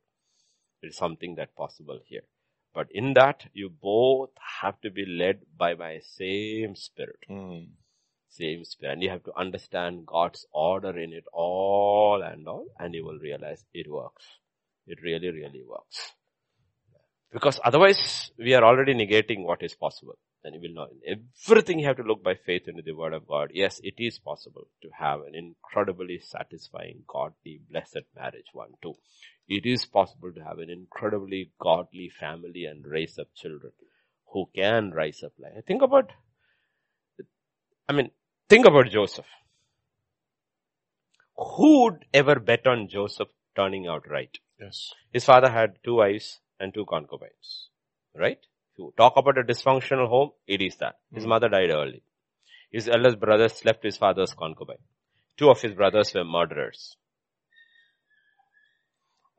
But in that you both have to be led by my same spirit. And you have to understand God's order in it all, and you will realize it works. It really, really works. Because otherwise, we are already negating what is possible. Then you will know. Everything you have to look by faith into the Word of God. Yes, it is possible to have an incredibly satisfying, godly, blessed marriage, one, too. It is possible to have an incredibly godly family and raise up children who can rise up. Think about Joseph. Who would ever bet on Joseph turning out right? Yes. His father had two wives and two concubines. Right? If you talk about a dysfunctional home, it is that. His mother died early. His eldest brother slept his father's concubine. Two of his brothers were murderers.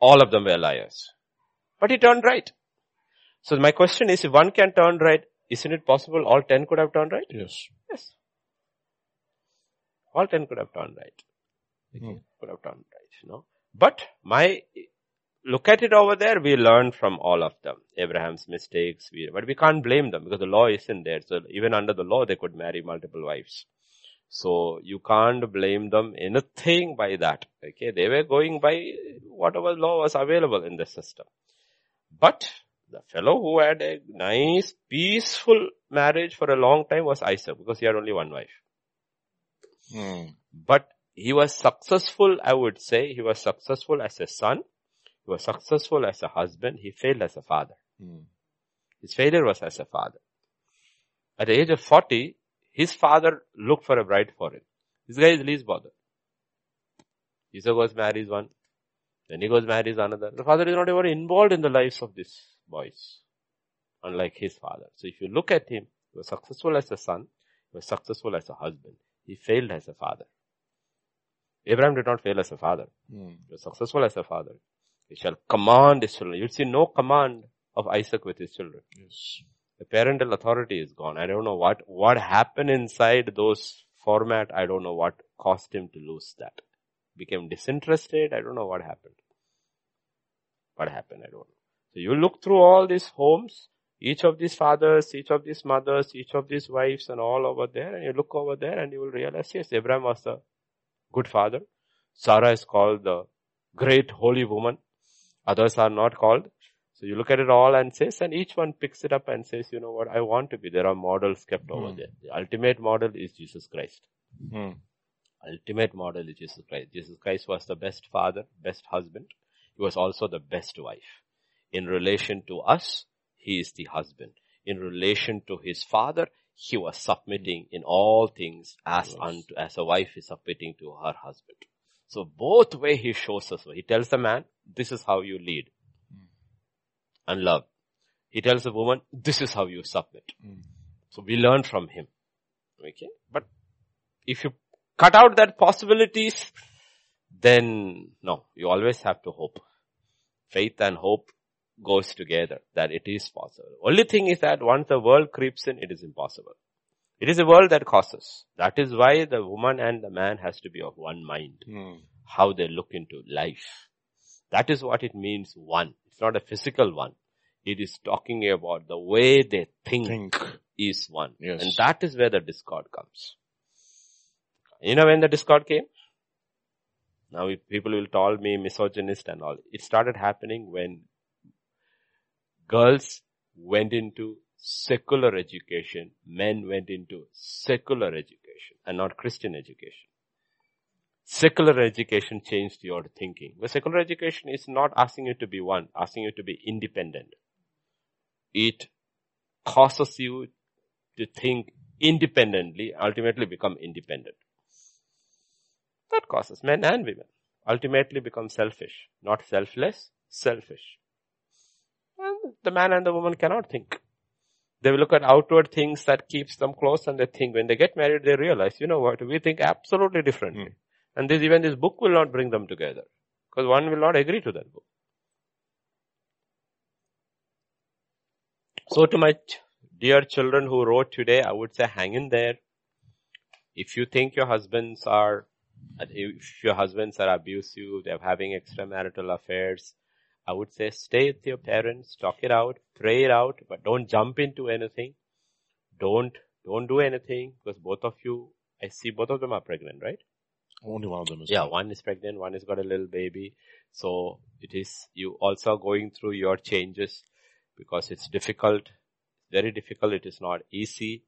All of them were liars. But he turned right. So my question is, if one can turn right, isn't it possible all 10 could have turned right? Yes. All 10 could have turned right. But look at it over there, we learn from all of them. Abraham's mistakes, but we can't blame them because the law isn't there. So even under the law, they could marry multiple wives. So you can't blame them anything by that. Okay, they were going by whatever law was available in the system. But the fellow who had a nice, peaceful marriage for a long time was Isaac because he had only one wife. But he was successful, I would say. He was successful as a son. He was successful as a husband. He failed as a father. His failure was as a father. At the age of 40, his father looked for a bride for him. This guy is least bothered. Esau goes, marries one. Then he goes, marries another. The father is not even involved in the lives of these boys, unlike his father. So if you look at him, he was successful as a son, he was successful as a husband. He failed as a father. Abraham did not fail as a father. He was successful as a father. He shall command his children. You'll see no command of Isaac with his children. Yes. The parental authority is gone. I don't know what happened inside those format. I don't know what caused him to lose that. Became disinterested. I don't know what happened. I don't know. So you look through all these homes, each of these fathers, each of these mothers, each of these wives and all over there. And you look over there and you will realize, yes, Abraham was the good father. Sarah is called the great holy woman. Others are not called. So you look at it all and says, and each one picks it up and says, you know what, I want to be. There are models kept over there. The ultimate model is Jesus Christ. Jesus Christ was the best father, best husband. He was also the best wife. In relation to us, he is the husband. In relation to his father, he was submitting in all things as a wife is submitting to her husband. So both way he shows us. He tells the man, this is how you lead and love. He tells the woman, this is how you submit. So we learn from him. Okay? But if you cut out that possibilities, then no, you always have to hope. Faith and hope goes together, that it is possible. Only thing is that once the world creeps in, it is impossible. It is the world that causes. That is why the woman and the man has to be of one mind. How they look into life. That is what it means, one. It's not a physical one. It is talking about the way they think. Is one. Yes. And that is where the discord comes. You know when the discord came? Now people will call me misogynist and all. It started happening when girls went into secular education. Men went into secular education and not Christian education. Secular education changed your thinking. But secular education is not asking you to be one, asking you to be independent. It causes you to think independently, ultimately become independent. That causes men and women ultimately become selfish. Not selfless, selfish. And the man and the woman cannot think. They will look at outward things that keeps them close and they think. When they get married, they realize, you know what, we think absolutely differently. And this book will not bring them together. Because one will not agree to that book. So to my dear children who wrote today, I would say hang in there. If you think your husbands are abusive, they're having extramarital affairs, I would say stay with your parents, talk it out, pray it out, but don't jump into anything. Don't do anything, because both of you, I see both of them are pregnant, right? Only one of them is pregnant. Yeah, one is pregnant, one has got a little baby. So it is, you also going through your changes because it's difficult, very difficult, it is not easy,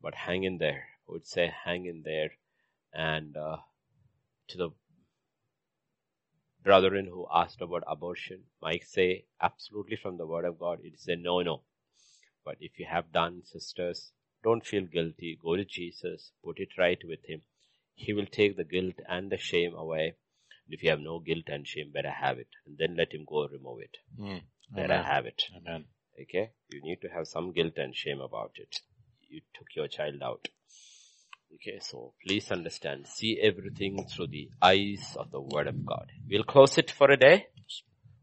but hang in there. I would say hang in there. And to the brethren who asked about abortion, Mike say absolutely from the word of God, it's a no-no. But if you have done, sisters, don't feel guilty. Go to Jesus, put it right with him. He will take the guilt and the shame away. If you have no guilt and shame, better have it. And then let him go remove it. Better have it. Amen. Okay? You need to have some guilt and shame about it. You took your child out. Okay, so please understand. See everything through the eyes of the Word of God. We'll close it for a day.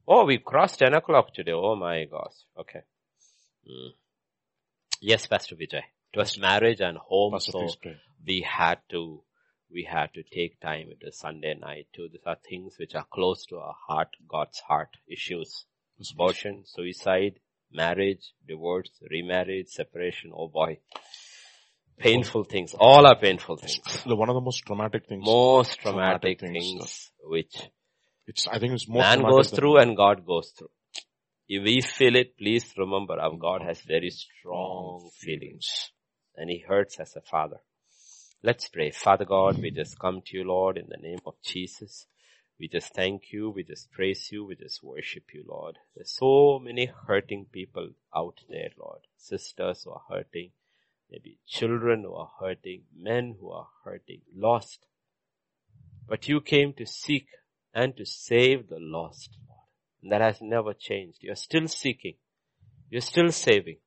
Oh, we crossed 10 o'clock today. Oh my gosh. Okay. Yes, Pastor Vijay. It was marriage and home, Pastor, so we had to take time. It was Sunday night too. These are things which are close to our heart, God's heart issues. Abortion, suicide, marriage, divorce, remarriage, separation. Oh boy. Painful things. All are painful things. One of the most traumatic things. Most traumatic things which man goes through and God goes through. If we feel it, please remember our God has very strong feelings and he hurts as a father. Let's pray. Father God, we just come to you, Lord, in the name of Jesus. We just thank you, we just praise you, we just worship you, Lord. There's so many hurting people out there, Lord. Sisters who are hurting, maybe children who are hurting, men who are hurting, lost. But you came to seek and to save the lost, Lord. And that has never changed. You're still seeking. You're still saving.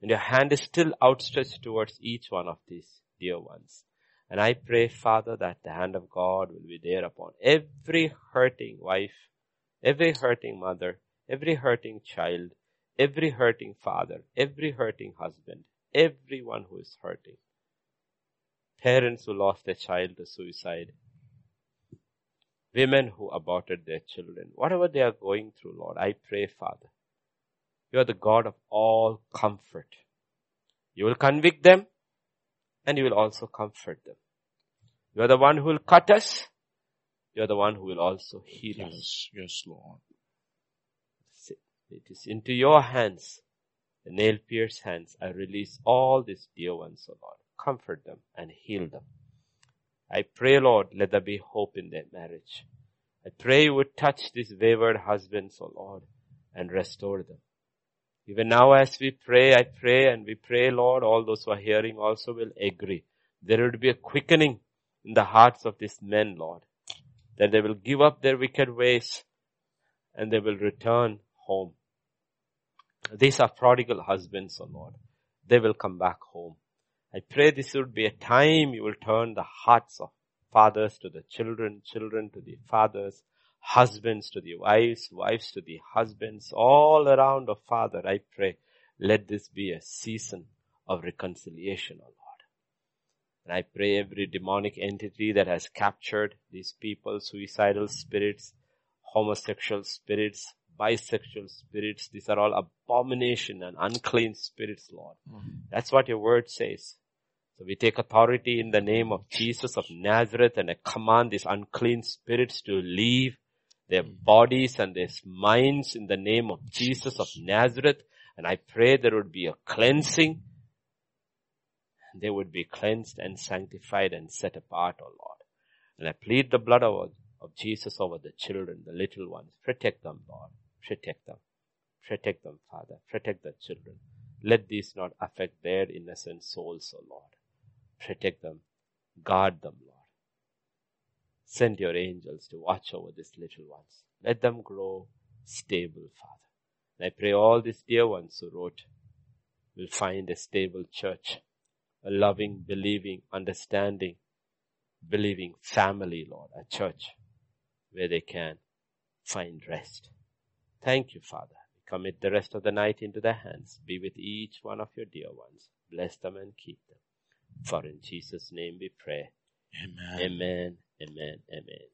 And your hand is still outstretched towards each one of these dear ones. And I pray, Father, that the hand of God will be there upon every hurting wife, every hurting mother, every hurting child, every hurting father, every hurting husband, everyone who is hurting. Parents who lost their child to suicide. Women who aborted their children. Whatever they are going through, Lord, I pray, Father, you are the God of all comfort. You will convict them and you will also comfort them. You are the one who will cut us. You are the one who will also heal us. Yes, Lord. It is into your hands, the nail-pierced hands. I release all these dear ones, O Lord. Comfort them and heal them. I pray, Lord, let there be hope in their marriage. I pray you would touch these wayward husbands, O Lord, and restore them. Even now as we pray, I pray and we pray, Lord, all those who are hearing also will agree. There will be a quickening in the hearts of these men, Lord, that they will give up their wicked ways and they will return home. These are prodigal husbands, O Lord. They will come back home. I pray this would be a time you will turn the hearts of fathers to the children, children to the fathers, husbands to the wives, wives to the husbands, all around, O Father, I pray, let this be a season of reconciliation, O Lord. And I pray every demonic entity that has captured these people, suicidal spirits, homosexual spirits, bisexual spirits, these are all abomination and unclean spirits, Lord. Mm-hmm. That's what your word says. So we take authority in the name of Jesus of Nazareth and I command these unclean spirits to leave their bodies and their minds in the name of Jesus of Nazareth. And I pray there would be a cleansing. They would be cleansed and sanctified and set apart, O Lord. And I plead the blood of Jesus over the children, the little ones. Protect them, Lord. Protect them. Protect them, Father. Protect the children. Let these not affect their innocent souls, O Lord. Protect them. Guard them, Lord. Send your angels to watch over these little ones. Let them grow stable, Father. And I pray all these dear ones who wrote will find a stable church, a loving, believing, understanding, believing family, Lord, a church where they can find rest. Thank you, Father. Commit the rest of the night into their hands. Be with each one of your dear ones. Bless them and keep them. For in Jesus' name we pray. Amen. Amen. Amen. Amen.